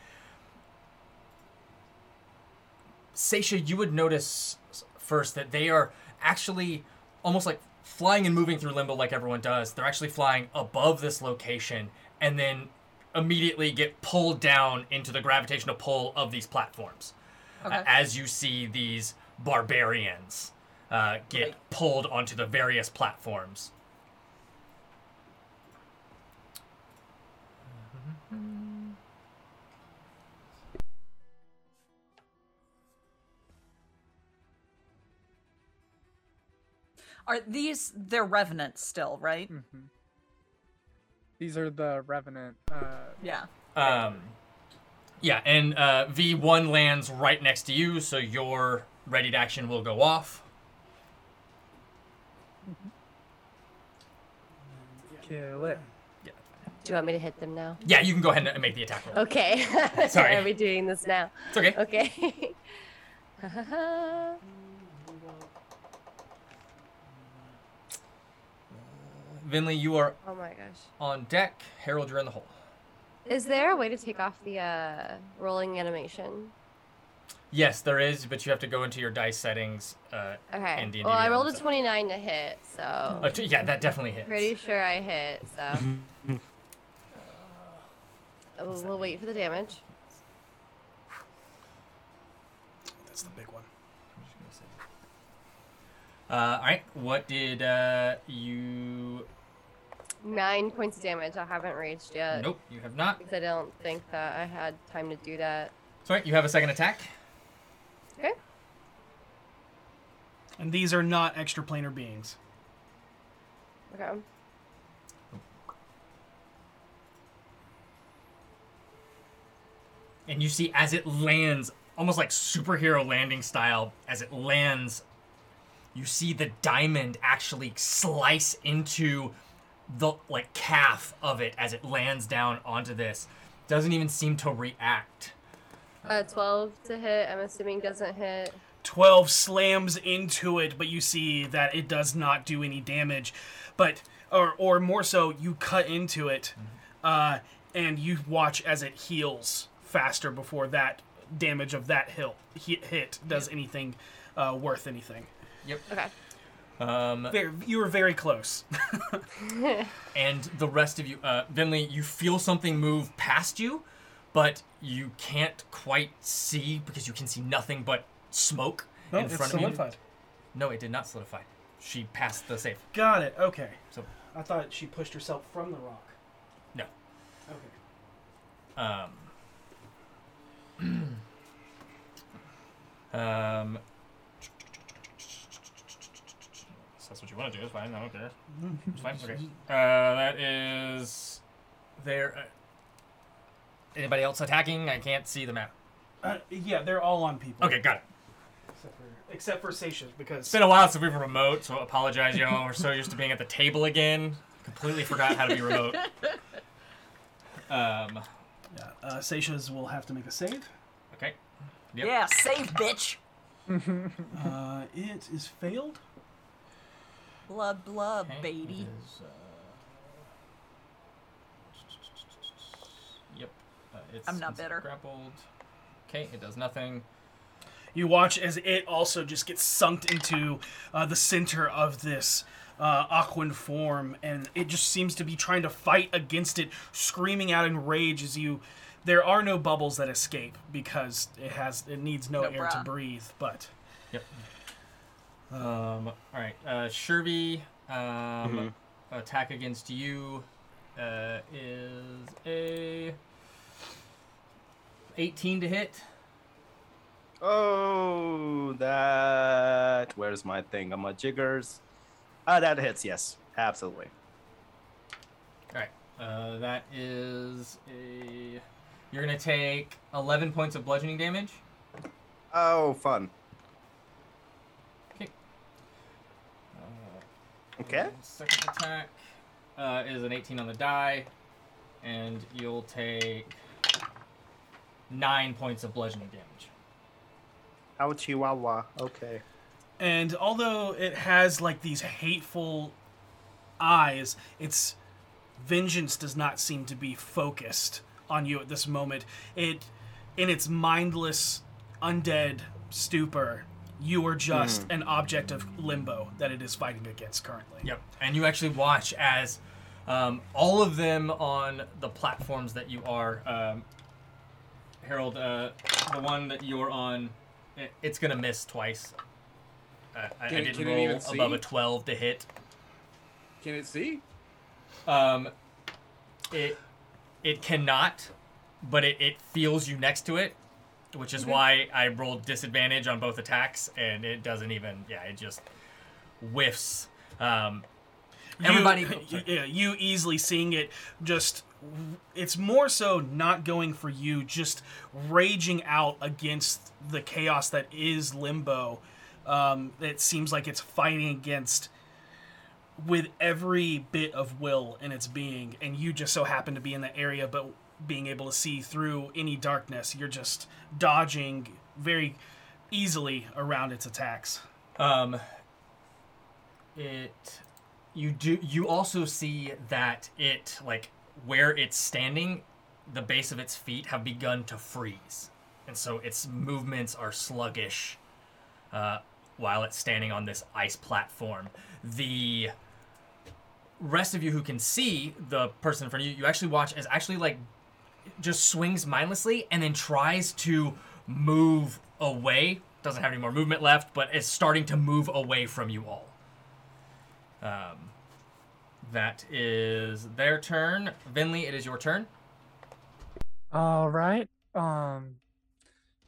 Seisha, you would notice first that they are actually almost like flying and moving through Limbo like everyone does. They're actually flying above this location and then immediately get pulled down into the gravitational pull of these platforms. Okay. Uh, as you see these barbarians uh, get pulled onto the various platforms. Are these, they're revenants still, right? Mm-hmm. These are the revenant. Uh, yeah. Um, yeah, and uh, V one lands right next to you, so your ready to action will go off. Mm-hmm. Kill it. Yeah. Do you want me to hit them now? Yeah, you can go ahead and make the attack roll. Okay. Sorry. Why are we doing this now? It's okay. Okay. Vinley, you are oh my gosh. on deck. Harold, you're in the hole. Is there a way to take off the uh, rolling animation? Yes, there is, but you have to go into your dice settings. Uh, okay. And D and D well, I rolled a twenty-nine to hit, so... Oh, yeah, that definitely hits. Pretty sure I hit, so... we'll mean? wait for the damage. That's the big one. I'm just gonna say. Uh, all right, what did uh, you... Nine points of damage. I haven't raged yet. Nope, you have not. Because I don't think that I had time to do that. Sorry, you have a second attack. Okay. And these are not extraplanar beings. Okay. And you see as it lands, almost like superhero landing style, as it lands, you see the diamond actually slice into... the like calf of it as it lands down onto this. Doesn't even seem to react. Uh, twelve to hit, I'm assuming doesn't hit. twelve slams into it, but you see that it does not do any damage. But, or or more so, you cut into it, mm-hmm. uh, and you watch as it heals faster before that damage of that hit, hit does yep. anything uh, worth anything. Yep. Okay. Um, very, you were very close. And the rest of you, uh, Vinley, you feel something move past you, but you can't quite see because you can see nothing but smoke oh, in front of you. It's solidified. No, it did not solidify. She passed the save. Got it. Okay. So I thought she pushed herself from the rock. No. Okay. Um. um. That's what you want to do. It's fine. I don't care. It's fine. Okay. Uh, that is there. Uh, anybody else attacking? I can't see the map. Uh, yeah, they're all on people. Okay, got it. Except for, except for Seisha, because... It's been a while since we were remote, so apologize, y'all. We're so used to being at the table again. Completely forgot how to be remote. Um, yeah, uh, Seisha's will have to make a save. Okay. Yep. Yeah, save, bitch! uh, it is failed. Blub, blub, okay, baby. Is, uh... Yep. Uh, it's, I'm not it's bitter. Grappled. Okay, it does nothing. You watch as it also just gets sunk into uh, the center of this uh, Aquan form, and it just seems to be trying to fight against it, screaming out in rage as you... There are no bubbles that escape because it has it needs no, no air bra. to breathe, but... Yep. Um, all right, uh, Shurvi, um, mm-hmm. attack against you, uh, is a eighteen to hit. Oh, that, where's my thing on my jiggers? Ah, uh, that hits, yes, absolutely. All right, uh, that is a, you're going to take eleven points of bludgeoning damage. Oh, fun. Okay. And second attack uh, is an eighteen on the die, and you'll take nine points of bludgeoning damage. Ow, chihuahua. Okay. And although it has, like, these hateful eyes, its vengeance does not seem to be focused on you at this moment. It, in its mindless, undead stupor... You are just mm. an object of limbo that it is fighting against currently. Yep. And you actually watch as um, all of them on the platforms that you are, um, Harold, uh, the one that you're on, it's going to miss twice. I, I, can, I didn't roll above a twelve to hit. Can it see? Um, it it cannot, but it, it feels you next to it, which is okay. Why I rolled disadvantage on both attacks, and it doesn't even. Yeah, it just whiffs. Um, everybody, you, you, you easily seeing it just. It's more so not going for you, just raging out against the chaos that is Limbo. Um, it seems like it's fighting against with every bit of will in its being, and you just so happen to be in the area, but being able to see through any darkness, you're just dodging very easily around its attacks. Um, it, you do, you also see that it, like, where it's standing, the base of its feet have begun to freeze. And so its movements are sluggish uh, while it's standing on this ice platform. The rest of you who can see the person in front of you, you actually watch as actually like just swings mindlessly and then tries to move away. Doesn't have any more movement left, but is starting to move away from you all. Um... That is their turn. Vinley, it is your turn. All right. Um,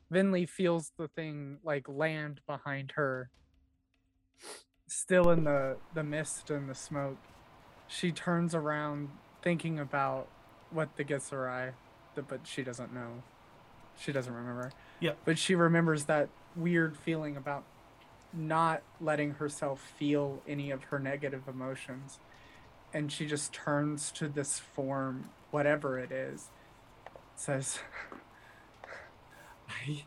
Vinley feels the thing like land behind her. Still in the, the mist and the smoke. She turns around thinking about what the Githzerai, but she doesn't know. She doesn't remember. Yeah. But she remembers that weird feeling about not letting herself feel any of her negative emotions. And she just turns to this form, whatever it is, says, I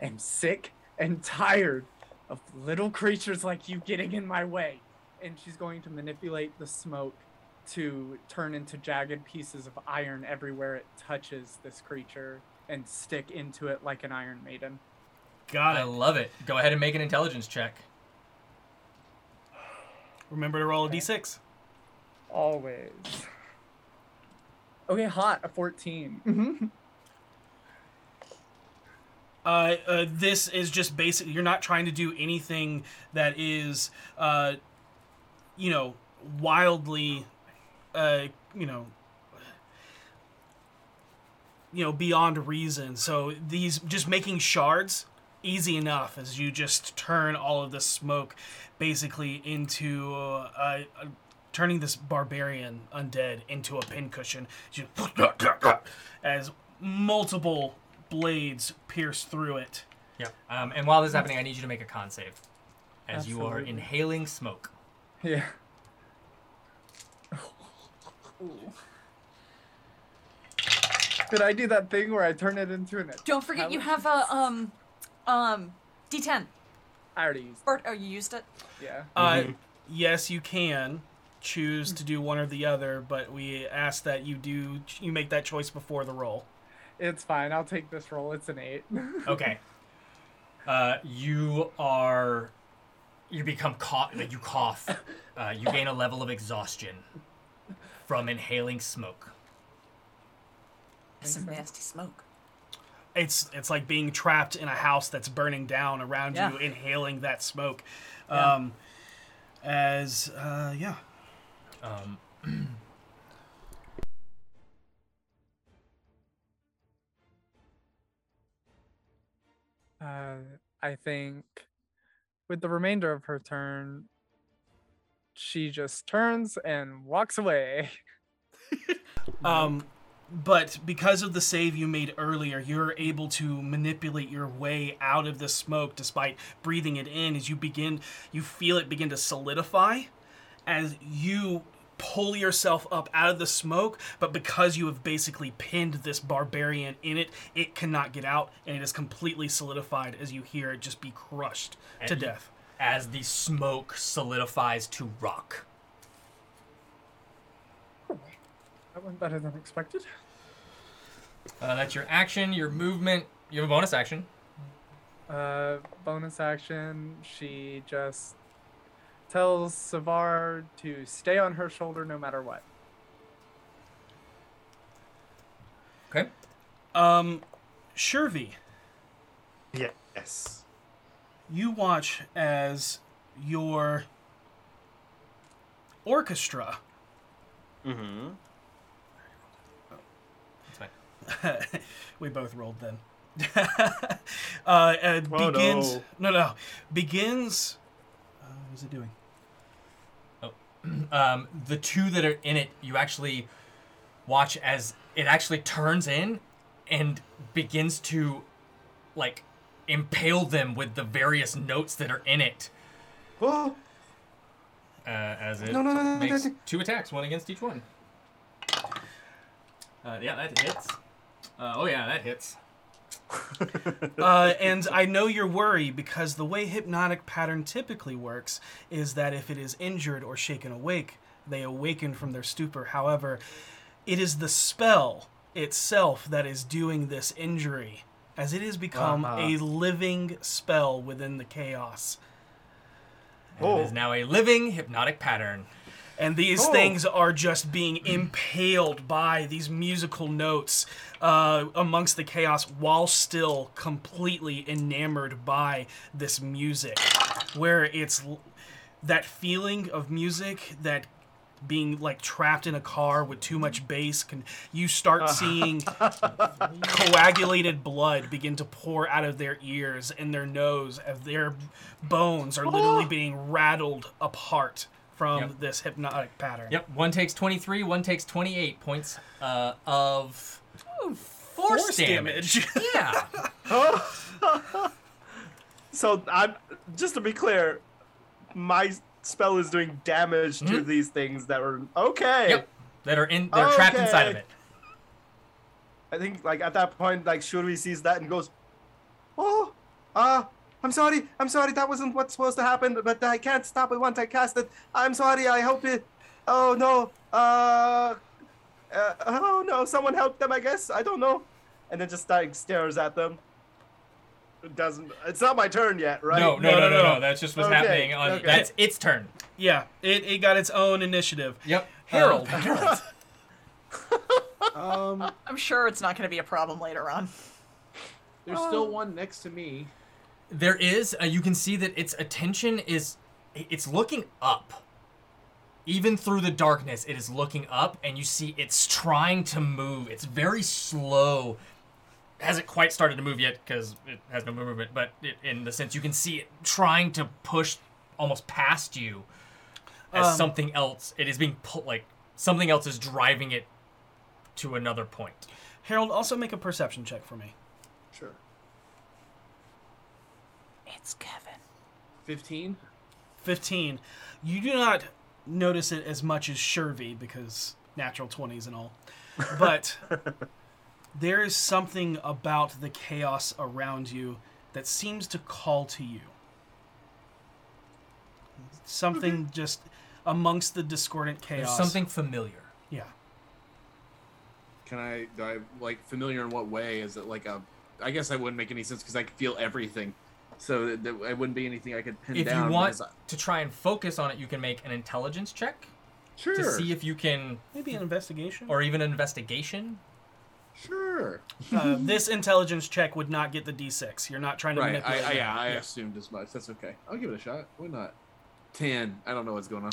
am sick and tired of little creatures like you getting in my way. And she's going to manipulate the smoke to turn into jagged pieces of iron everywhere it touches this creature and stick into it like an Iron Maiden. God, I love it. Go ahead and make an intelligence check. Remember to roll okay. a d six. Always. Okay, hot, a fourteen. Mm-hmm. Uh, uh, this is just basic. You're not trying to do anything that is, uh, you know, wildly, uh, you know, you know, beyond reason. So these, just making shards, easy enough as you just turn all of the smoke basically into uh, a, a turning this barbarian undead into a pincushion as multiple blades pierce through it. Yep. Um, and while this is happening, I need you to make a con save as Absolutely. You are inhaling smoke. Yeah. Did I do that thing where I turn it into an... Don't forget how... you have a um, um, D ten. I already used it. Or, oh, you used it? Yeah. Uh, mm-hmm. Yes, you can choose to do one or the other, but we ask that you do you make that choice before the roll. It's fine. I'll take this roll. It's an eight. Okay. Uh, you are you become caught. Like you cough. Uh, you gain a level of exhaustion from inhaling smoke. That's some nasty smoke. It's it's like being trapped in a house that's burning down around yeah. you, inhaling that smoke. Yeah. Um, as uh, yeah. Um, uh, I think with the remainder of her turn, she just turns and walks away. um, but because of the save you made earlier, you're able to manipulate your way out of the smoke despite breathing it in. As you begin, you feel it begin to solidify. As you pull yourself up out of the smoke, but because you have basically pinned this barbarian in it, it cannot get out, and it is completely solidified as you hear it just be crushed and to death. As the smoke solidifies to rock. That went better than expected. Uh, that's your action, your movement. You have a bonus action. Uh, bonus action, she just... tells Savard to stay on her shoulder no matter what. Okay. Um, Shurvi. Yes. You watch as your orchestra. Mm-hmm. We both rolled then. uh, uh, oh, begins. No. no, no. Begins. Uh, what is it doing? Oh, um, the two that are in it. You actually watch as it actually turns in and begins to, like, impale them with the various notes that are in it. Oh. Uh, as it no, no, no, makes no, no, no. two attacks, one against each one. Uh, yeah, that hits. Uh, oh yeah, that hits. uh, and I know you're worried because the way hypnotic pattern typically works is that if it is injured or shaken awake, they awaken from their stupor. However, it is the spell itself that is doing this injury, as it has become uh-huh. a living spell within the chaos. Oh. It is now a living hypnotic pattern. And these oh. things are just being impaled by these musical notes uh, amongst the chaos while still completely enamored by this music, where it's l- that feeling of music, that being like trapped in a car with too much bass. Can, you start uh-huh. seeing coagulated blood begin to pour out of their ears and their nose as their bones are literally oh. being rattled apart. From yep. this hypnotic pattern. Yep. One takes twenty-three, one takes twenty-eight points uh, of Ooh, force, force damage. damage. Yeah. oh. So I'm just to be clear, my spell is doing damage mm-hmm. to these things that were okay. Yep. That are in. They're okay. trapped inside of it. I think, like, at that point, like, Shurvi sees that and goes, "Oh, ah." Uh, I'm sorry, I'm sorry, that wasn't what's supposed to happen, but I can't stop it once I cast it. I'm sorry, I hope it... Oh, no. Uh, uh, oh, no, someone help them, I guess. I don't know. And then just, like, stares at them. It doesn't... It's not my turn yet, right? No, no, no, no, no. no, no. That's just what's okay. happening. On okay. That's its turn. Yeah, it, it got its own initiative. Yep. Harold. Harold. um, I'm sure it's not going to be a problem later on. There's um, still one next to me. There is. Uh, you can see that its attention is, it's looking up. Even through the darkness, it is looking up, and you see it's trying to move. It's very slow. It hasn't quite started to move yet because it has no movement, but it, in the sense you can see it trying to push almost past you as um, something else. It is being pulled, like something else is driving it to another point. Harold, also make a perception check for me. Sure. It's Kevin. Fifteen? Fifteen. You do not notice it as much as Shurvi because natural twenties and all. But there is something about the chaos around you that seems to call to you. Something mm-hmm. just amongst the discordant chaos. There's something familiar. Yeah. Can I, do I, like, familiar in what way? Is it like a, I guess that wouldn't make any sense because I can feel everything. So it wouldn't be anything I could pin if down. If you want I... to try and focus on it, you can make an intelligence check. Sure. To see if you can... Maybe an investigation. Or even an investigation. Sure. uh, this intelligence check would not get the D six. You're not trying to right. manipulate I, I, it. Yeah, I yeah. assumed as much. That's okay. I'll give it a shot. Why not? Ten. I don't know what's going on.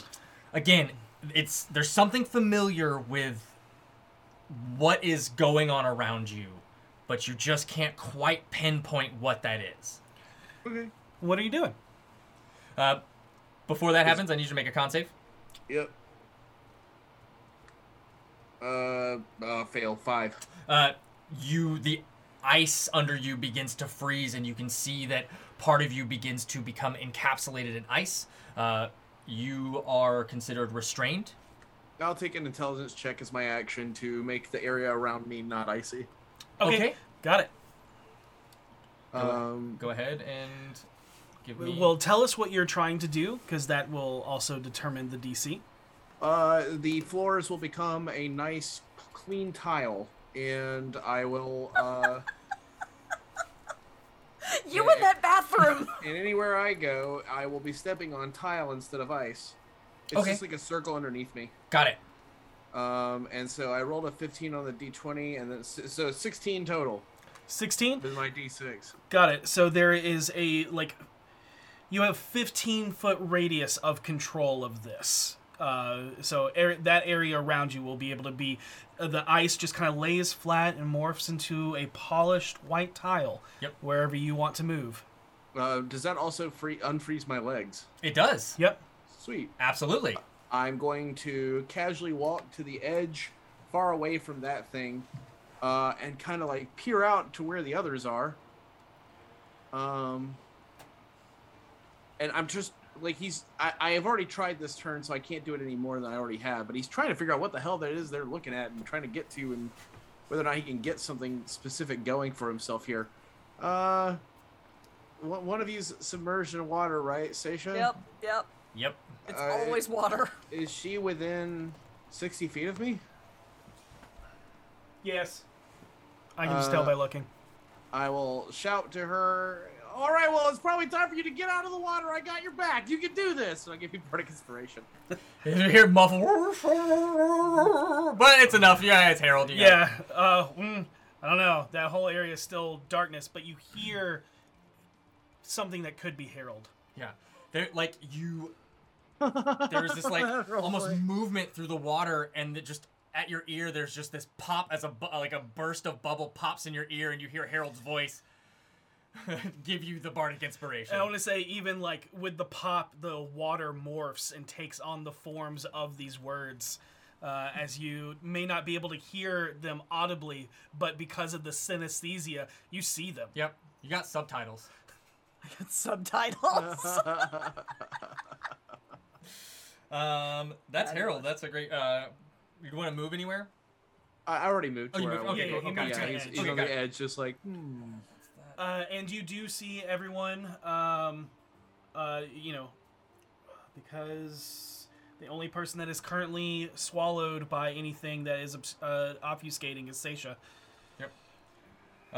Again, it's there's something familiar with what is going on around you, but you just can't quite pinpoint what that is. Okay. What are you doing? Uh, before that happens, I need you to make a con save. Yep. Uh, uh fail five. Uh, you the ice under you begins to freeze, and you can see that part of you begins to become encapsulated in ice. Uh, you are considered restrained. I'll take an intelligence check as my action to make the area around me not icy. Okay, okay. Got it. Um, Go ahead and give me... Well, tell us what you're trying to do, because that will also determine the D C. Uh, the floors will become a nice, clean tile, and I will... Uh, you and, in that bathroom! And anywhere I go, I will be stepping on tile instead of ice. It's okay. just like a circle underneath me. Got it. Um, and so I rolled a fifteen on the D twenty, and then so sixteen total. sixteen? This is my D six. Got it. So there is a, like, you have fifteen foot radius of control of this. Uh, so er- that area around you will be able to be... Uh, the ice just kind of lays flat and morphs into a polished white tile. Yep. Wherever you want to move. Uh, does that also free- unfreeze my legs? It does. Yep. Sweet. Absolutely. I'm going to casually walk to the edge, far away from that thing, uh, and kind of like peer out to where the others are. Um... And I'm just, like, he's, I, I have already tried this turn, so I can't do it any more than I already have. But he's trying to figure out what the hell that is they're looking at and trying to get to, and whether or not he can get something specific going for himself here. Uh, one of you's submerged in water, right, Seisha? Yep, yep. Yep. It's uh, always water. Is she within sixty feet of me? Yes. I can just uh, tell by looking. I will shout to her... All right, well, it's probably time for you to get out of the water. I got your back. You can do this. And I'll give you bardic inspiration. You hear muffle. But it's enough. Yeah, it's Harold. You yeah. Uh, mm, I don't know. That whole area is still darkness, but you hear something that could be Harold. Yeah. There, like, you... There's this, like, almost movement through the water, and it just... At your ear, there's just this pop as a, bu- like, a burst of bubble pops in your ear, and you hear Harold's voice. Give you the bardic inspiration. And I want to say, even like with the pop, the water morphs and takes on the forms of these words, uh, as you may not be able to hear them audibly, but because of the synesthesia, you see them. Yep, you got subtitles. I got subtitles. um, that's Harold. That's a great. Uh, you want to move anywhere? I already moved. To oh, you where moved. I okay, yeah, yeah, okay. He's, he's okay, on the edge, just like. Hmm. Uh, and you do see everyone, um, uh, you know, because the only person that is currently swallowed by anything that is uh, obfuscating is Seisha. Yep.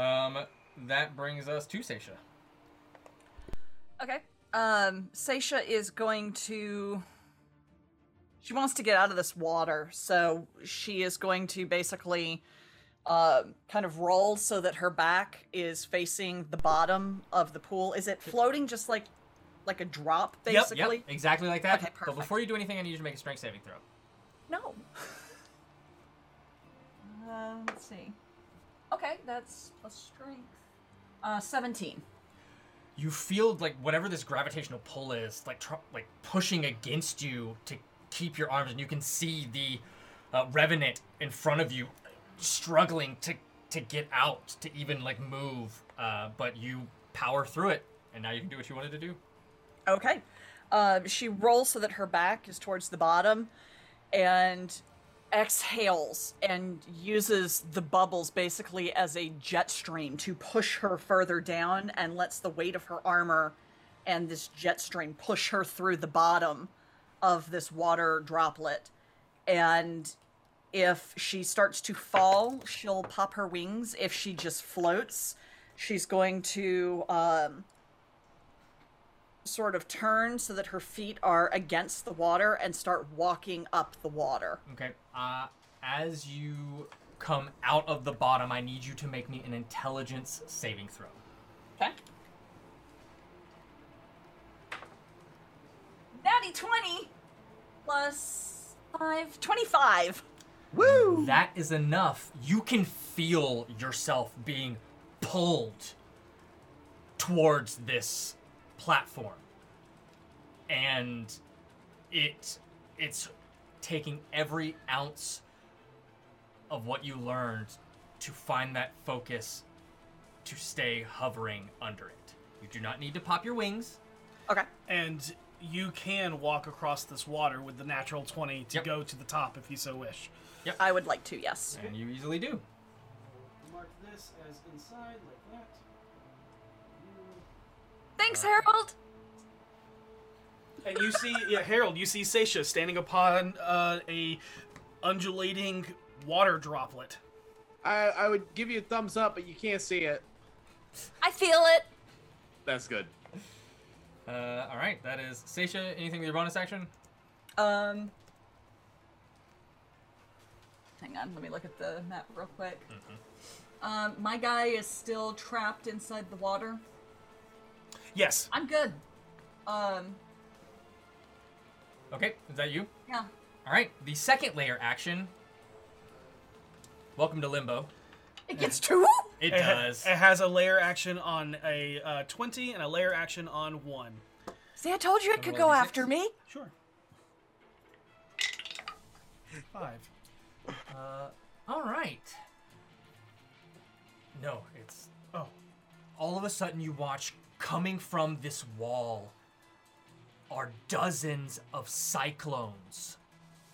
Um, that brings us to Seisha. Okay. Um, Seisha is going to... She wants to get out of this water, so she is going to basically... Uh, kind of roll so that her back is facing the bottom of the pool. Is it floating just like like a drop, basically? Yep, yep, exactly like that. Okay, perfect. But before you do anything, I need you to make a strength saving throw. No. uh, let's see. Okay, that's plus strength. Uh, seventeen. You feel like whatever this gravitational pull is, like tr- like pushing against you to keep your arms, and you can see the uh, revenant in front of you struggling to to get out, to even like move, uh but you power through it, and now you can do what you wanted to do. Okay. Uh, she rolls so that her back is towards the bottom and exhales and uses the bubbles basically as a jet stream to push her further down, and lets the weight of her armor and this jet stream push her through the bottom of this water droplet. And if she starts to fall, she'll pop her wings. If she just floats, she's going to um, sort of turn so that her feet are against the water and start walking up the water. Okay. Uh, as you come out of the bottom, I need you to make me an intelligence saving throw. Okay. Natty twenty plus five, twenty-five. Woo! That is enough. You can feel yourself being pulled towards this platform. And it it's taking every ounce of what you learned to find that focus to stay hovering under it. You do not need to pop your wings. Okay. And you can walk across this water with the natural twenty to yep. go to the top if you so wish. Yep. I would like to, yes. And you easily do. Mark this as inside, like that. Thanks, Harold! And you see, yeah, Harold, you see Seisha standing upon uh, a undulating water droplet. I, I would give you a thumbs up, but you can't see it. I feel it! That's good. Uh, alright, that is Seisha. Anything with your bonus action? Um... Hang on, let me look at the map real quick. Mm-hmm. Um, my guy is still trapped inside the water. Yes. I'm good. Um. Okay, is that you? Yeah. All right, the second layer action. Welcome to Limbo. It gets two? It does. It, ha- it has a layer action on a uh, twenty and a layer action on one. See, I told you it could go after me. Sure. Five. Uh, all right. No, it's... Oh. All of a sudden you watch, coming from this wall, are dozens of cyclones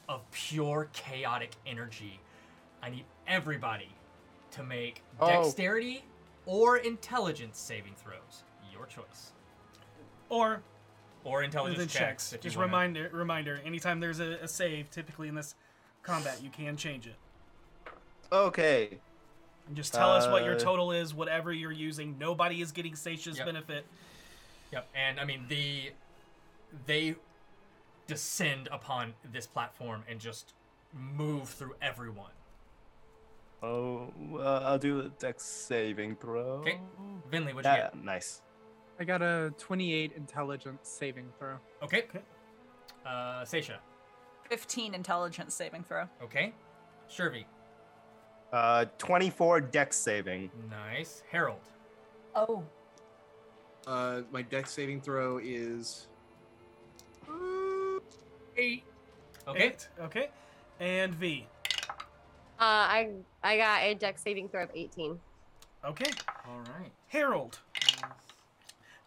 of pure chaotic energy. I need everybody to make oh. dexterity or intelligence saving throws. Your choice. Or... Or intelligence checks. checks Just reminder, reminder, anytime there's a, a save, typically in this combat, you can change it. Okay. And just tell uh, us what your total is, whatever you're using. Nobody is getting Seisha's yep. benefit. Yep, and I mean, the they descend upon this platform and just move through everyone. Oh, uh, I'll do a dex saving throw. Okay, Vinley, what'd you uh, get? Nice. I got a twenty-eight intelligence saving throw. Okay. okay. Uh, Seisha. fifteen intelligence saving throw. Okay. Shurvi. Uh, twenty-four dex saving. Nice. Harold. Oh. Uh, my dex saving throw is... Eight. Okay. Eight. Okay. And V. Uh, I I got a dex saving throw of eighteen. Okay. All right. Harold.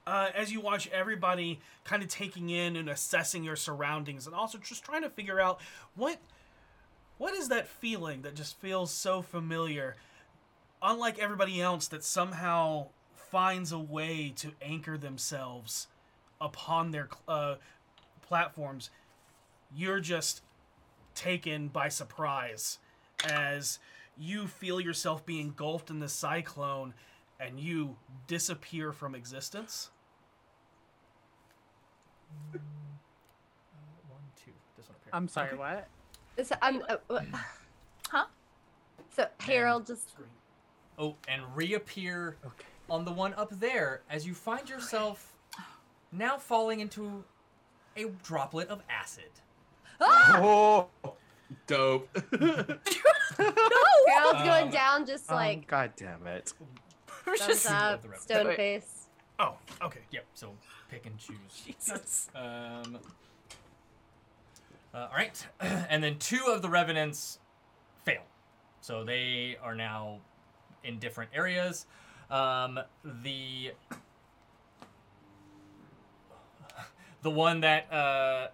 Uh, as you watch everybody kind of taking in and assessing your surroundings and also just trying to figure out what what is that feeling that just feels so familiar, unlike everybody else that somehow finds a way to anchor themselves upon their uh, platforms. You're just taken by surprise as you feel yourself being engulfed in the cyclone and you disappear from existence. One, two. This one up here. I'm sorry, okay. What? So, um, uh, huh? So Harold just... Screen. Oh, and reappear okay. on the one up there as you find yourself now falling into a droplet of acid. Ah! Oh, dope. No! Harold's going um, down just like... Um, God damn it. Thumbs up, stone Wait. face. Oh, okay. Yep, so pick and choose. Jesus. Um... Uh, all right, and then two of the revenants fail, so they are now in different areas. Um, the the one that uh,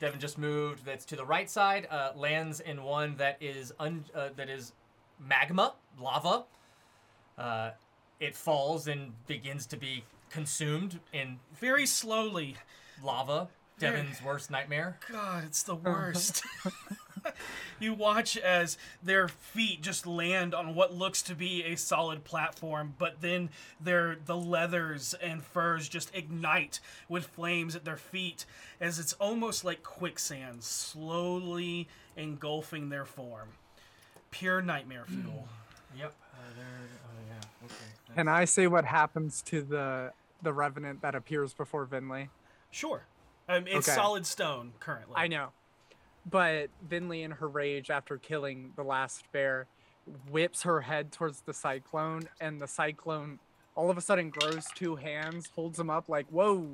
Devin just moved, that's to the right side, uh, lands in one that is un- uh, that is magma, lava. Uh, it falls and begins to be consumed in very slowly lava. Devin's worst nightmare. God, it's the worst. You watch as their feet just land on what looks to be a solid platform, but then their the leathers and furs just ignite with flames at their feet as it's almost like quicksand slowly engulfing their form. Pure nightmare fuel. Mm. Yep. Uh, oh, yeah. Okay. Nice. Can I say what happens to the the revenant that appears before Vinley? Sure. Um, it's okay. Solid stone currently. I know. But Vinley, in her rage after killing the last bear, whips her head towards the cyclone, and the cyclone all of a sudden grows two hands, holds them up like, whoa,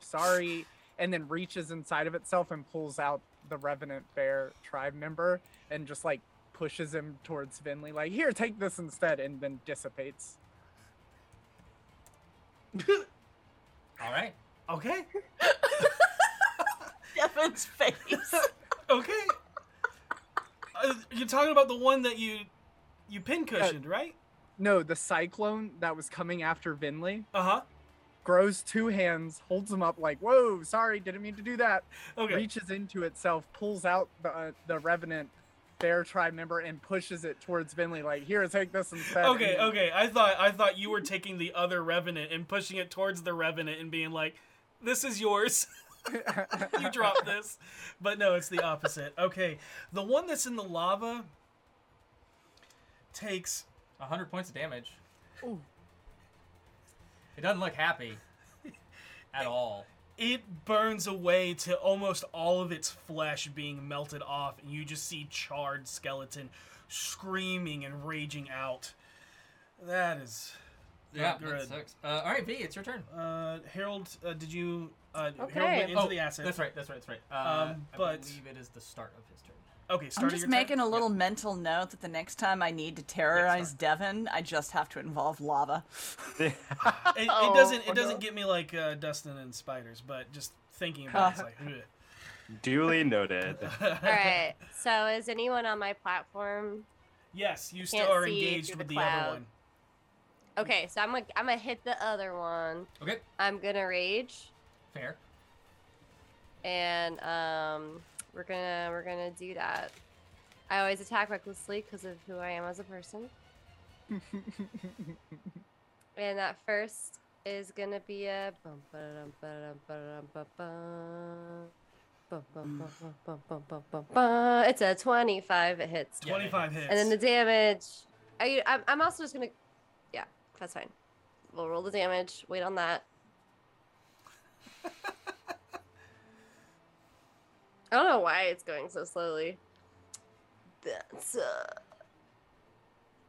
sorry, and then reaches inside of itself and pulls out the revenant bear tribe member and just like pushes him towards Vinley, like, here, take this instead, and then dissipates. All right. Okay. Devin's face. Okay. Uh, you're talking about the one that you you pincushioned, uh, right? No, the cyclone that was coming after Vinley. Uh-huh. Grows two hands, holds them up like, whoa, sorry, didn't mean to do that. Okay. Reaches into itself, pulls out the uh, the revenant bear tribe member and pushes it towards Vinley like, here, take this instead. Okay, and okay. I thought I thought you were taking the other revenant and pushing it towards the revenant and being like, this is yours. You dropped this. But no, it's the opposite. Okay. The one that's in the lava takes one hundred points of damage. Ooh. It doesn't look happy at all. it burns away to almost all of its flesh being melted off, and you just see charred skeleton screaming and raging out. That is not yeah, good. That sucks. Uh, all right, V, it's your turn. Uh, Harold, uh, did you... Uh, okay. Harold went into oh, the asset. That's right, that's right, that's right. Uh, um, I but... believe it is the start of his turn. Okay, start I'm just your making turn. a little yeah. mental note that the next time I need to terrorize Devin, I just have to involve lava. it, it doesn't. It doesn't get me like uh, Dustin and spiders, but just thinking about it's like. Ugh. Duly noted. All right. So, is anyone on my platform? Yes, you still are engaged with the, the other one. Okay, so I'm gonna I'm gonna hit the other one. Okay. I'm gonna rage. Fair. And um. We're gonna we're gonna do that. I always attack recklessly because of who I am as a person. And that first is gonna be a bum bum bum bum bum bum. It's a twenty-five. It hits. twenty-five hits. And then the damage. I I'm, I'm also just gonna. Yeah, that's fine. We'll roll the damage. Wait on that. I don't know why it's going so slowly. That's uh,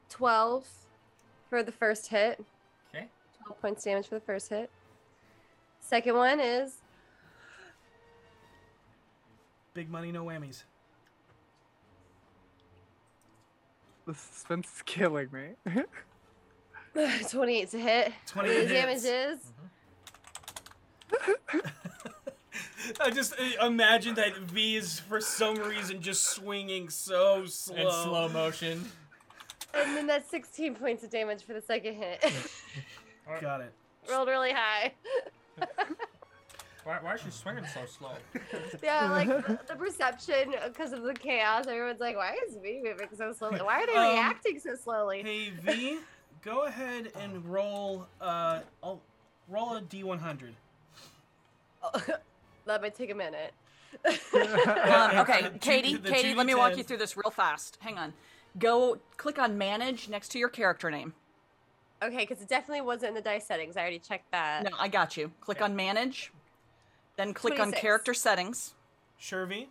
twelve for the first hit. Okay. twelve points damage for the first hit. Second one is... Big money, no whammies. The suspense is killing me. twenty-eight to hit. twenty-eight damage is... Mm-hmm. I just imagine that V is, for some reason, just swinging so slow. And slow motion. And then that's sixteen points of damage for the second hit. Got it. Rolled really high. why, why is she swinging so slow? Yeah, like, the, the perception, because of the chaos, everyone's like, why is V moving so slowly? Why are they um, reacting so slowly? Hey, V, go ahead and roll, uh, I'll roll a D one hundred. That might take a minute. um, okay, Katie, Katie, let me walk you through this real fast. Hang on. Go click on Manage next to your character name. Okay, because it definitely wasn't in the dice settings. I already checked that. No, I got you. Click okay. on Manage, then click twenty-six. On Character Settings. Shurvi?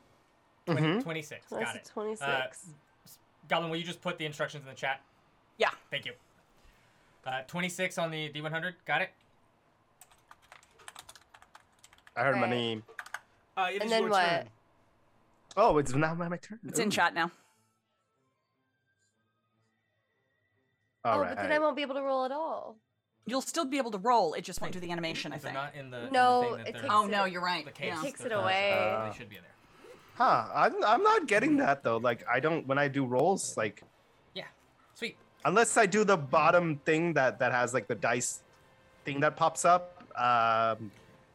Mm-hmm. twenty-six, got it. twenty-six. Uh, Goblin, will you just put the instructions in the chat? Yeah. Thank you. Uh, twenty-six on the D one hundred, got it? I heard right. my name. Uh, it and is then your what? Turn. Oh, it's now my turn. It's Ooh. in chat now. All oh, right. But then I won't be able to roll at all. You'll still be able to roll. It just won't do the animation, I think. Not in the, no, in the thing that it takes Oh, it, no, you're right. The case, it takes the, it away. Uh, they should be in there. Huh. I'm, I'm not getting that, though. Like, I don't, when I do rolls, like. Yeah. Sweet. Unless I do the bottom thing that, that has, like, the dice thing that pops up. Um...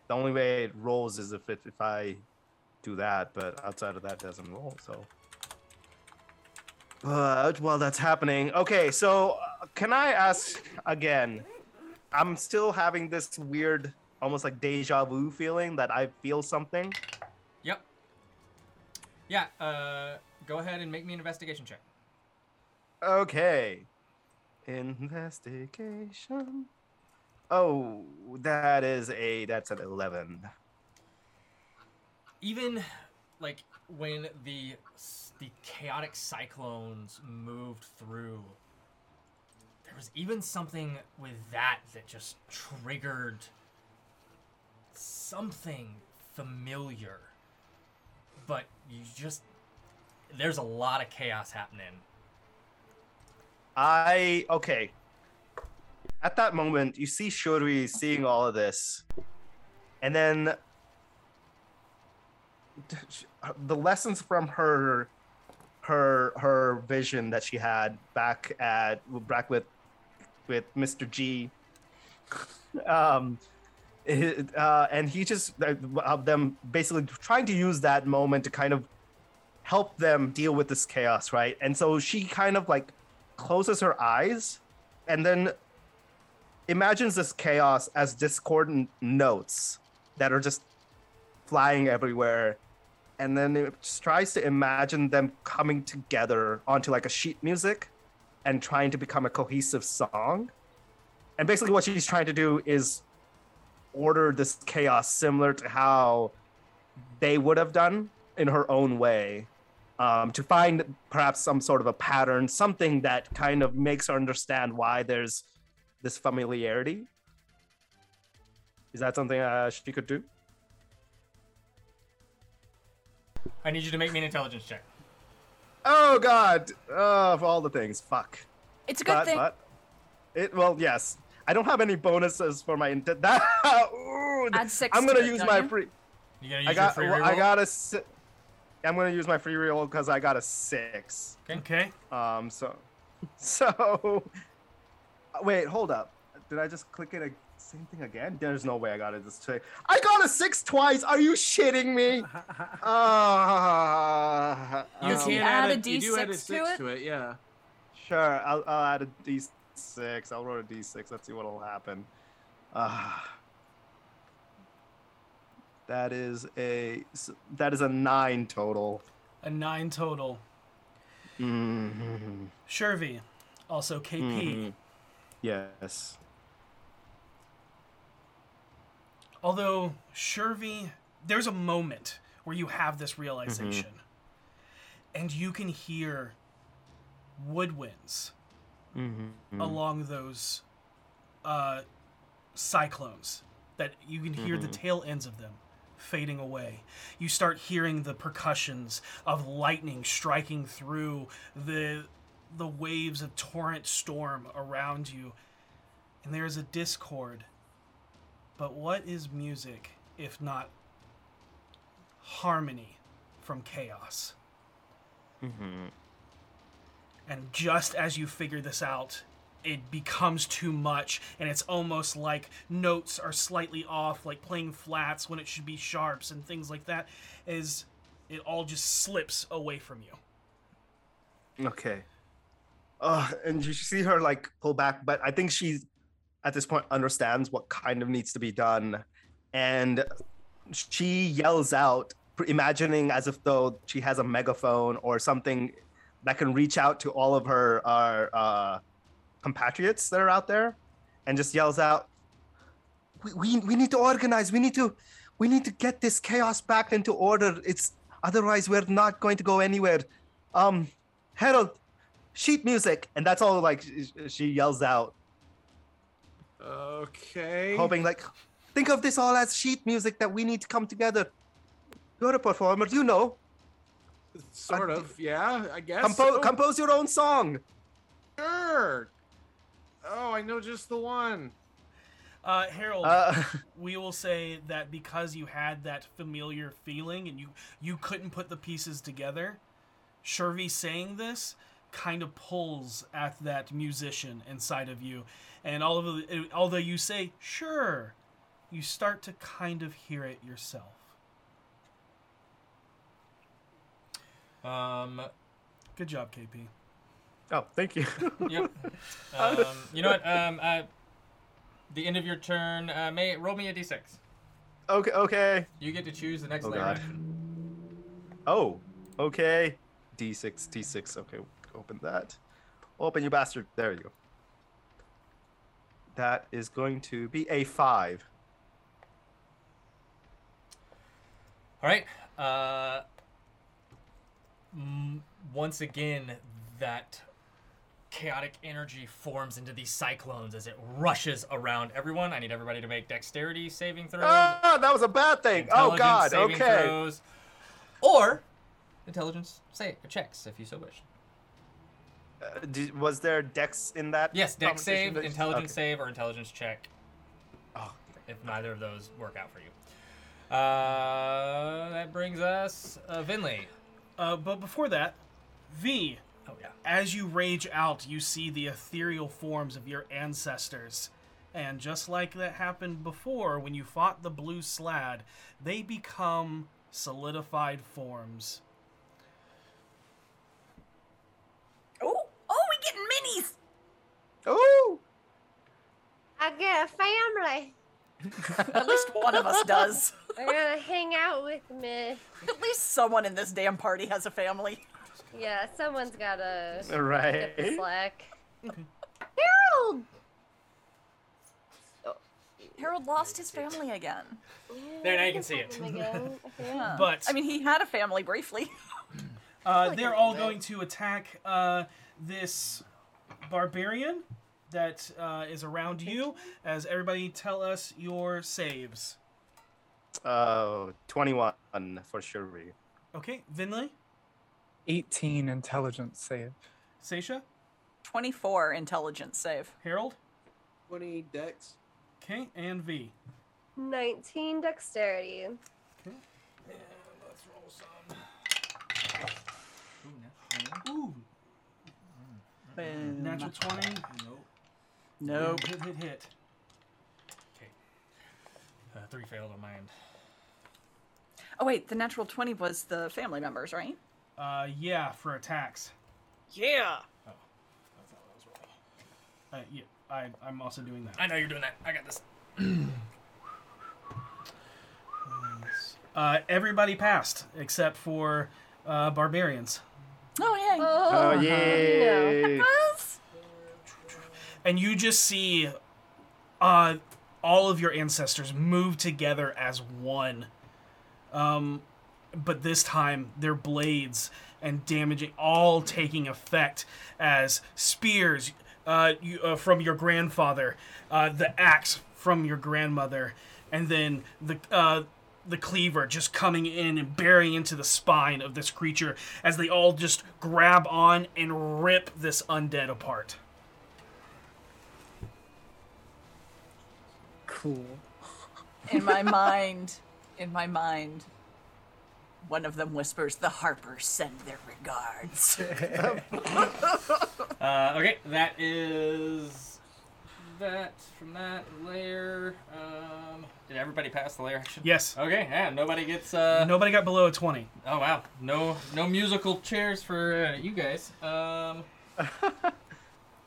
The only way it rolls is if it, if I do that, but outside of that, it doesn't roll, so. But while that's happening, okay, so uh, can I ask again? I'm still having this weird, almost like deja vu feeling that I feel something. Yep. Yeah, uh, go ahead and make me an investigation check. Okay. Investigation. Oh, that is a, that's an eleven. Even, like, when the the chaotic cyclones moved through, there was even something with that that just triggered something familiar. But you just, there's a lot of chaos happening. I, okay. At that moment, you see Shurvi seeing all of this, and then the lessons from her, her, her vision that she had back at back with, with Mister G, um, it, uh, and he just uh, them basically trying to use that moment to kind of help them deal with this chaos, right? And so she kind of like closes her eyes, and then. Imagines this chaos as discordant notes that are just flying everywhere. And then it tries to imagine them coming together onto like a sheet music and trying to become a cohesive song. And basically what she's trying to do is order this chaos similar to how they would have done in her own way, um, to find perhaps some sort of a pattern, something that kind of makes her understand why there's this familiarity. Is that something uh, she could do? I need you to make me an intelligence check. Oh, God. Uh, of all the things. Fuck. It's a good but, thing. But it, well, yes. I don't have any bonuses for my... Int- that, ooh, Add six I'm going to use my you? free... You gonna use I got, your free reroll? I got a... Si- I'm going to use my free reroll because I got a six. Okay. Um. So... So... Wait, hold up. Did I just click it again? Same thing again? There's no way I got it this time. I got a six twice. Are you shitting me? Uh, you um, can add, add a d six you do add a six to, it? to it. Yeah. Sure. I'll, I'll add a d six. I'll roll a d six. Let's see what'll happen. Uh, that is a that is a nine total. A nine total. Mm-hmm. Shurvi, also K P. Mm-hmm. Yes. Although, Shurvi, there's a moment where you have this realization. Mm-hmm. And you can hear woodwinds mm-hmm. along those uh, cyclones. That you can hear mm-hmm. the tail ends of them fading away. You start hearing the percussions of lightning striking through the the waves of torrent storm around you. And there is a discord. But what is music, if not harmony from chaos? Mm-hmm. And just as you figure this out, it becomes too much, and it's almost like notes are slightly off, like playing flats when it should be sharps and things like that, as it all just slips away from you. Okay. Uh, and you see her, like, pull back, but I think she's... at this point understands what kind of needs to be done. And she yells out, imagining as if though she has a megaphone or something that can reach out to all of her uh, uh, compatriots that are out there, and just yells out, we, we we need to organize. We need to we need to get this chaos back into order. It's otherwise we're not going to go anywhere. Um, Harold, sheet music. And that's all like she yells out. Okay. Hoping, like, think of this all as sheet music that we need to come together. You're a performer, you know. Sort but of, yeah, I guess. Compo- so. Compose your own song. Sure. Oh, I know just the one. Uh, Harold, uh, we will say that because you had that familiar feeling and you, you couldn't put the pieces together, Shurvi saying this kind of pulls at that musician inside of you, and all of the, although you say sure, you start to kind of hear it yourself. Um, good job, K P. Oh, thank you. Yep. Um, you know what? Um, uh, the end of your turn. Uh, may roll me a d six. Okay. Okay. You get to choose the next oh, layer. God. Oh. Okay. D six. D six. Okay. Open that. Open, you bastard. There you go. That is going to be a five. All right. Uh, m- once again, that chaotic energy forms into these cyclones as it rushes around everyone. I need everybody to make dexterity saving throws. Ah, that was a bad thing. Oh, God. Okay. Throws, or intelligence save checks, if you so wish. Uh, do, was there dex in that? Yes, dex save, intelligence okay. save, or intelligence check. Oh, if neither of those work out for you. Uh, that brings us uh, Vinley. Uh, but before that, V, oh, yeah. as you rage out, you see the ethereal forms of your ancestors. And just like that happened before when you fought the blue slad, they become solidified forms. Oh! I get a family. At least one of us does. They're gonna hang out with me. At least someone in this damn party has a family. Yeah, someone's gotta right. get the slack. Harold! Oh, Harold lost his family again. There, now you can see it. Yeah. But I mean, he had a family briefly. uh, they're all going to attack uh, this barbarian that uh, is around you. As everybody, tell us your saves. Oh, twenty-one for Shurvi. Okay, Vinley? eighteen intelligence save. Seisha? twenty-four intelligence save. Harold? twenty dex. Okay, and V? nineteen dexterity. Okay. Yeah, let's roll some. Ooh, Ooh. Boom. Natural twenty? Nope. Nope. Hit, hit, hit. Okay. Uh, three failed on mine. Oh, wait, the natural twenty was the family members, right? Uh, yeah, for attacks. Yeah! Oh, that's not what I was rolling. Uh, yeah. I, I'm also doing that. I know you're doing that. I got this. uh, everybody passed except for uh, barbarians. Oh, yeah. Oh, oh yeah. You know. And you just see uh, all of your ancestors move together as one. Um, but this time, their blades and damaging all taking effect as spears... Uh, you, uh, from your grandfather, uh, the axe from your grandmother, and then the uh, the cleaver just coming in and burying into the spine of this creature as they all just grab on and rip this undead apart. Cool. In my mind, in my mind, one of them whispers, "The Harpers send their regards." uh, okay, that is that from that layer. Um, did everybody pass the layer action? Yes. Okay, yeah, nobody gets... Uh, nobody got below a twenty. Oh, wow. No no musical chairs for uh, you guys. Um,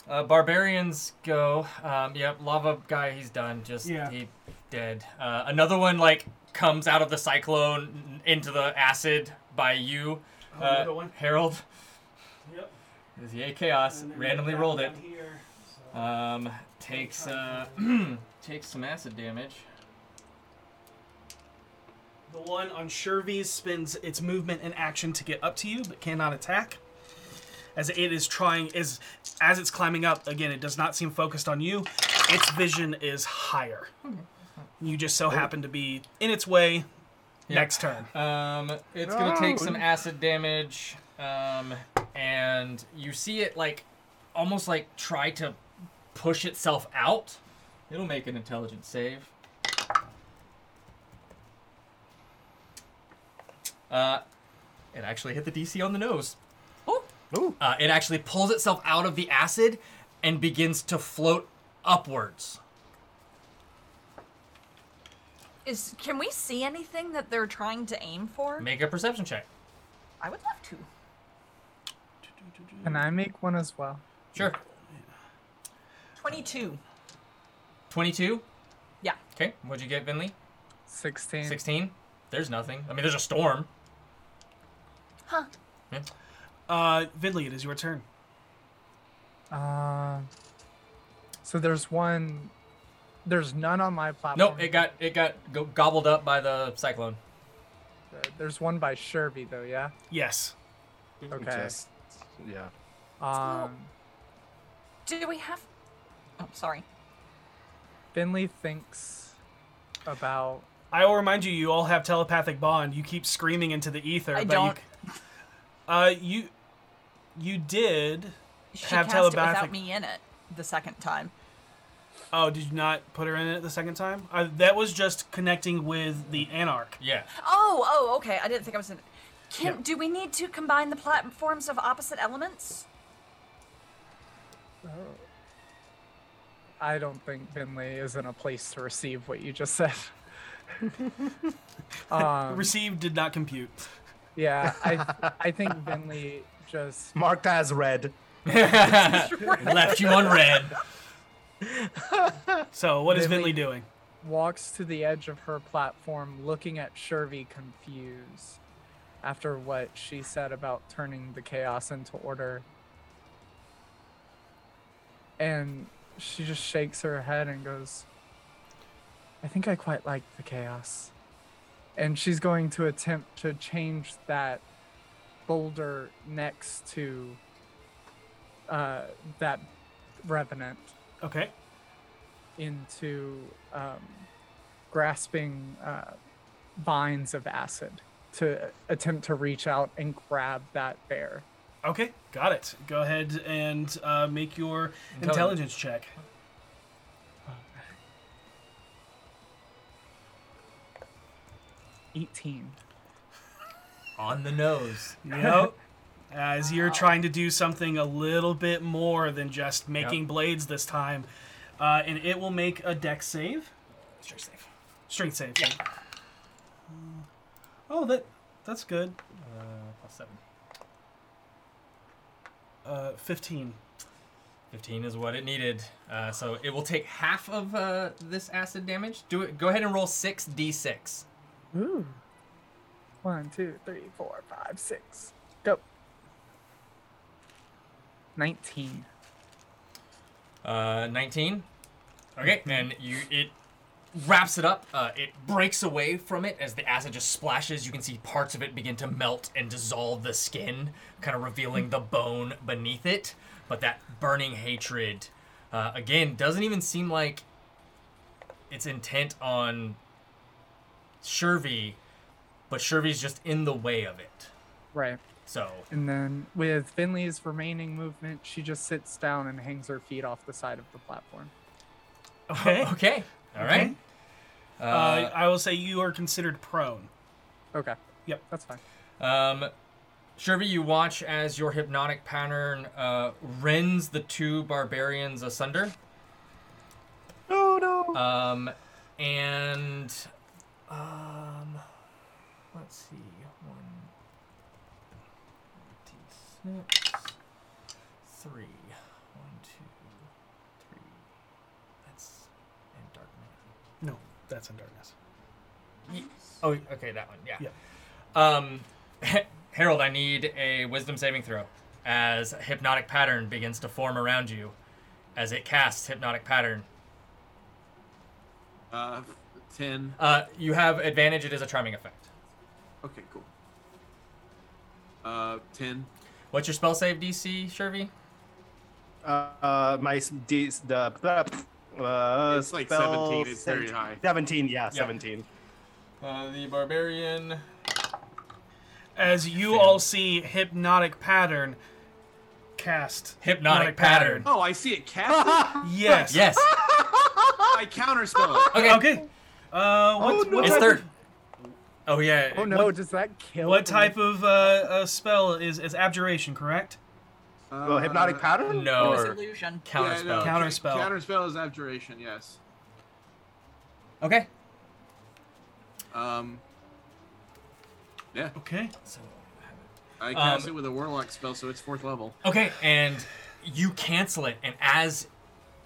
uh, barbarians go. Um, yep, lava guy, he's done. Just, yeah. He dead. Uh, another one, like... comes out of the cyclone into the acid by you, oh, uh, one. Harold. Yep. It's the A chaos. Randomly rolled it. Here, so um, takes uh, takes some acid damage. The one on Shurvi's spends its movement and action to get up to you, but cannot attack. As it is trying, is as it's climbing up again. It does not seem focused on you. Its vision is higher. Okay. You just so happen to be in its way yeah. next turn. Um, it's going to take some acid damage, um, and you see it like almost like try to push itself out. It'll make an intelligence save. Uh, it actually hit the D C on the nose. Oh. Ooh. Uh, it actually pulls itself out of the acid and begins to float upwards. Is can we see anything that they're trying to aim for? Make a perception check. I would love to. Can I make one as well? Sure. twenty-two. twenty-two? Yeah. Okay. What'd you get, Vinley? sixteen. sixteen? There's nothing. I mean, there's a storm. Huh. Yeah. Uh, Vinley, it is your turn. Uh, so there's one... There's none on my platform. No, it got it got go- gobbled up by the cyclone. There's one by Shurvi though, yeah? Yes. Okay. Just, yeah. Um, so, do we have... Oh, sorry. Finley thinks about... I will remind you, you all have telepathic bond. You keep screaming into the ether. I but don't. You, uh, you, you did she have telepathic... She cast it without me in it the second time. Oh, did you not put her in it the second time? Uh, that was just connecting with the Anarch. Yeah. Oh, oh, okay. I didn't think I was in it. Can, yeah. Do we need to combine the platforms of opposite elements? Oh. I don't think Vinley is in a place to receive what you just said. um, Received did not compute. Yeah, I I think Vinley just... Marked as red. Left you on red. So, what is Vinley doing? Walks to the edge of her platform, looking at Shurvi confused after what she said about turning the chaos into order. And she just shakes her head and goes, I think I quite like the chaos. And she's going to attempt to change that boulder next to uh, that revenant. Okay. Into um, grasping uh, vines of acid to attempt to reach out and grab that bear. Okay, got it. Go ahead and uh, make your intelligence, intelligence check. eighteen. On the nose. Yep. As you're trying to do something a little bit more than just making yep. blades this time. Uh, and it will make a dex save. Strength save. Strength save. Yeah. Uh, oh, that that's good. Uh, plus seven. Uh, fifteen. fifteen is what it needed. Uh, so it will take half of uh, this acid damage. Do it. Go ahead and roll six d six. Ooh. One, two, three, four, five, six. Go. nineteen. Uh, nineteen. Okay, and you it wraps it up. Uh, it breaks away from it as the acid just splashes. You can see parts of it begin to melt and dissolve the skin, kind of revealing the bone beneath it. But that burning hatred, uh, again, doesn't even seem like it's intent on Shurvi, but Shurvi's just in the way of it. Right. So. And then with Vinley's remaining movement, she just sits down and hangs her feet off the side of the platform. Okay. Okay. All okay. right. Uh, uh, I will say you are considered prone. Okay. Yep. That's fine. Um, Shurvi, you watch as your hypnotic pattern uh, rends the two barbarians asunder. Oh, no. Um, and... Um, let's see, one, two, three, one, two, three, that's in darkness. No, that's in darkness. Ye- oh, okay, that one, yeah. yeah. Um, Harold, I need a wisdom saving throw as hypnotic pattern begins to form around you as it casts hypnotic pattern. Uh... ten. Uh, you have advantage. It is a charming effect. Okay, cool. Uh, ten. What's your spell save D C, Shurvi? Uh, uh my D the uh, it's like seventeen. It's very high. Seventeen, yeah, yep. seventeen. Uh, the barbarian. As you all see, hypnotic pattern. Cast hypnotic, hypnotic pattern. pattern. Oh, I see it cast. Yes. Yes. I counterspell. Okay. Okay. Uh, what, oh, no. what it's third. Of... Oh yeah. Oh no! What, does that kill? What me? type of uh, uh, spell is is abjuration? Correct. Uh, well, hypnotic pattern. No. It was illusion. Counterspell. Yeah, no. Counterspell. Counterspell is abjuration. Yes. Okay. Um. Yeah. Okay. So I cast um, it with a warlock spell, so it's fourth level. Okay, and you cancel it, and as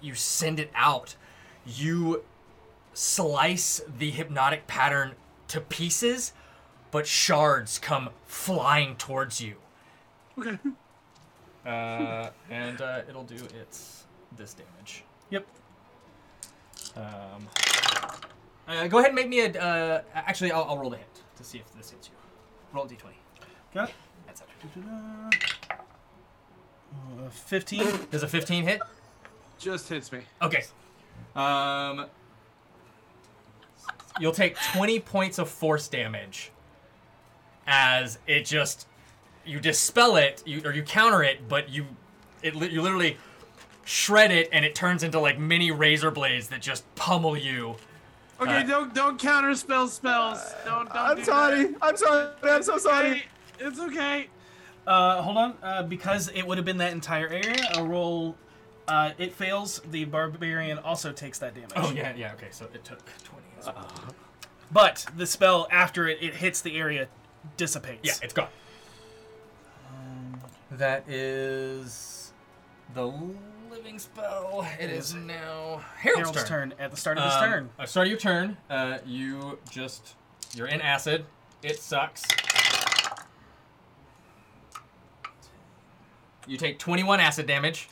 you send it out, you slice the hypnotic pattern to pieces, but shards come flying towards you. Okay. Uh, and uh, it'll do its this damage. Yep. Um. Uh, go ahead and make me a. Uh, actually, I'll, I'll roll the hit to see if this hits you. Roll a d twenty. Okay. That's it. Uh, fifteen. Does a fifteen hit? Just hits me. Okay. Um. You'll take twenty points of force damage as it just, you dispel it, you, or you counter it, but you it you literally shred it, and it turns into like mini razor blades that just pummel you. Okay, uh, don't don't counter spell spells. Uh, don't, don't I'm do sorry. That. I'm sorry. I'm so sorry. It's okay. Uh, hold on. Uh, because it would have been that entire area, I'll roll. Uh, it fails. The barbarian also takes that damage. Oh, yeah, yeah, okay. So it took twenty. Uh-oh. But the spell, after it, it hits the area, dissipates. Yeah, it's gone. Um, that is the living spell. It is now Harold's, Harold's turn. turn. At the start of his um, turn. At the start of your turn, uh, you just, you're in acid. It sucks. You take twenty-one acid damage.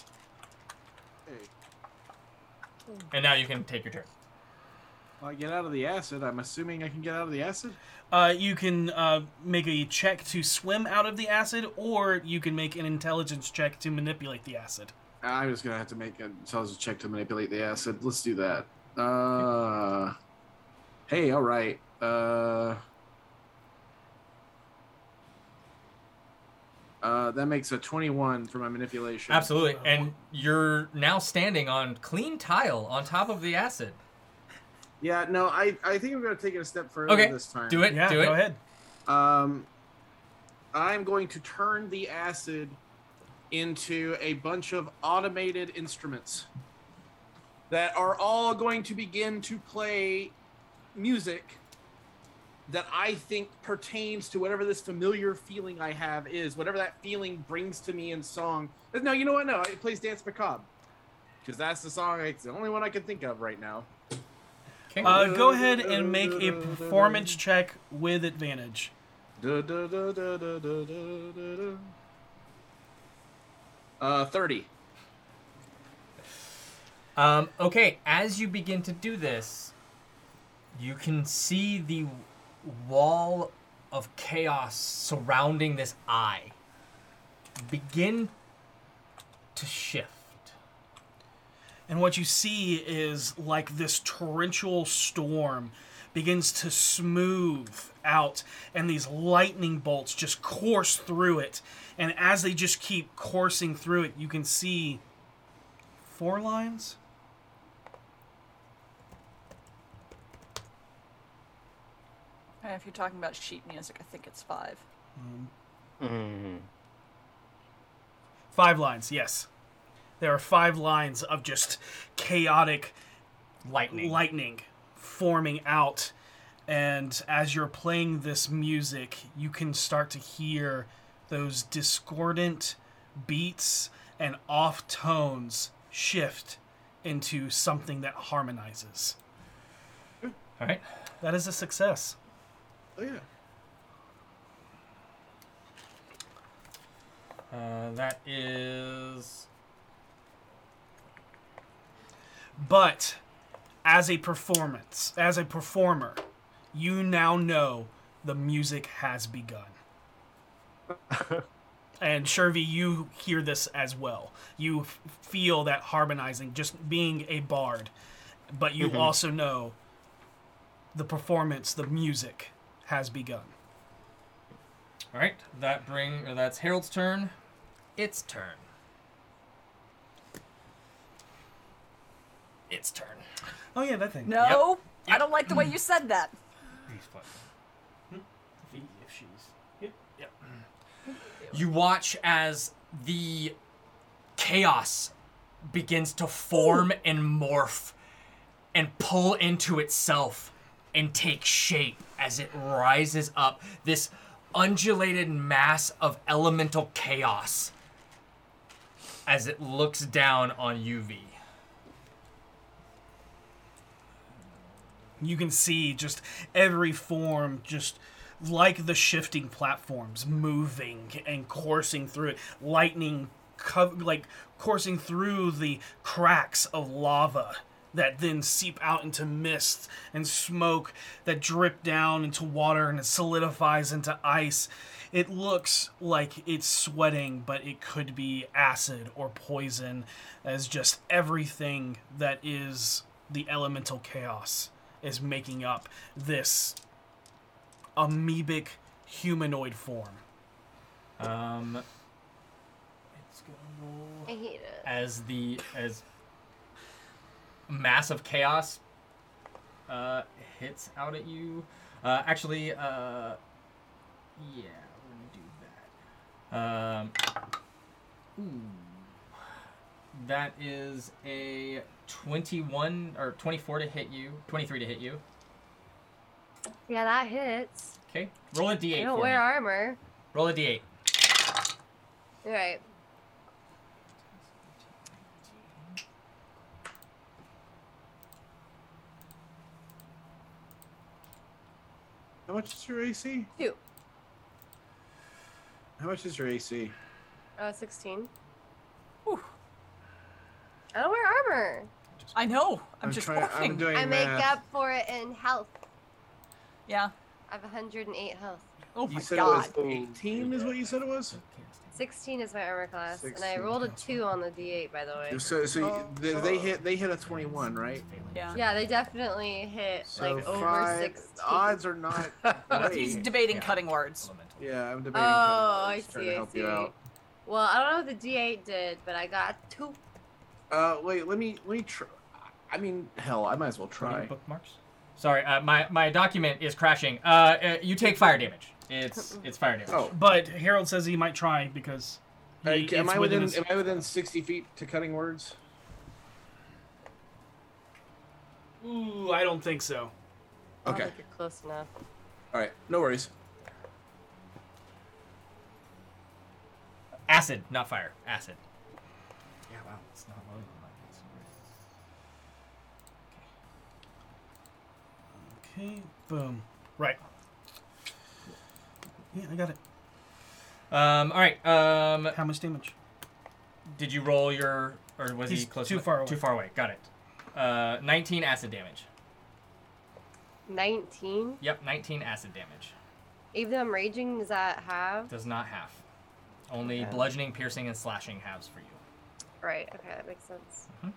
And now you can take your turn. I get out of the acid. I'm assuming I can get out of the acid? Uh, you can uh, make a check to swim out of the acid, or you can make an intelligence check to manipulate the acid. I'm just going to have to make an intelligence check to manipulate the acid. Let's do that. Uh, okay. Hey, all right. Uh, uh, that makes a twenty-one for my manipulation. Absolutely. And you're now standing on clean tile on top of the acid. Yeah, no, I, I think I'm going to take it a step further okay. this time. Do it, yeah, do it. Go ahead. Um, I'm going to turn the acid into a bunch of automated instruments that are all going to begin to play music that I think pertains to whatever this familiar feeling I have is, whatever that feeling brings to me in song. No, you know what? No, it plays Dance Macabre because that's the song. It's the only one I can think of right now. Uh, go ahead and make a performance check with advantage. Uh, thirty. Um, okay, as you begin to do this, you can see the wall of chaos surrounding this eye begin to shift. And what you see is like this torrential storm begins to smooth out, and these lightning bolts just course through it. And as they just keep coursing through it, you can see four lines. And if you're talking about sheet music, I think it's five. Mm. Mm. Five lines, yes. There are five lines of just chaotic lightning. lightning forming out. And as you're playing this music, you can start to hear those discordant beats and off tones shift into something that harmonizes. All right. That is a success. Oh, yeah. Uh, that is... But as a performance, as a performer, you now know the music has begun. And Shurvi, you hear this as well. You f- feel that harmonizing, just being a bard. But you mm-hmm. also know the performance, the music has begun. All right, that bring or that's Harold's turn. Its turn. Its turn. Oh, yeah, that thing. No, yep. I don't like the way you said that. V, if she's... Yep. Yep. You watch as the chaos begins to form Ooh. and morph and pull into itself and take shape as it rises up. This undulated mass of elemental chaos as it looks down on U V. You can see just every form, just like the shifting platforms, moving and coursing through it. Lightning, co- like, coursing through the cracks of lava that then seep out into mist and smoke that drip down into water and it solidifies into ice. It looks like it's sweating, but it could be acid or poison, as just everything that is the elemental chaos is making up this amoebic humanoid form. Um, it's gonna... I hate it. As the as mass of chaos uh, hits out at you. Uh, actually, uh, yeah, we're gonna do that. Um, ooh, that is a. twenty-one or twenty-four to hit you. twenty-three to hit you. Yeah, that hits. Okay. Roll a D eight. I don't for wear me. armor. Roll a D eight. All right. How much is your A C? Two. How much is your A C? Uh, sixteen. Whew. I don't wear armor. I know. I'm, I'm just trying, I'm doing I make math. up for it in health. Yeah. I have one hundred eight health. Oh you my said god. It was eighteen is what you said it was? sixteen is my armor class, sixteen. And I rolled a two on the D eight, by the way. So, so oh. you, they, they hit they hit a twenty-one, right? Yeah. Yeah, they definitely hit so like five, over sixteen. Odds are not. He's debating yeah. cutting words. Yeah, I'm debating. Oh, cutting words. I see. Trying to help I see. You out. Well, I don't know what the D eight did, but I got two. Uh, wait, let me let me try. I mean, hell, I might as well try. Bookmarks. Sorry, uh, my my document is crashing. Uh, uh, you take fire damage. It's it's fire damage. Oh. But Harold says he might try because. He, uh, am I within, within his... am I within sixty feet to cutting words? Ooh, I don't think so. Okay. You're close enough. All right, no worries. Acid, not fire. Acid. Yeah, wow, it's not loading like this. Okay. Okay, boom. Right. Yeah, I got it. Um, all right. Um, How much damage? Did you roll your... Or was He's he close? Too far away. Too far away. Got it. Uh, nineteen acid damage. nineteen? Yep, nineteen acid damage. Even though I'm raging, does that halve? Does not halve. Only okay. bludgeoning, piercing, and slashing halves for you. Right. Okay, that makes sense. Mm-hmm.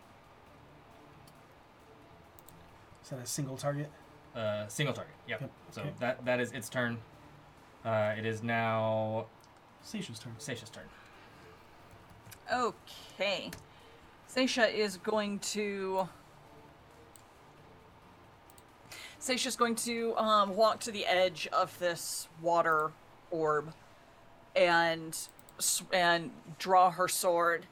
Is that a single target? Uh, single target. Yep. yep. So okay. that that is its turn. Uh, it is now... Seisha's turn. Seisha's turn. Okay. Seisha is going to... Seisha's going to um, walk to the edge of this water orb and and draw her sword,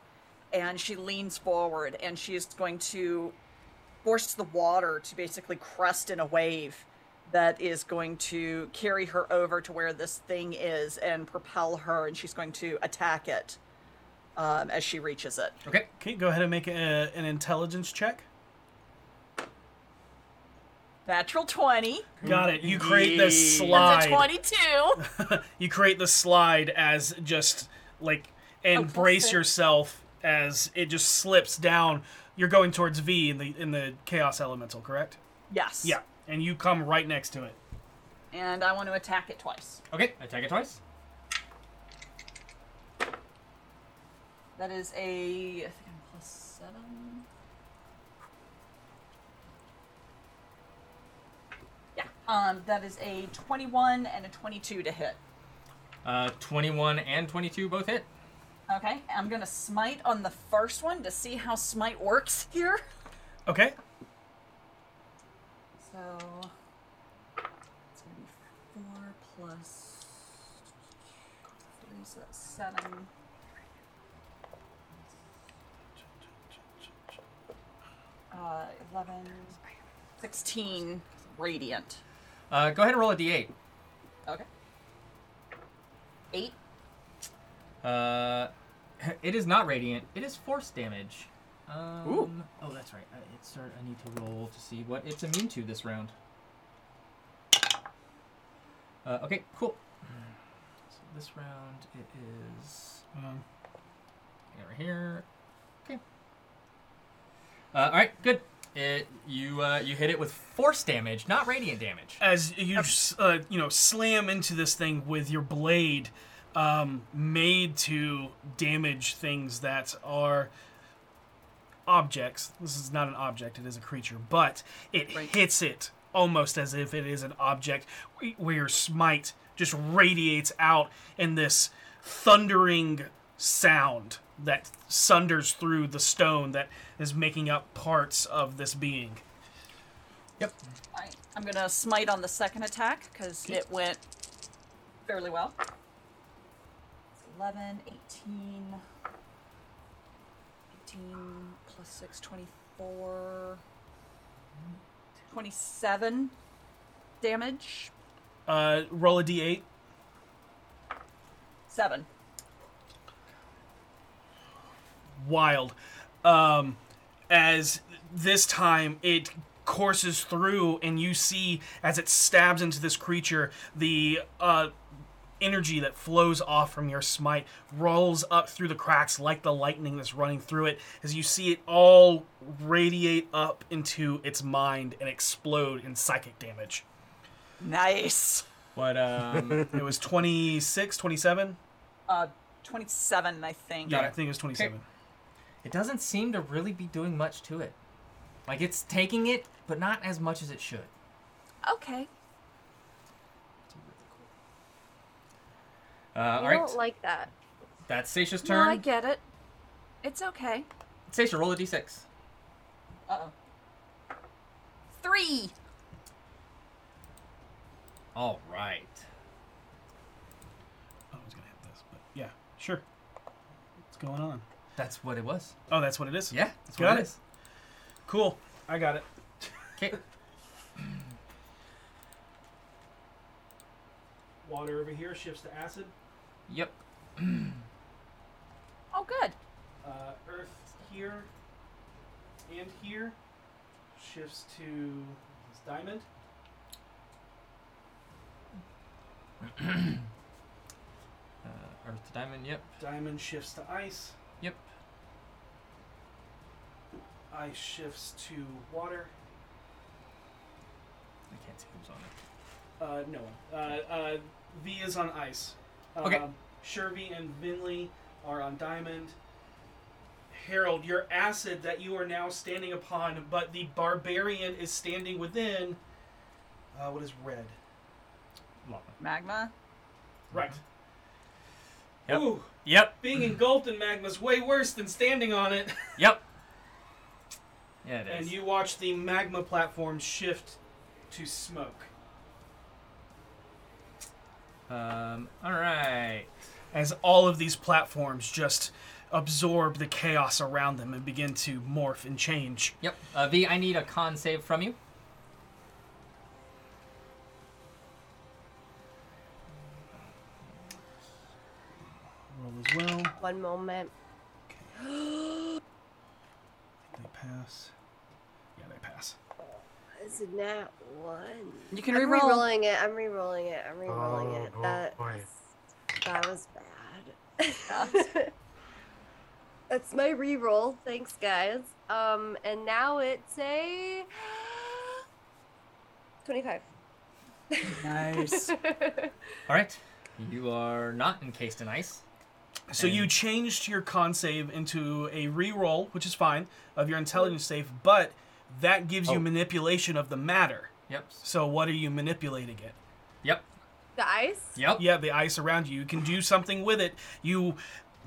and she leans forward, and she is going to force the water to basically crest in a wave that is going to carry her over to where this thing is and propel her, and she's going to attack it um, as she reaches it. Okay. Okay, go ahead and make a, an intelligence check. Natural twenty. Got it. You create yeah. this slide. That's a twenty-two. You create the slide as just, like, and oh, brace yourself as it just slips down. You're going towards V in the in the chaos elemental, correct? Yes. Yeah. And you come right next to it. And I want to attack it twice. Okay, attack it twice. That is a... I think I'm plus seven. Yeah, um, that is a twenty-one and a twenty-two to hit. Uh, twenty-one and twenty-two both hit. Okay, I'm going to smite on the first one to see how smite works here. Okay. So, it's going to be four plus three, so that's seven. Uh, eleven, sixteen, radiant. Uh, go ahead and roll a D eight. Okay. Eight. Uh, it is not radiant. It is force damage. Um, Ooh. Oh, that's right. Uh, it start, I need to roll to see what it's immune to this round. Uh, okay, cool. So this round it is... Um, right here. Okay. Uh, all right, good. It you uh, you hit it with force damage, not radiant damage. As you uh, you know slam into this thing with your blade, um, made to damage things that are... objects. This is not an object, it is a creature, but it right. hits it almost as if it is an object, where your smite just radiates out in this thundering sound that sunders through the stone that is making up parts of this being. Yep. I, I'm going to smite on the second attack because it went fairly well. eleven, eighteen... plus six, twenty-four, twenty-seven damage. Uh, roll a D eight. Seven. Wild. Um, as this time it courses through and you see as it stabs into this creature, the uh, energy that flows off from your smite rolls up through the cracks like the lightning that's running through it, as you see it all radiate up into its mind and explode in psychic damage. Nice. But um, it was twenty-six, twenty-seven? Uh, twenty-seven, I think. Yeah, I think it was twenty-seven. It doesn't seem to really be doing much to it. Like, it's taking it, but not as much as it should. Okay. Uh, I don't right. like that. That's Seisha's turn. No, I get it. It's okay. Seisha, roll a d six. Uh-oh. Three! All right. Oh, I was going to hit this, but yeah, sure. What's going on? That's what it was. Oh, that's what it is? Yeah, that's got what it, it is. Cool. I got it. Okay. Water over here shifts to acid. Yep. Oh, good. Uh, earth here and here shifts to this diamond. uh, earth to diamond, yep. Diamond shifts to ice. Yep. Ice shifts to water. I can't see who's on it. Uh, no one. Uh, uh, V is on ice. Um, okay. Shurvi and Vinley are on diamond. Harold, your acid that you are now standing upon, but the barbarian is standing within. Uh, what is red? Lava. Magma? Right. Yep. Ooh. Yep. Being engulfed in magma is way worse than standing on it. Yep. Yeah, it is. And you watch the magma platform shift to smoke. Um, all right. As all of these platforms just absorb the chaos around them and begin to morph and change. Yep. Uh, V, I need a con save from you. Roll as well. One moment. Okay. They pass. Yeah, they pass. It's a nat one. You can re-roll. I'm re-rolling it. I'm re-rolling it. I'm re-rolling oh, it. That, oh, that was bad. That's my re-roll. Thanks, guys. Um, and now it's a twenty-five. Nice. All right. You are not encased in ice. So and... you changed your con save into a re-roll, which is fine, of your intelligence save, but that gives oh. you manipulation of the matter. Yep. So what are you manipulating it? Yep. The ice? Yep. Yeah, the ice around you. You can do something with it. You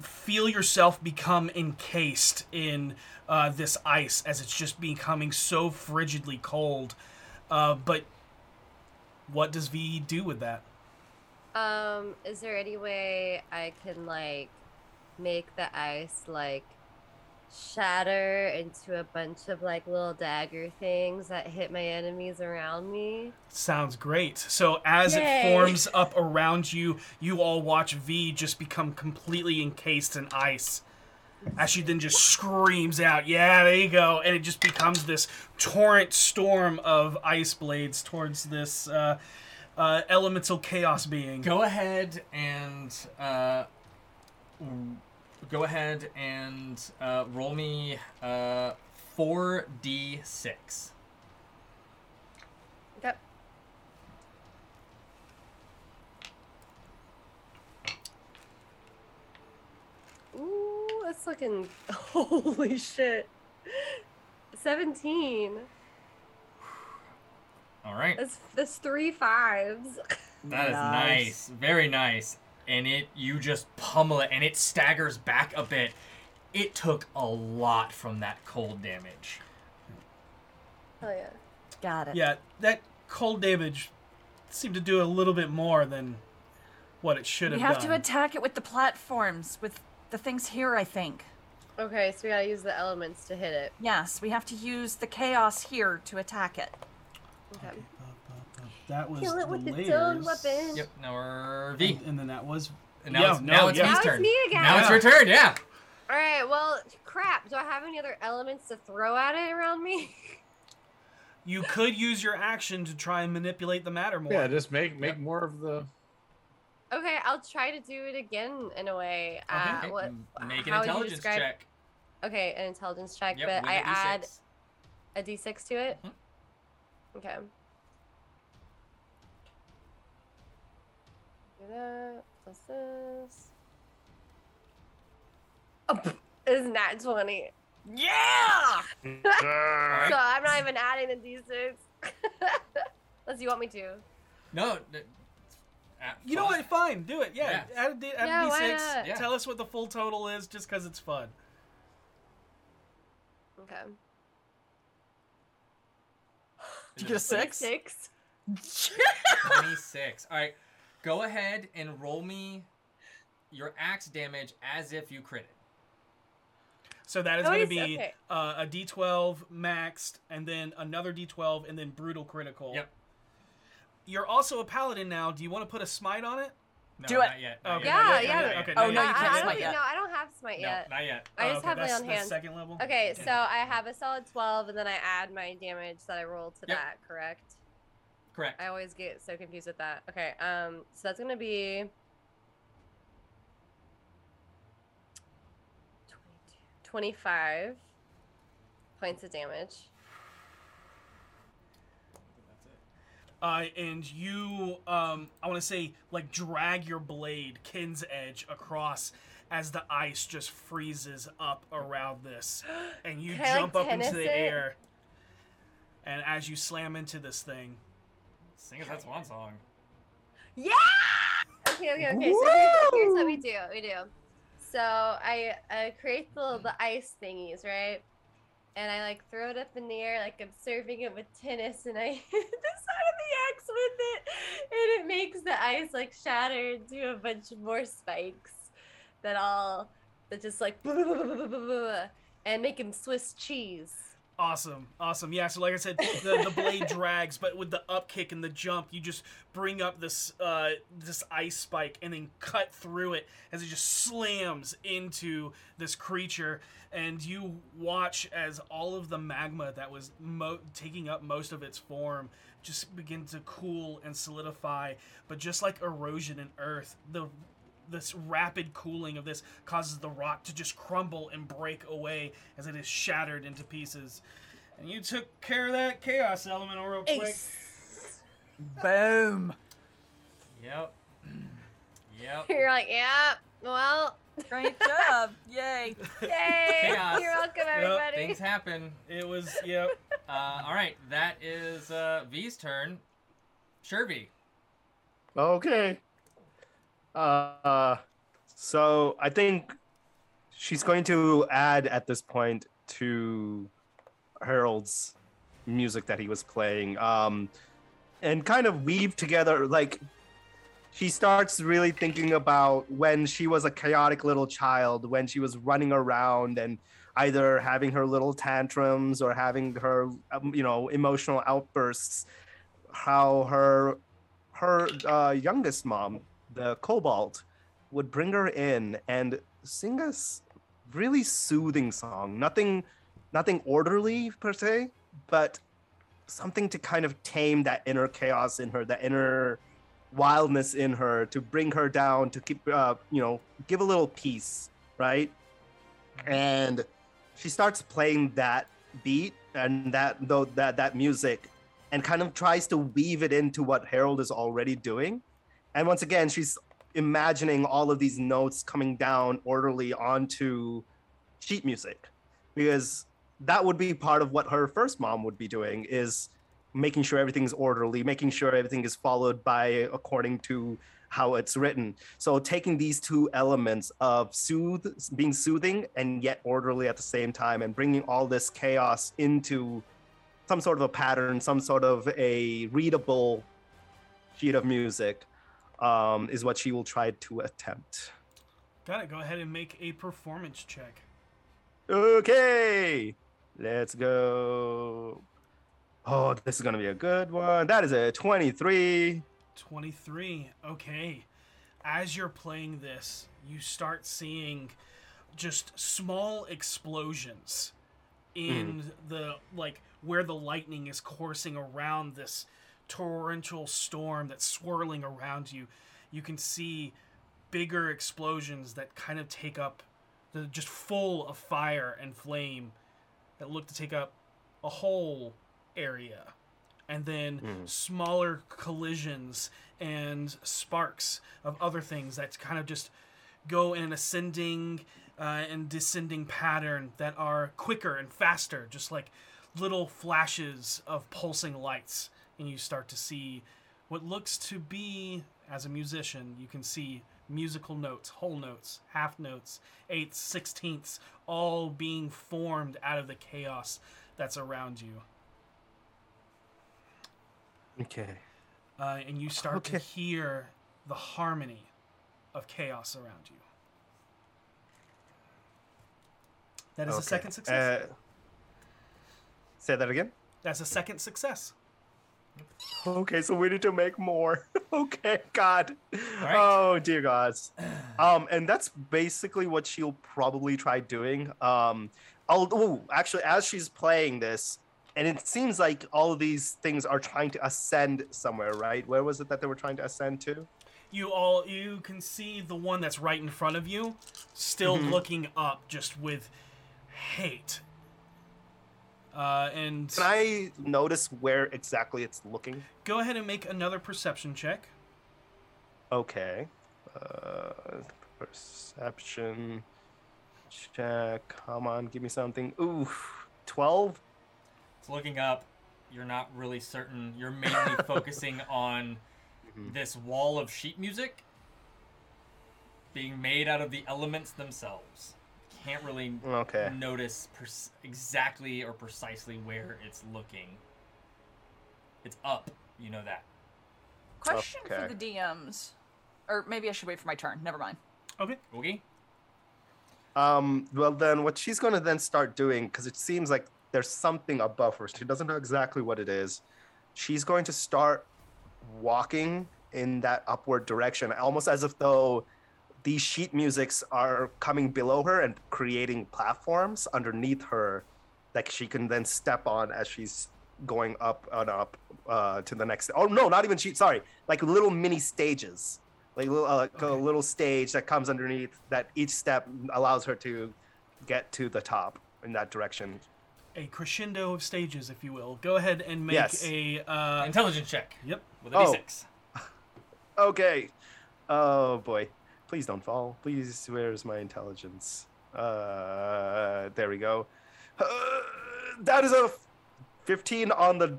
feel yourself become encased in uh, this ice as it's just becoming so frigidly cold. Uh, but what does V do with that? Um, is there any way I can, like, make the ice, like, shatter into a bunch of like little dagger things that hit my enemies around me? Sounds great. So as Yay. It forms up around you, you all watch V just become completely encased in ice. As she then just screams out, yeah, there you go. And it just becomes this torrent storm of ice blades towards this uh, uh, elemental chaos being. Go ahead and... Uh, Go ahead and uh, roll me uh, four d six. Okay. Ooh, that's looking... Holy shit. seventeen. All right. That's, that's three fives. That nice. Is nice. Very nice. And it, you just pummel it, and it staggers back a bit. It took a lot from that cold damage. Oh, yeah. Got it. Yeah, that cold damage seemed to do a little bit more than what it should have done. You have to attack it with the platforms, with the things here, I think. Okay, so we gotta use the elements to hit it. Yes, we have to use the chaos here to attack it. Okay. okay. That was Kill it with its own weapon. Yep, now we're V. And, and then that was... And now yeah, it's, now no, it's yeah. V's turn. Now it's me again. Now yeah. it's your turn, yeah. All right, well, crap. Do I have any other elements to throw at it around me? You could use your action to try and manipulate the matter more. Yeah, just make make yep. more of the... Okay, I'll try to do it again in a way. Uh, okay. What, Make an intelligence describe... check. Okay, an intelligence check, yep, but I add a d six to it? Mm-hmm. Okay. Do that, plus this. Oh, it's nat twenty. Yeah! So I'm not even adding a d six. Unless you want me to. No. Th- You know what? Fine. Do it. Yeah. yeah. Add a, D- add yeah, a D six. Yeah. Tell us what the full total is just because it's fun. Okay. Did you get a six? Six. twenty-six. All right. Go ahead and roll me your axe damage as if you critted. So that is oh, going to be okay. uh, a d twelve maxed, and then another d twelve, and then brutal critical. Yep. You're also a paladin now. Do you want to put a smite on it? No, Do it. Not yet. Not okay. yet. Yeah, yeah. yeah. Okay, oh, no, you can't I, smite I yet. No, I don't have smite yet. No, not yet. I just oh, okay. have that's, lay on hand. That's second level? Okay, so I have a solid twelve, and then I add my damage that I roll to yep. that, correct? Correct. I always get so confused with that. Okay, um, so that's going to be... twenty-five points of damage. Uh, and you, um, I want to say, like, drag your blade, kin's edge, across as the ice just freezes up around this. And you Can jump I, like, up into the it? air. And as you slam into this thing. Sing us that swan song. Yeah! Okay, okay, okay. Woo! So here's, here's what we do. We do. So I uh, create the, the ice thingies, right? And I, like, throw it up in the air, like I'm serving it with tennis, and I hit the side of the axe with it, and it makes the ice, like, shatter into a bunch more spikes that all, that just, like, blah, blah, blah, blah, blah, blah, and make him Swiss cheese. Awesome, awesome. Yeah, so like I said, the, the blade drags, but with the up kick and the jump, you just bring up this uh, this ice spike and then cut through it as it just slams into this creature. And you watch as all of the magma that was mo- taking up most of its form just begin to cool and solidify. But just like erosion in earth, the this rapid cooling of this causes the rock to just crumble and break away as it is shattered into pieces. And you took care of that chaos element real quick. Ace. Boom. Yep. Yep. You're like, yeah, well. Great job. Yay. Yay. Chaos. You're welcome, everybody. Yep. Things happen. It was, yep. Uh, all right. That is uh, V's turn. Shurvi. Okay. Uh, so I think she's going to add at this point to Harold's music that he was playing, um, and kind of weave together, like, she starts really thinking about when she was a chaotic little child, when she was running around and either having her little tantrums or having her, um, you know, emotional outbursts, how her, her, uh, youngest mom, the kobold, would bring her in and sing a really soothing song. Nothing nothing orderly per se, but something to kind of tame that inner chaos in her, that inner wildness in her, to bring her down, to keep, uh, you know, give a little peace, right? And she starts playing that beat and that, though, that, that music, and kind of tries to weave it into what Harold is already doing. And once again, she's imagining all of these notes coming down orderly onto sheet music, because that would be part of what her first mom would be doing, is making sure everything's orderly, making sure everything is followed by according to how it's written. So taking these two elements of soothe, being soothing and yet orderly at the same time, and bringing all this chaos into some sort of a pattern, some sort of a readable sheet of music. Um, is what she will try to attempt. Got it. Go ahead and make a performance check. Okay. Let's go. Oh, this is going to be a good one. That is a twenty-three. twenty-three. Okay. As you're playing this, you start seeing just small explosions in mm. the, like, where the lightning is coursing around this torrential storm that's swirling around you. you can see bigger explosions that kind of take up, they're just full of fire and flame that look to take up a whole area. And then mm. smaller collisions and sparks of other things that kind of just go in an ascending uh, and descending pattern that are quicker and faster, just like little flashes of pulsing lights. And you start to see what looks to be, as a musician, you can see musical notes, whole notes, half notes, eighths, sixteenths, all being formed out of the chaos that's around you. Okay. Uh, and you start okay. to hear the harmony of chaos around you. That is okay. a second success. Uh, say that again? That's a second success. Okay, so we need to make more. Okay, God. Right. Oh, dear gods. Um, and that's basically what she'll probably try doing. Um, I'll, ooh, actually, as she's playing this, and it seems like all of these things are trying to ascend somewhere, right? Where was it that they were trying to ascend to? You all, you can see the one that's right in front of you, still mm-hmm. looking up, just with hate. Uh, and can I notice where exactly it's looking? Go ahead and make another perception check. Okay. Uh, perception check. Come on, give me something. Ooh, twelve. Looking up, you're not really certain. You're mainly focusing on mm-hmm. this wall of sheet music being made out of the elements themselves. Can't really okay. notice pers- exactly or precisely where it's looking. It's up, you know that. Question okay. for the D Ms. Or maybe I should wait for my turn. Never mind. Okay. Okay. Um, well, then what she's going to then start doing, because it seems like there's something above her. She doesn't know exactly what it is. She's going to start walking in that upward direction, almost as if though these sheet musics are coming below her and creating platforms underneath her that she can then step on as she's going up and up uh, to the next. Oh, no, not even sheet. Sorry. Like little mini stages, like, little, uh, like okay. a little stage that comes underneath that each step allows her to get to the top in that direction. A crescendo of stages, if you will. Go ahead and make yes. a uh, intelligence check. Yep, with a D six. Oh. Okay. Oh boy, please don't fall. Please, where's my intelligence? Uh, there we go. Uh, that is a fifteen on the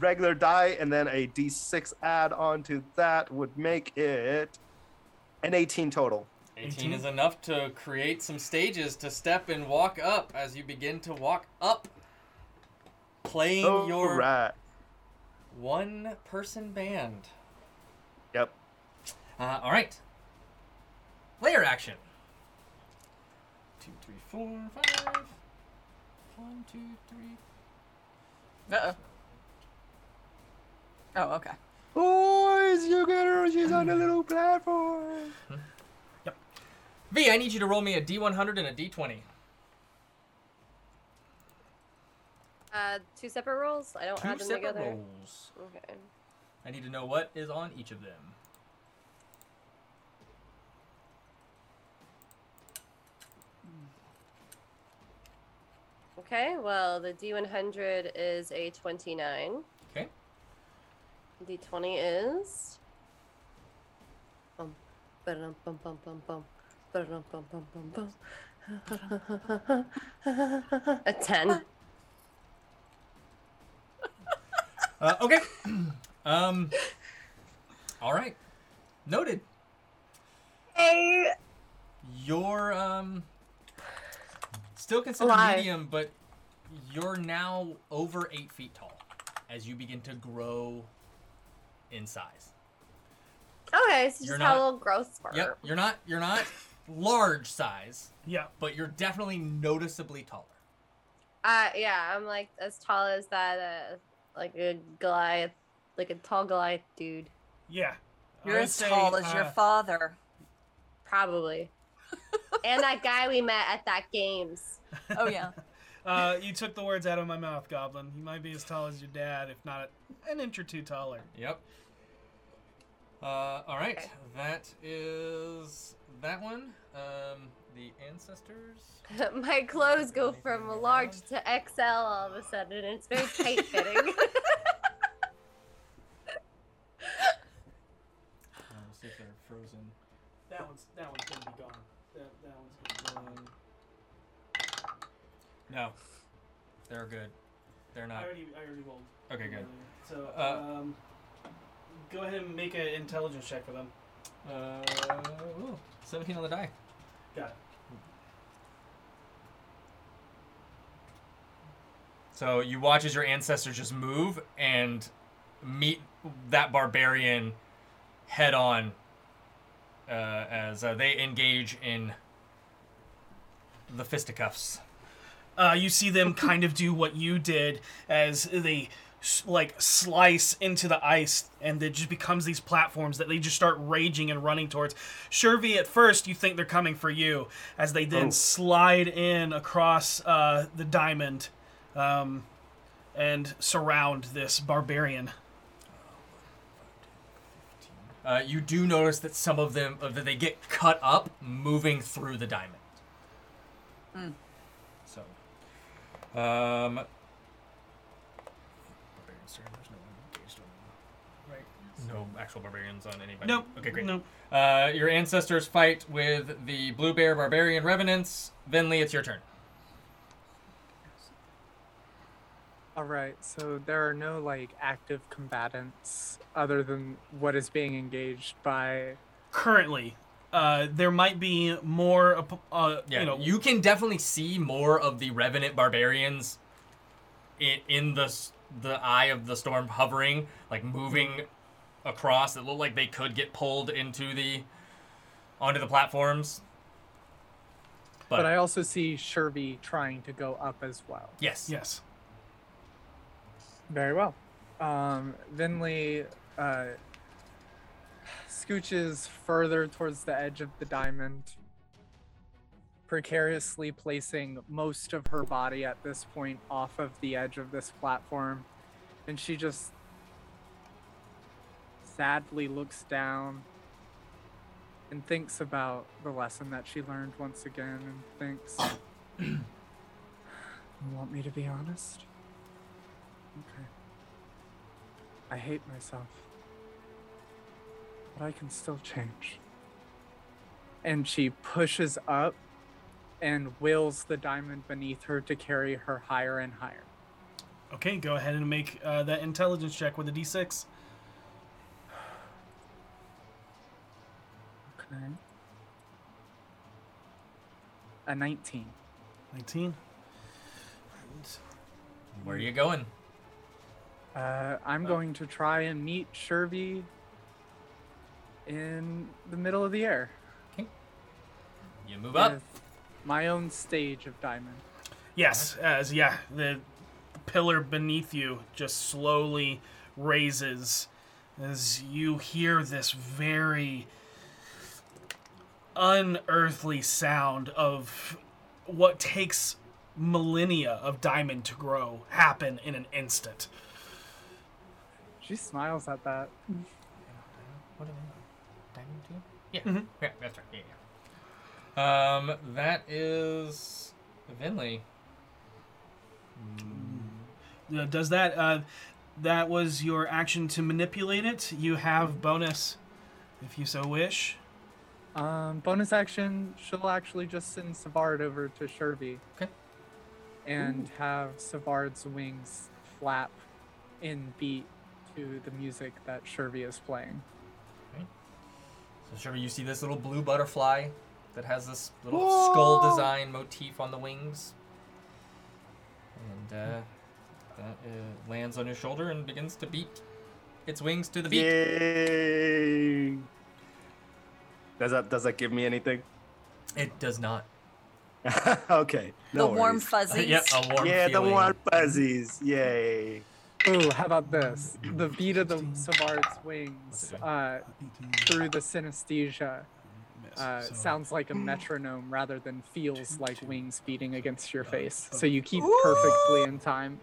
regular die, and then a D six add on to that would make it an eighteen total. eighteen is enough to create some stages to step and walk up as you begin to walk up, playing oh, your right. one-person band. Yep. Uh, all right. Player action. Two, three, four, five. One, two, three. Uh-oh. Oh, okay. Boys, you get her. She's on a little platform. Hmm? V, I need you to roll me a D one hundred and a D twenty. Uh, two separate rolls? I don't two add them together. Two separate rolls. Okay. I need to know what is on each of them. Okay, well, the D one hundred is a twenty-nine. Okay. D twenty is... Bum, ba-dum, bum, bum, bum, bum. A ten. Uh, okay. Um. All right. Noted. Hey. You're um. still considered Lie. medium, but you're now over eight feet tall as you begin to grow in size. Okay, so you're just not, a little growth spurt. Yep. You're not. You're not. Large size, yeah, but you're definitely noticeably taller. Uh, yeah, I'm like as tall as that, uh, like a Goliath, like a tall Goliath dude. Yeah, you're as say, tall as uh, your father, probably. And that guy we met at that games. Oh yeah. Uh, you took the words out of my mouth, Goblin. You might be as tall as your dad, if not an inch or two taller. Yep. Uh, all right, okay. That is that one. Um, the ancestors. My clothes go from around? large to X L all of a sudden, and it's very tight fitting. We'll see if they're frozen. That one's that one's gonna be gone. That that one's gonna be gone. No, they're good. They're not. I already I already rolled. Okay, good. So uh, um. Go ahead and make an intelligence check for them. Uh, ooh, seventeen on the die. Got it. So you watch as your ancestors just move and meet that barbarian head on uh, as uh, they engage in the fisticuffs. Uh, you see them kind of do what you did as they... like slice into the ice, and it just becomes these platforms that they just start raging and running towards. Shurvi, at first you think they're coming for you as they then oh. slide in across uh, the diamond um, and surround this barbarian. Uh, you do notice that some of them, uh, that they get cut up moving through the diamond. Mm. So, um... No actual barbarians on anybody? Nope. Okay, great. Nope. Uh, your ancestors fight with the blue bear barbarian revenants. Vinley, it's your turn. All right, so there are no, like, active combatants other than what is being engaged by... Currently. Uh, there might be more, uh, yeah, you know... You can definitely see more of the revenant barbarians in, in the, the eye of the storm hovering, like, moving... across that looked like they could get pulled into the onto the platforms. But, but I also see Shurvi trying to go up as well. Yes. Yes. Very well. Um, Vinley uh, scooches further towards the edge of the diamond, precariously placing most of her body at this point off of the edge of this platform. And she just sadly looks down and thinks about the lesson that she learned once again and thinks, you want me to be honest? Okay. I hate myself, but I can still change. And she pushes up and wills the diamond beneath her to carry her higher and higher. Okay, go ahead and make uh, that intelligence check with a D six. A nineteen. Nineteen. Where are you going? Uh, I'm oh. going to try and meet Shurvi in the middle of the air. Okay. You move up. My own stage of diamond. Yes, as yeah, the pillar beneath you just slowly raises as you hear this very unearthly sound of what takes millennia of diamond to grow happen in an instant. She smiles at that. What do they diamond do? Yeah. Mm-hmm. Yeah, that's right. Yeah, yeah. Um, that is Vinley. Mm. Does that uh that was your action to manipulate it? You have bonus if you so wish. Um, bonus action, she'll actually just send Savard over to Shurvi. Okay. And Ooh. have Savard's wings flap in beat to the music that Shurvi is playing. Okay. So Shurvi, you see this little blue butterfly that has this little Whoa! skull design motif on the wings. And uh, that uh, lands on your shoulder and begins to beat its wings to the beat. Yay! Does that does that give me anything? It does not. Okay. No the worries. warm fuzzies. Yep, a warm yeah, feeling. the warm fuzzies. Yay. Ooh, how about this? The beat of the Savard's wings uh, through the synesthesia uh, sounds like a metronome rather than feels like wings beating against your face. So you keep perfectly in time.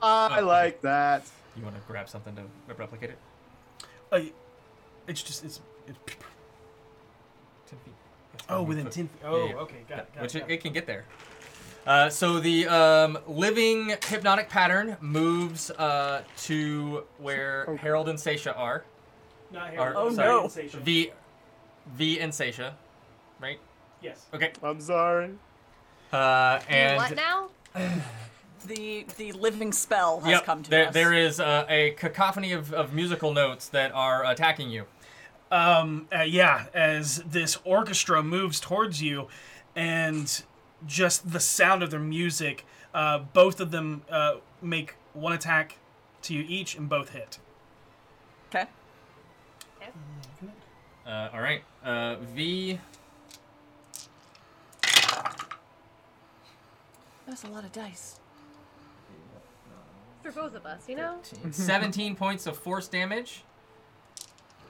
I like that. You want to grab something to replicate it? Uh, It's just it's. it's ten feet. Oh, within ten feet. Oh, yeah, yeah. Okay, got it. Got Which it, got it, it can get there. Uh, so the um, living hypnotic pattern moves uh, to where oh. Harold and Seisha are. Not Harold. Are, oh sorry, no. Seisha. V, V and Seisha, right? Yes. Okay. I'm sorry. Uh, and what now? The the living spell has yep, come to there, us. There is uh, a cacophony of, of musical notes that are attacking you. Um, uh, yeah, as this orchestra moves towards you, and just the sound of their music, uh, both of them uh, make one attack to you each, and both hit. Okay. Uh, all right. Uh, V. That's a lot of dice. For both of us, you know? seventeen points of force damage.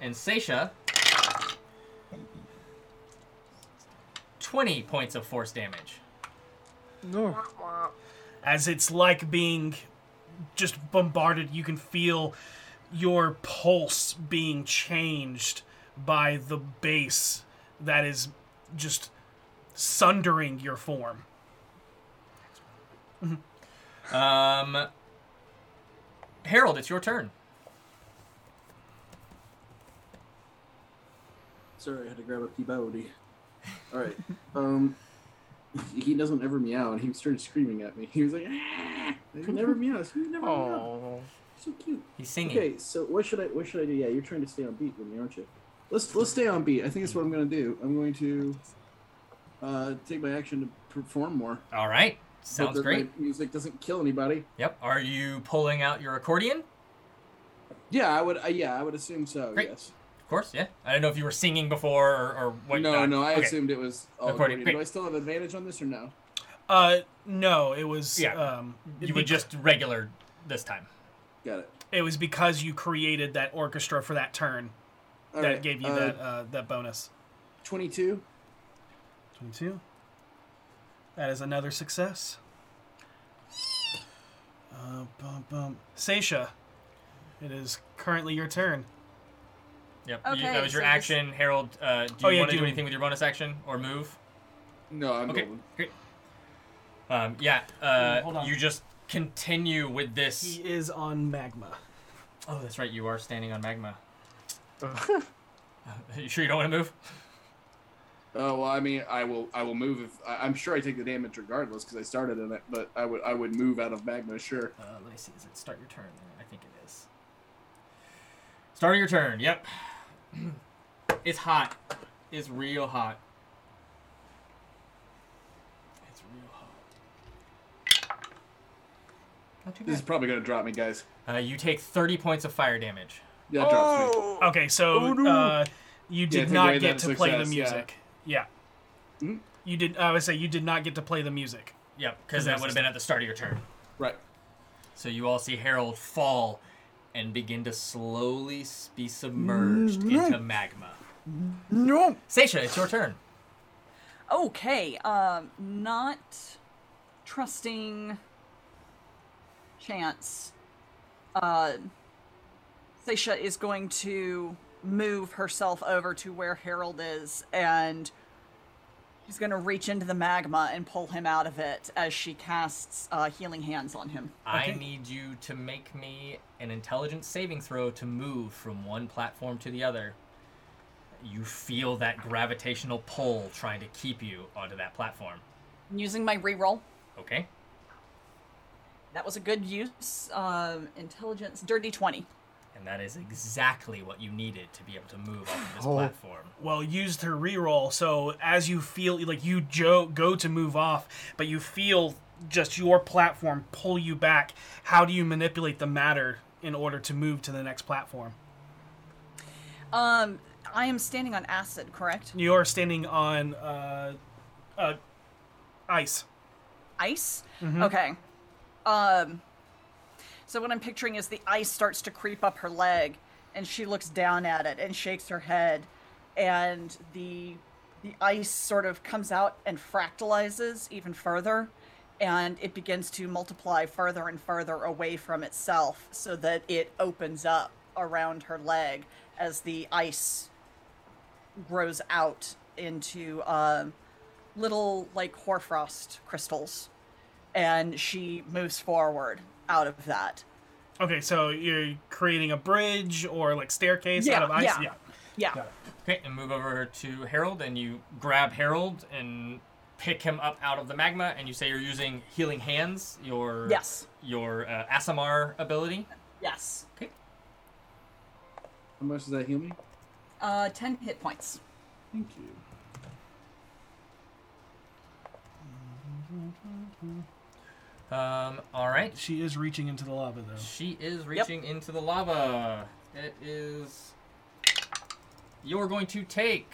And Seisha, twenty points of force damage. No. As it's like being just bombarded, you can feel your pulse being changed by the bass that is just sundering your form. um, Harold, it's your turn. Sorry, I had to grab up the body. All right. Um, he doesn't ever meow, and he started screaming at me. He was like, "Ah!" He never meows. He never meows. So cute. He's singing. Okay, so what should I? What should I do? Yeah, you're trying to stay on beat with me, aren't you? Let's let's stay on beat. I think that's what I'm gonna do. I'm going to uh, take my action to perform more. All right. Sounds so great. My music doesn't kill anybody. Yep. Are you pulling out your accordion? Yeah, I would. Uh, yeah, I would assume so. Great. Yes. Of course. Yeah. I don't know if you were singing before or, or what. No, not. no. I okay. assumed it was all accordion. accordion. Do I still have advantage on this or no? Uh, no. It was. Yeah. Um, you would just regular this time. Got it. It was because you created that orchestra for that turn. All that right. gave you uh, that uh, that bonus. Twenty-two. Twenty-two. That is another success. Uh, bum, bum. Seisha, it is currently your turn. Yep, okay, you, that was your so action. This... Harold, uh, do you oh, yeah, want to do, do anything with your bonus action or move? No, I'm okay. Golden. Great. Um, yeah, uh, Hold on. You just continue with this. He is on magma. Oh, that's right. You are standing on magma. Uh, are you sure you don't want to move? Oh, well, I mean, I will I will move. If I, I'm sure I take the damage regardless because I started in it, but I would I would move out of magma, sure. Uh, let me see. Does it start your turn? I think it is. Start of your turn, yep. It's hot. It's real hot. It's real hot. Not too bad. This is probably going to drop me, guys. Uh, you take thirty points of fire damage. Yeah, it drops oh. me. Okay, so uh, you did yeah, not get to success. play the music. Yeah. Yeah. Mm-hmm. You did. I would say you did not get to play the music. Yep, because that would have been at the start of your turn. Right. So you all see Harold fall and begin to slowly be submerged mm-hmm. into magma. No. Seisha, it's your turn. Okay. Um, not trusting chance. Uh, Seisha is going to move herself over to where Harold is, and he's going to reach into the magma and pull him out of it as she casts uh, healing hands on him. I okay. need you to make me an intelligence saving throw to move from one platform to the other. You feel that gravitational pull trying to keep you onto that platform. I'm using my reroll. Okay. That was a good use. Um, intelligence, dirty twenty. And that is exactly what you needed to be able to move off of this oh. platform. Well, used her reroll, so as you feel, like, you jo- go to move off, but you feel just your platform pull you back. How do you manipulate the matter in order to move to the next platform? Um, I am standing on acid, correct? You are standing on, uh, uh, ice. Ice? Mm-hmm. Okay. Um... So what I'm picturing is the ice starts to creep up her leg, and she looks down at it and shakes her head, and the the ice sort of comes out and fractalizes even further, and it begins to multiply further and further away from itself so that it opens up around her leg as the ice grows out into uh, little, like, hoarfrost crystals. And she moves forward out of that. Okay, so you're creating a bridge or, like, staircase yeah, out of ice? Yeah, yeah. yeah. yeah. Okay, and move over to Harold, and you grab Harold and pick him up out of the magma, and you say you're using Healing Hands, your yes. your uh, Asimar ability. Yes. Okay. How much does that heal me? Uh, ten hit points. Thank you. Um, all right. She is reaching into the lava, though. She is reaching yep. into the lava. It is... You're going to take...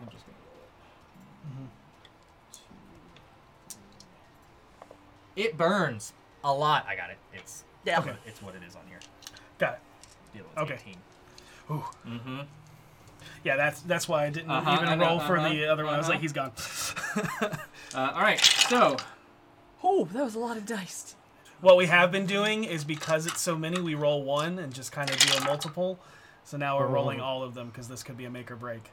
I'm just going to roll it. Mm-hmm. It burns a lot. I got it. It's yeah. okay. It's what it is on here. Got it. Okay. eighteen. Ooh. Mm-hmm. Yeah, that's that's why I didn't uh-huh, even uh-huh, roll uh-huh, for the other one. Uh-huh. I was like, he's gone. uh, all right, so. Oh, that was a lot of dice. What we have been doing is because it's so many, we roll one and just kind of do a multiple. So now we're oh. rolling all of them because this could be a make or break.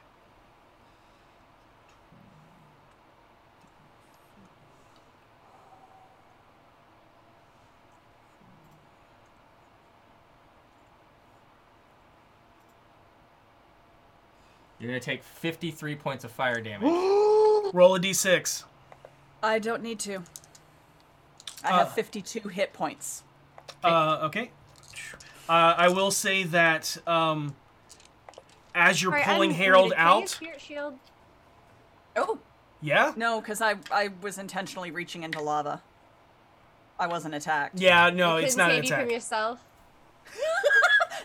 You're going to take fifty-three points of fire damage. Roll a d six. I don't need to. I uh, have fifty-two hit points. Okay. Uh, okay. Uh, I will say that um, as you're right, pulling Harold out... Spirit Shield. Oh. Yeah? No, because I, I was intentionally reaching into lava. I wasn't attacked. Yeah, no, you it's not an attack. You couldn't save you from yourself?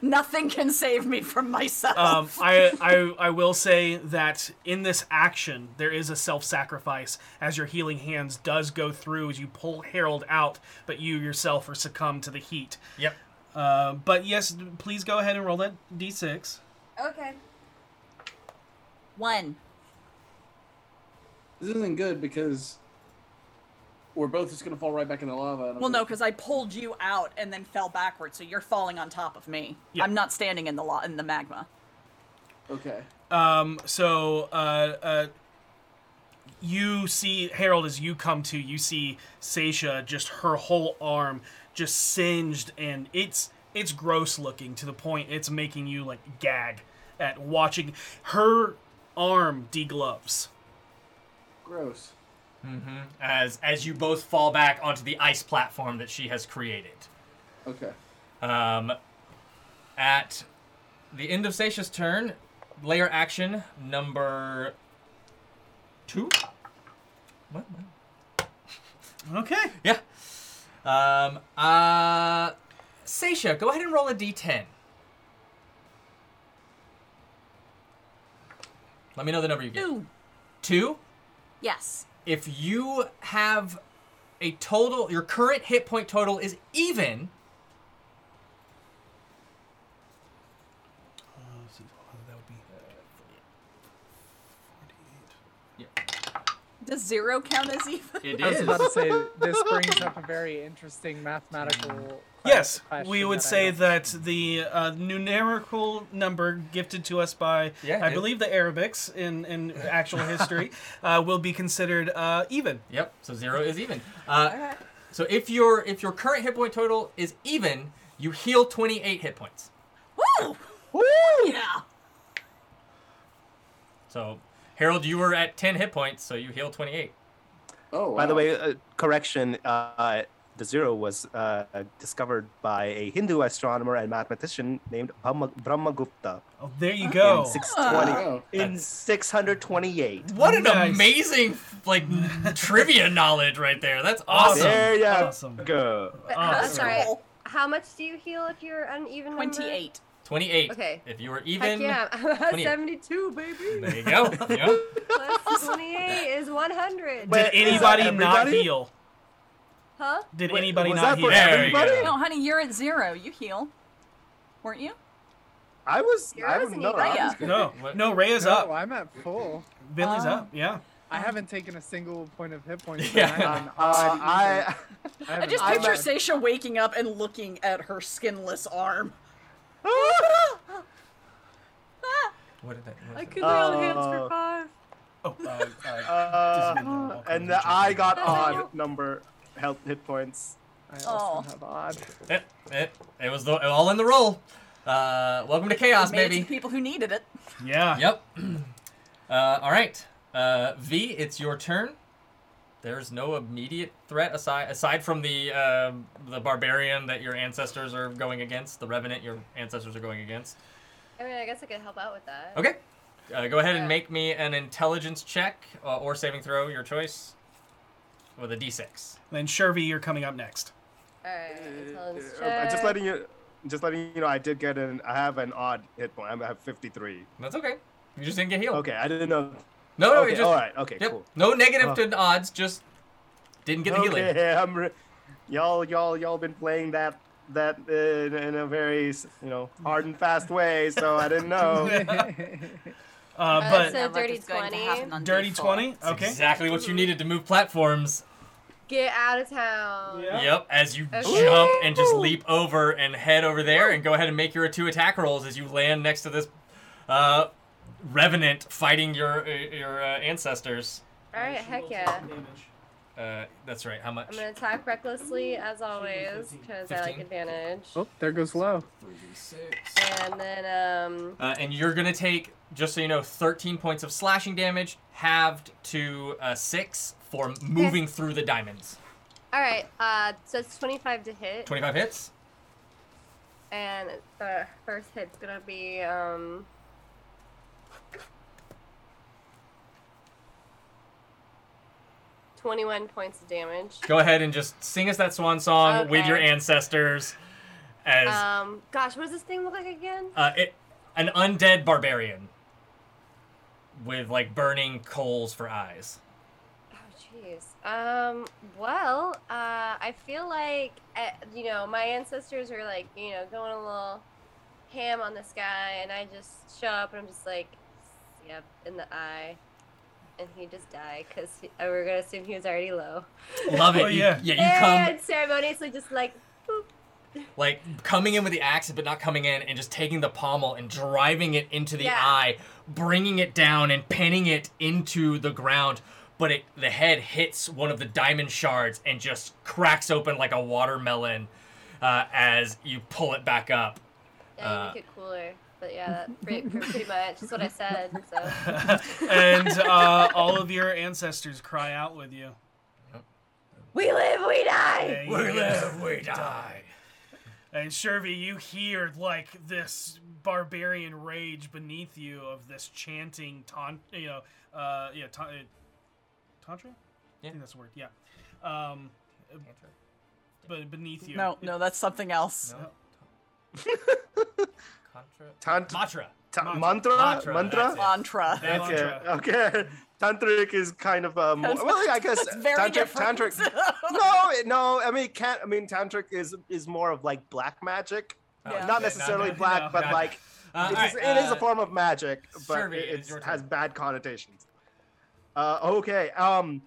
Nothing can save me from myself. Um, I, I I will say that in this action, there is a self-sacrifice as your Healing Hands does go through as you pull Harold out, but you yourself are succumbed to the heat. Yep. Uh, but yes, please go ahead and roll that d six. Okay. One. This isn't good because... We're both just going to fall right back in the lava. Well, no, because I pulled you out and then fell backwards, so you're falling on top of me. Yep. I'm not standing in the lo- in the magma. Okay. Um. So uh, uh, you see, Harold, as you come to, you see Seisha, just her whole arm just singed, and it's it's gross looking to the point it's making you, like, gag at watching. Her arm degloves. Gross. Mm-hmm. As as you both fall back onto the ice platform that she has created. Okay. Um, at the end of Seisha's turn, layer action number two. What? Okay. Yeah. Um. Uh. Seisha, go ahead and roll a d ten. Let me know the number you get. Two. Two? Yes. If you have a total, your current hit point total is even. Uh, so that would be forty-eight. Yeah. Does zero count as even? It is. I was about to say, this brings up a very interesting mathematical yes, question. Yes, we would that say that the uh, numerical number gifted to us by, yeah, I believe, the Arabics in, in actual history uh, will be considered uh, even. Yep, so zero is even. Uh, All right. So if your if your current hit point total is even, you heal twenty-eight hit points. Woo! Woo! Yeah! So... Harold, you were at ten hit points, so you heal twenty-eight. Oh, wow. By the way, uh, correction, uh, the zero was uh, discovered by a Hindu astronomer and mathematician named Brahma, Brahmagupta. Oh, there you go. In, six twenty, oh. in six twenty-eight. What an nice. amazing like trivia knowledge right there. That's awesome. There you awesome. go. But, awesome. Sorry, how much do you heal if you're uneven number? twenty-eight. twenty-eight. Okay. If you were even... Heck yeah. I'm seventy-two, baby. There you go. Yeah. Plus twenty-eight is one hundred. Did anybody not heal? Huh? Did Wait, anybody not heal? There you go. No, honey, you're at zero. You heal. Weren't you? I was... I, I was no, no, no, Rhea's no, up. I'm at full. Billy's uh, up, yeah. I haven't taken a single point of hit points. Yeah. I, uh, I, I, I just I picture left. Seisha waking up and looking at her skinless arm. What did that? What I could lay on uh, hands for five. Oh. Uh, uh, uh, and the I got odd number health hit points. I also oh. have odd. It, it, it was the, all in the roll. Uh, welcome to chaos, made baby. It to the people who needed it. Yeah. Yep. Uh, all right. Uh, V, it's your turn. There's no immediate threat aside aside from the uh, the barbarian that your ancestors are going against, the revenant your ancestors are going against. I mean, I guess I could help out with that. Okay. Uh, go ahead yeah. and make me an intelligence check uh, or saving throw, your choice, with a d six. Then Shurvi, you're coming up next. All right. Intelligence uh, check. Just letting you, just letting you know, I did get an. I have an odd hit point. I have fifty-three. That's okay. You just didn't get healed. Okay, I didn't know. No, no, okay, just, all right, okay, yep, cool. No negative oh. to odds, just didn't get the okay, healing. Yeah, I'm re- y'all, y'all, y'all been playing that that in, in a very, you know, hard and fast way, so I didn't know. uh, but so dirty twenty. Dirty twenty. Okay, that's exactly what you needed to move platforms. Get out of town. Yep. yep as you okay. jump and just leap over and head over there, and go ahead and make your two attack rolls as you land next to this. Uh, Revenant fighting your your uh, ancestors. All right, heck yeah. Uh, that's right. How much? I'm gonna attack recklessly as always because I like advantage. Oh, there goes low. And then um. Uh, and you're gonna take, just so you know, thirteen points of slashing damage, halved to uh, six for moving okay. through the diamonds. All right. Uh, so it's twenty-five to hit. twenty-five hits. And the first hit's gonna be um. twenty-one points of damage. Go ahead and just sing us that swan song okay. with your ancestors. As um, gosh, what does this thing look like again? Uh, it, an undead barbarian with like burning coals for eyes. Oh, jeez. Um, well, uh, I feel like uh, you know my ancestors are like you know going a little ham on this guy, and I just show up and I'm just like, yep, in the eye. And he just died because we're going to assume he was already low. Love it. Oh, yeah. You, yeah, you and come. And ceremoniously just like, boop. Like coming in with the axe, but not coming in and just taking the pommel and driving it into the yeah. eye, bringing it down and pinning it into the ground. But it, the head hits one of the diamond shards and just cracks open like a watermelon uh, as you pull it back up. Yeah, uh, make it cooler. But yeah, that pretty, pretty much is what I said. So. And uh, all of your ancestors cry out with you. We live, we die. We live, we die. And Shurvi, you hear like this barbarian rage beneath you of this chanting, ton- you know, uh, yeah, ta- uh, tantra. Yeah, I think that's the word. Yeah. Um, but beneath you. No, no, that's something else. No. Tant- Matra. Ta- mantra. Mantra. Mantra. Mantra. Mantra. Okay. Okay. Tantric is kind of um. Well, I guess tantric. Tantric. No, no. I mean, can't. I mean, tantric is is more of like black magic. Oh, yeah. Not necessarily no, no, black, no, but no. like uh, it's, right, it uh, is a form of magic, but it has bad connotations. Uh, okay. Um,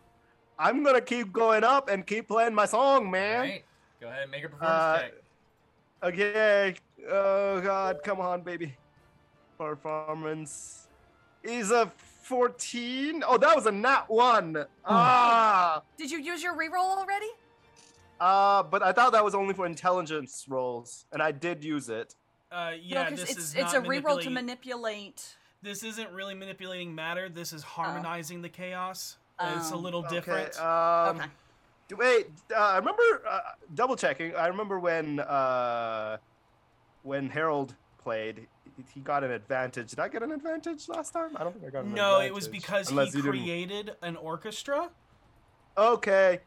I'm gonna keep going up and keep playing my song, man. All right. Go ahead and make a performance uh, check. Okay. Oh, God, come on, baby. Performance is a fourteen. Oh, that was a nat one. Ah. Did you use your reroll already? Uh, but I thought that was only for intelligence rolls, and I did use it. Uh, yeah, no, this it's, is it's not a reroll to manipulate. This isn't really manipulating matter. This is harmonizing oh. the chaos. Um, it's a little okay, different. Um, okay. Wait, uh, I remember uh, double checking. I remember when. Uh, When Harold played, he got an advantage. Did I get an advantage last time? I don't think I got an no, advantage. No, it was because Unless he created didn't... an orchestra. Okay.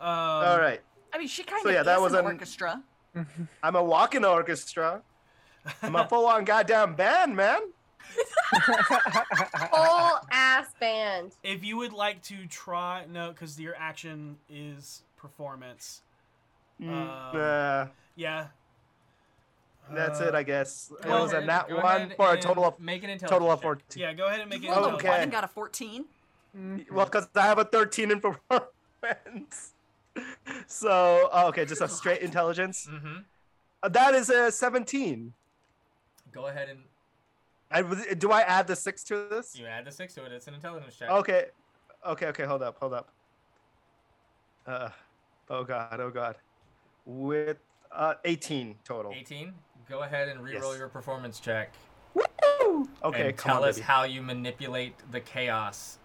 Um, All right. I mean, she kind so, of yeah, that was an orchestra. I'm a walking orchestra. I'm a full-on goddamn band, man. Full-ass band. If you would like to try... No, because your action is performance. Mm, um, uh, yeah. That's uh, it, I guess. It was ahead, a nat one for a total of make an total of fourteen. Yeah, go ahead and make it. Okay. I got a fourteen. Mm-hmm. Well, because I have a thirteen in performance. So, oh, okay, just a straight intelligence. Mm-hmm. Uh, that is a seventeen. Go ahead and... I, do I add the six to this? You add the six to it. It's an intelligence check. Okay. Okay, okay, hold up, hold up. Uh, oh, God, oh, God. With uh, eighteen total. eighteen? Go ahead and re-roll yes. your performance check. Woo! Okay, and tell on, us baby. how you manipulate the chaos.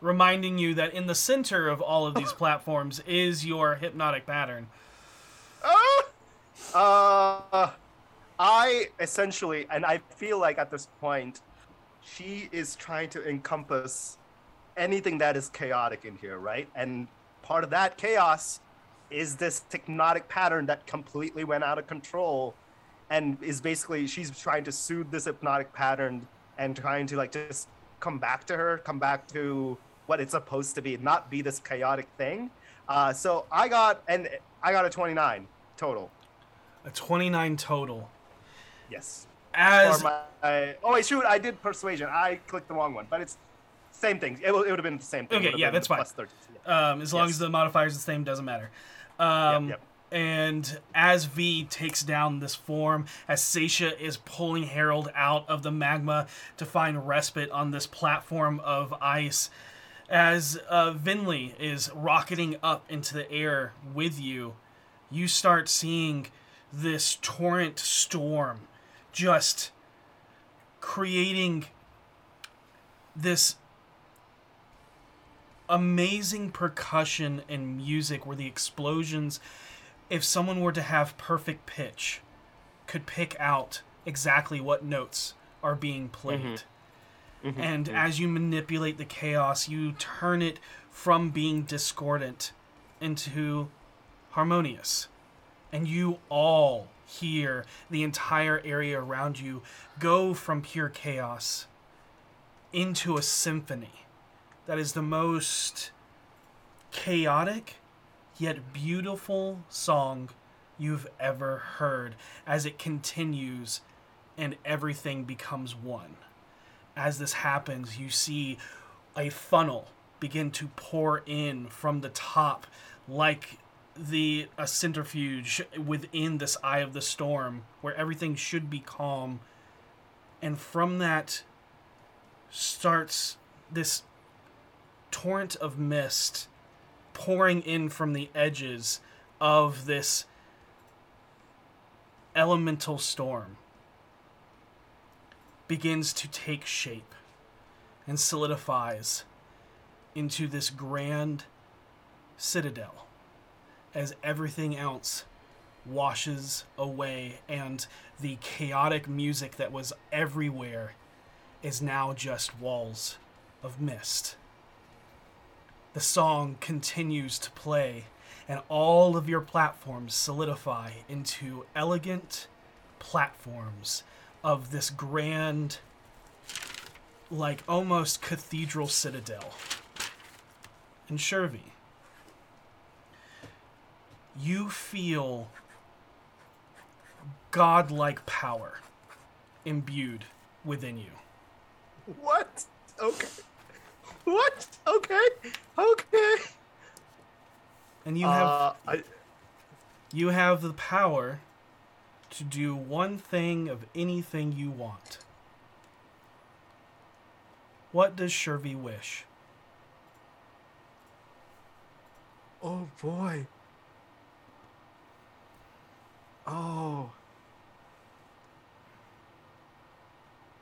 Reminding you that in the center of all of these platforms is your hypnotic pattern. Uh, uh, I essentially, and I feel like at this point, she is trying to encompass anything that is chaotic in here, right? And part of that chaos is this hypnotic pattern that completely went out of control, and is basically, she's trying to soothe this hypnotic pattern and trying to like just come back to her, come back to what it's supposed to be, not be this chaotic thing. Uh, so I got, and I got a twenty-nine total. A twenty-nine total. Yes. As my, I, oh wait, shoot, I did persuasion. I clicked the wrong one, but it's same thing. It, it would have been the same thing. Okay, yeah, that's fine. Plus thirteen, yeah. Um, as long yes. as the modifier is the same, doesn't matter. Um, yep, yep. And as V takes down this form, as Seisha is pulling Harold out of the magma to find respite on this platform of ice, as uh, Vinley is rocketing up into the air with you, you start seeing this torrent storm just creating this amazing percussion and music where the explosions... if someone were to have perfect pitch, could pick out exactly what notes are being played. Mm-hmm. Mm-hmm. And mm-hmm. as you manipulate the chaos, you turn it from being discordant into harmonious. And you all hear the entire area around you go from pure chaos into a symphony that is the most chaotic yet beautiful song you've ever heard, as it continues and everything becomes one. As this happens, you see a funnel begin to pour in from the top, like the a centrifuge within this eye of the storm, where everything should be calm. And from that starts this torrent of mist pouring in from the edges of this elemental storm, begins to take shape and solidifies into this grand citadel as everything else washes away, and the chaotic music that was everywhere is now just walls of mist. The song continues to play, and all of your platforms solidify into elegant platforms of this grand, like almost cathedral citadel. And Shurvi, you feel godlike power imbued within you. What? Okay. What? Okay. Okay. And you have uh, I... you have the power to do one thing of anything you want. What does Shurvi wish? Oh boy. Oh.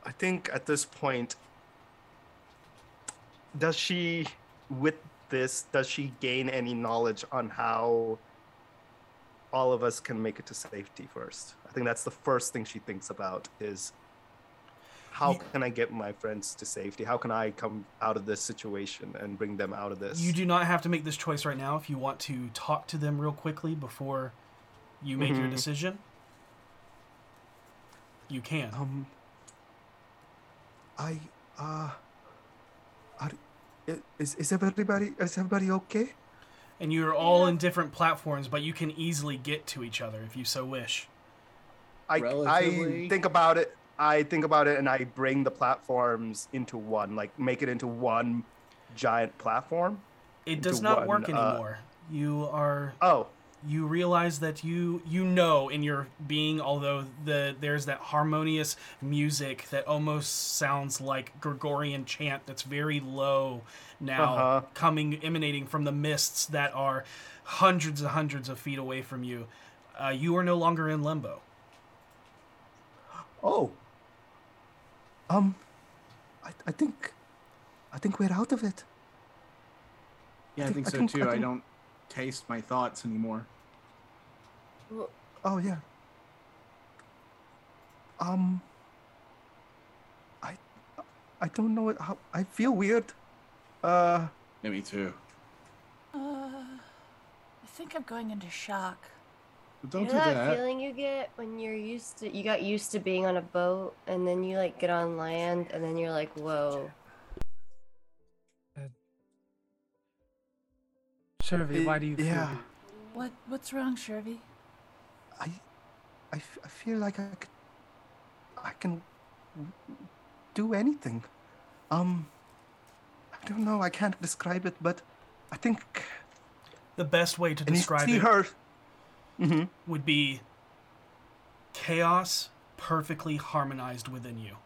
I think at this point, does she, with this, does she gain any knowledge on how all of us can make it to safety first? I think that's the first thing she thinks about is, how you, can I get my friends to safety? How can I come out of this situation and bring them out of this? You do not have to make this choice right now if you want to talk to them real quickly before you make mm-hmm. your decision. You can. Um, I, uh... Are, is is everybody is everybody okay? And you're all yeah. in different platforms, but you can easily get to each other if you so wish. I, I think about it. I think about it, and I bring the platforms into one, like make it into one giant platform. It does not one, work anymore. Uh, you are. Oh. You realize that you you know in your being, although the there's that harmonious music that almost sounds like Gregorian chant that's very low now, uh-huh. coming emanating from the mists that are hundreds and hundreds of feet away from you. Uh, you are no longer in Limbo. Oh. Um, I I think, I think we're out of it. Yeah, I think, I think so I think, too. I, I don't. taste my thoughts anymore. Oh yeah. Um. I, I don't know what, how I feel weird. Uh. Yeah, me too. Uh, I think I'm going into shock. But don't you know do that. that feeling you get when you're used to you got used to being on a boat and then you like get on land and then you're like, whoa. Shurvi, why do you feel yeah. it? What, what's wrong, Shurvi? I, I, f- I feel like I, could, I can do anything. Um, I don't know. I can't describe it, but I think... The best way to describe it her. Mm-hmm. would be chaos perfectly harmonized within you.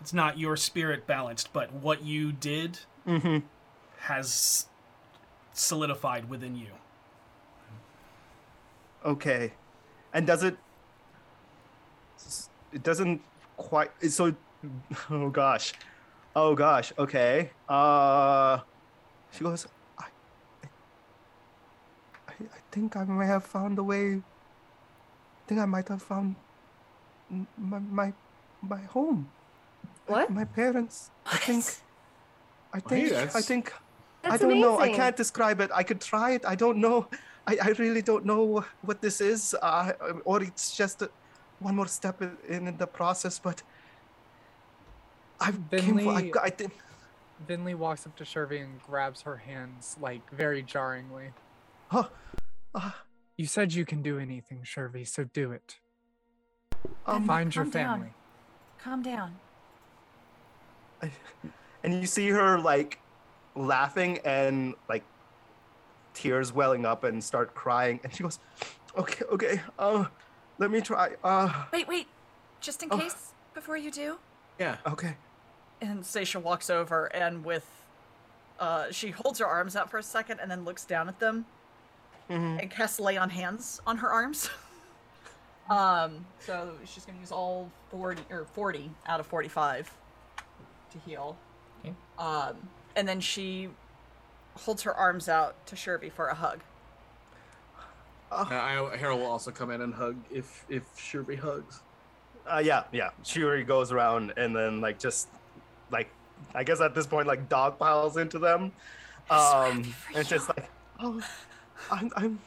It's not your spirit balanced, but what you did... Mm-hmm. has solidified within you. Okay. And does it... It doesn't quite... It's so... Oh, gosh. Oh, gosh. Okay. Uh, she goes, I, I, I think I may have found a way... I think I might have found my my, my home. What? My parents. What? I think... I think... Well, yes. I think... That's I don't amazing. know. I can't describe it. I could try it. I don't know. I, I really don't know what this is, uh, or it's just a, one more step in, in the process. But I've Vinley, for, I, I didn't. Vinley walks up to Shurvi and grabs her hands like very jarringly. Oh, uh, you said you can do anything, Shurvi. So do it. Um, Find your family. Down. Calm down. I, and you see her like. laughing and like tears welling up and start crying, and she goes, okay okay uh let me try uh wait wait just in oh. case before you do yeah okay and Seisha walks over and with uh she holds her arms out for a second and then looks down at them mm-hmm. and casts lay on hands on her arms. um so she's gonna use all forty or forty out of forty-five to heal. Okay. um And then she holds her arms out to Shurvi for a hug. Uh, I, Harold will also come in and hug if if Shurvi hugs. Uh, yeah, yeah. Shurvi goes around and then like just like I guess at this point like dog piles into them. Um, and it's just like oh, I'm I'm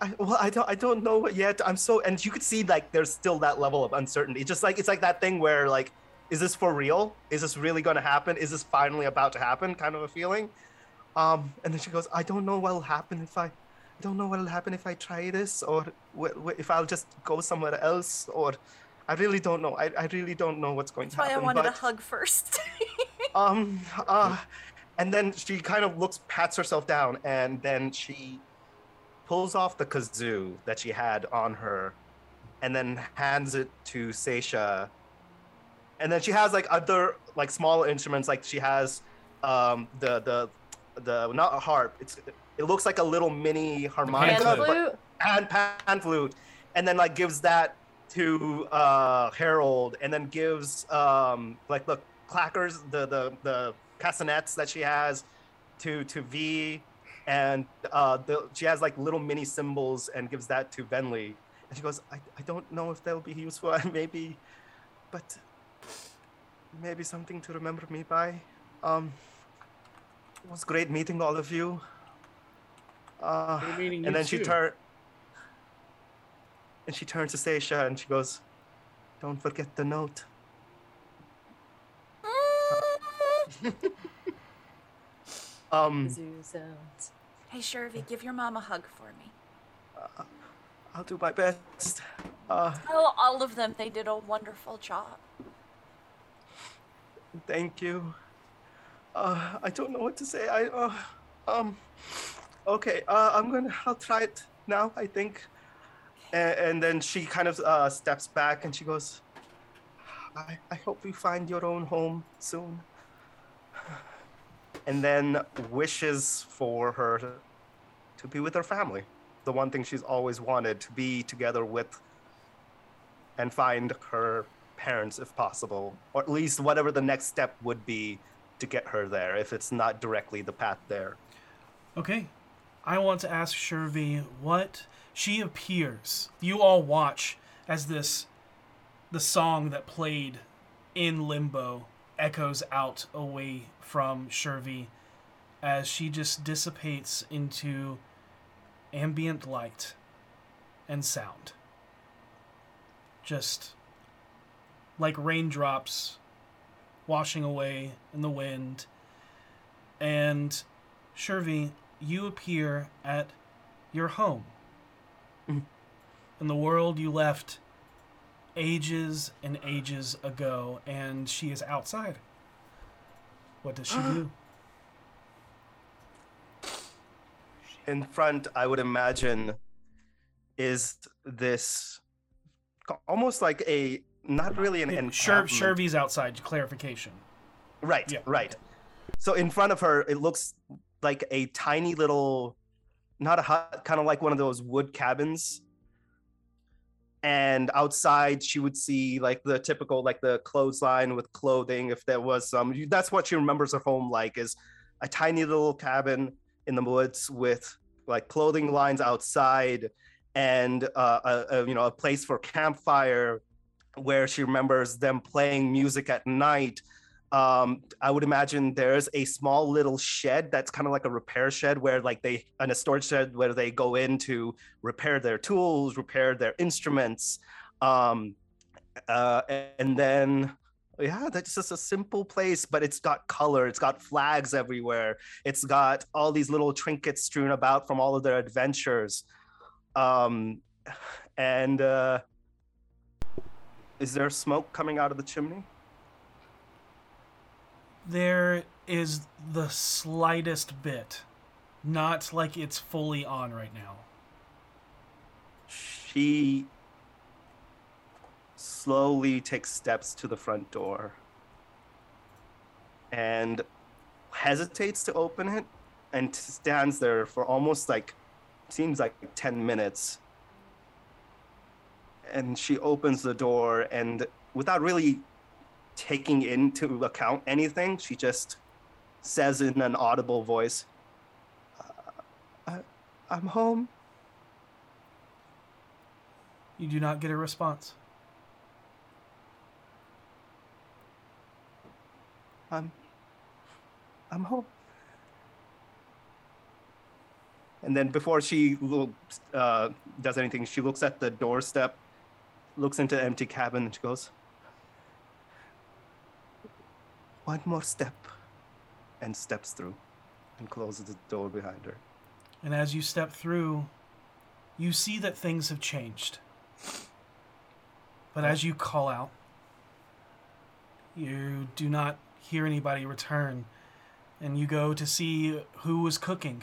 I well I don't I don't know yet. I'm so and you could see like there's still that level of uncertainty. It's just like it's like that thing where like. Is this for real? Is this really going to happen? Is this finally about to happen? Kind of a feeling. Um, and then she goes, I don't know what'll happen if I, I don't know what'll happen if I try this or w- w- if I'll just go somewhere else or I really don't know. I, I really don't know what's going That's to happen. That's why I wanted but, a hug first. um, uh, and then she kind of looks, pats herself down, and then she pulls off the kazoo that she had on her and then hands it to Seisha. And then she has like other like smaller instruments, like she has um, the the the not a harp. It's it looks like a little mini harmonica, pan flute. But, pan, pan flute, and then like gives that to uh, Harold, and then gives um, like the clackers, the the the castanets that she has to to V, and uh, the, she has like little mini cymbals and gives that to Vinley. And she goes, I I don't know if they'll be useful, maybe, but. Maybe something to remember me by. Um, it was great meeting all of you. Uh, meeting and then too. she turned, and she turns to Seisha and she goes, "Don't forget the note." um. Hey, Shurvi, give your mom a hug for me. Uh, I'll do my best. Uh, Tell all of them they did a wonderful job. Thank you. Uh, I don't know what to say. I, uh, um, okay, uh, I'm gonna, I'll try it now, I think. And, and then she kind of uh, steps back and she goes, I, I hope you find your own home soon. And then wishes for her to, to be with her family. The one thing she's always wanted to be together with and find her parents if possible, or at least whatever the next step would be to get her there, if it's not directly the path there. Okay. I want to ask Shurvi what she appears. You all watch as this, the song that played in Limbo echoes out away from Shurvi as she just dissipates into ambient light and sound. Just like raindrops washing away in the wind. And Shurvi, you appear at your home. Mm-hmm. In the world you left ages and ages ago, and she is outside. What does she do? In front, I would imagine, is this almost like a, not really an encampment. Shurvy's outside, clarification. Right, yeah. Right. So in front of her, it looks like a tiny little, not a hut, kind of like one of those wood cabins. And outside, she would see like the typical, like the clothesline with clothing, if there was some. That's what she remembers her home like, is a tiny little cabin in the woods with like clothing lines outside, and uh, a, a, you know, a place for campfire where she remembers them playing music at night. Um, I would imagine there's a small little shed that's kind of like a repair shed where like they, and a storage shed where they go in to repair their tools, repair their instruments. Um, uh, and then, yeah, that's just a simple place, but it's got color. It's got flags everywhere. It's got all these little trinkets strewn about from all of their adventures. Um, and uh, is there smoke coming out of the chimney? There is the slightest bit. Not like it's fully on right now. She slowly takes steps to the front door and hesitates to open it and stands there for almost like, seems like ten minutes. And she opens the door, and without really taking into account anything, she just says in an audible voice, uh, I, I'm home. You do not get a response. I'm, I'm home. And then before she looks, uh, does anything, she looks at the doorstep, looks into the empty cabin, and she goes, one more step, and steps through and closes the door behind her. And as you step through, you see that things have changed. But as you call out, you do not hear anybody return, and you go to see who was cooking.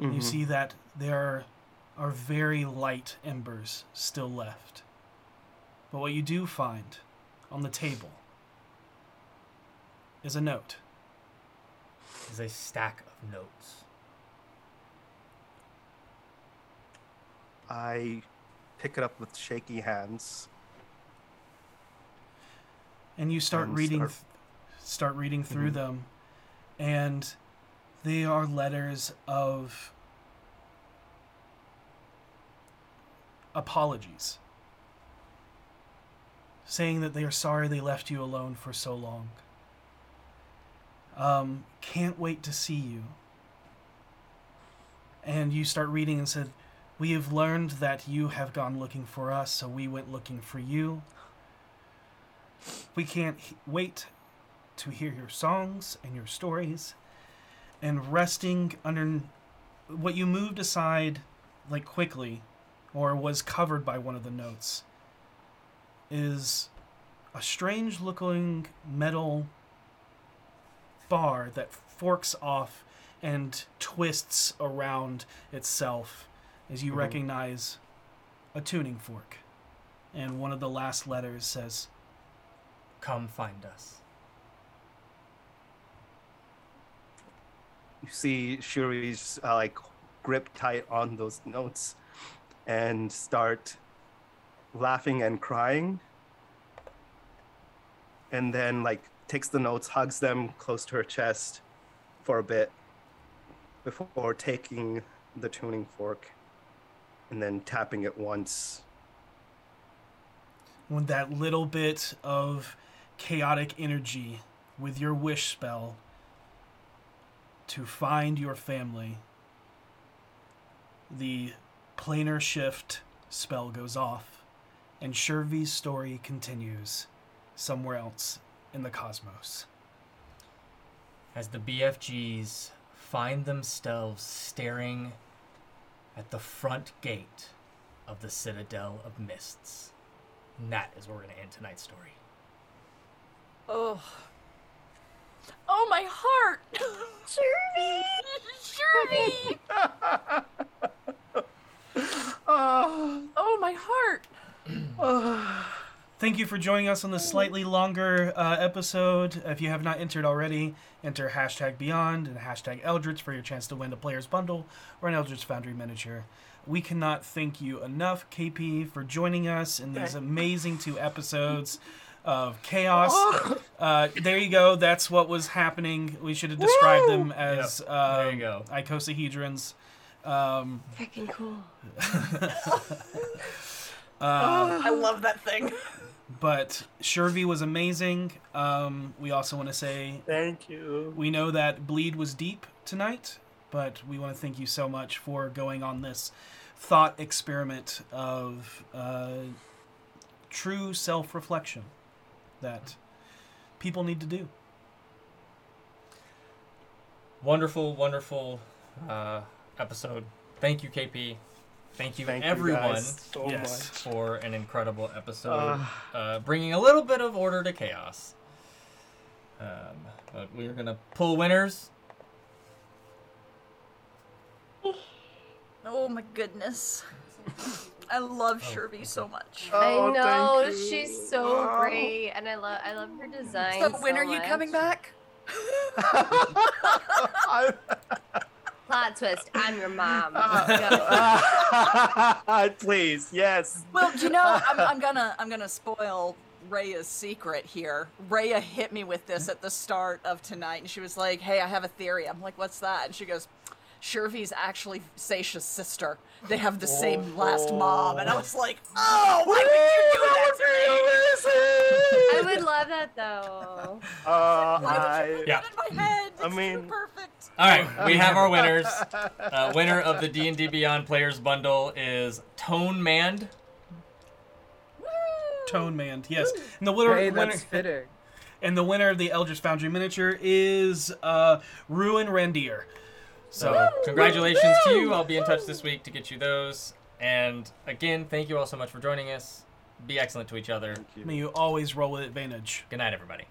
Mm-hmm. You see that there are very light embers still left. But what you do find on the table is a note. Is a stack of notes. I pick it up with shaky hands. And you start and reading start, start reading through mm-hmm. them, and they are letters of apologies, saying that they are sorry they left you alone for so long. Um, can't wait to see you. And you start reading and said, we have learned that you have gone looking for us, so we went looking for you. We can't he- wait to hear your songs and your stories. And resting under what you moved aside, like quickly, or was covered by one of the notes, is a strange looking metal bar that forks off and twists around itself as you mm-hmm. recognize a tuning fork. And one of the last letters says, "Come find us." You see Shuri's uh, like grip tight on those notes and start laughing and crying. And then like takes the notes, hugs them close to her chest for a bit before taking the tuning fork and then tapping it once. When that little bit of chaotic energy with your wish spell to find your family, the planar shift spell goes off, and Shurvi's story continues somewhere else in the cosmos. As the B F Gs find themselves staring at the front gate of the Citadel of Mists. And that is where we're going to end tonight's story. Oh. Oh, my heart! Shurvi! Shurvi! oh. oh, my heart! oh. Thank you for joining us on this slightly longer uh, episode. If you have not entered already, enter hashtag Beyond and hashtag Eldritch for your chance to win a player's bundle or an Eldritch Foundry miniature. We cannot thank you enough, K P, for joining us in these amazing two episodes of chaos. Oh. Uh, there you go. That's what was happening. We should have described Woo. them as yep. um, there you go. icosahedrons. Um, Freaking cool. uh, oh, I love that thing. But Shurvi was amazing. Um, we also want to say thank you. We know that bleed was deep tonight, but we want to thank you so much for going on this thought experiment of uh, true self-reflection that people need to do. Wonderful, wonderful uh, episode. Thank you, K P. Thank you, Thank everyone, you guys so yes. much. For an incredible episode, uh, uh, bringing a little bit of order to chaos. Um, but we're going to pull winners. Oh, my goodness. I love oh, Shurvi okay. so much. Oh, I know. She's so oh. great, and I love I love her design so, so when are much. You coming back? Plot twist, I'm your mom. Uh, please, yes. Well, you know, I'm, I'm gonna I'm gonna spoil Rhea's secret here. Rhea hit me with this at the start of tonight, and she was like, "Hey, I have a theory." I'm like, "What's that?" And she goes, "Shurvi's actually Seisha's sister. They have the oh, same last mom." And I was like, "Oh, why would you do that to me?" I would love that though. Uh, I, yeah. In my head. I mean, perfect. All right, we have our winners. Uh, winner of the D and D Beyond Players Bundle is Tone Mand. Tone Mand, yes. And the winner. Hey, that's fitting. And the winner of the Eldritch Foundry miniature is uh, Ruin Randir. So congratulations to you. I'll be in touch this week to get you those. And again, thank you all so much for joining us. Be excellent to each other. You. May you always roll with advantage. Good night, everybody.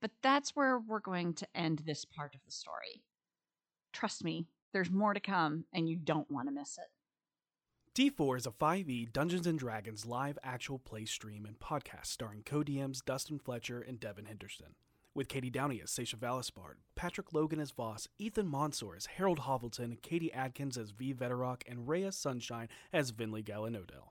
But that's where we're going to end this part of the story. Trust me, there's more to come, and you don't want to miss it. D four is a five e Dungeons and Dragons live actual play stream and podcast starring co-D Ms Dustin Fletcher and Devin Henderson, with Katie Downey as Seisha Vallisbard, Patrick Logan as Voss, Ethan Monsor as Harold Hovelton, Katie Adkins as V. Vetterock, and Rhea Sunshine as Vinley Gallinodell.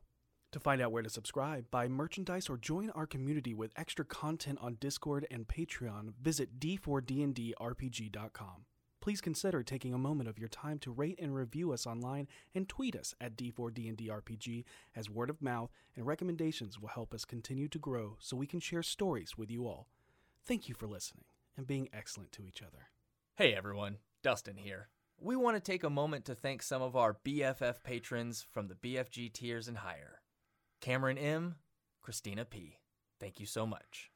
To find out where to subscribe, buy merchandise, or join our community with extra content on Discord and Patreon, visit d four d n d r p g dot com. Please consider taking a moment of your time to rate and review us online and tweet us at d four d n d r p g, as word of mouth and recommendations will help us continue to grow so we can share stories with you all. Thank you for listening and being excellent to each other. Hey everyone, Dustin here. we want to take a moment to thank some of our B F F patrons from the B F G tiers and higher. Cameron M., Christina P., thank you so much.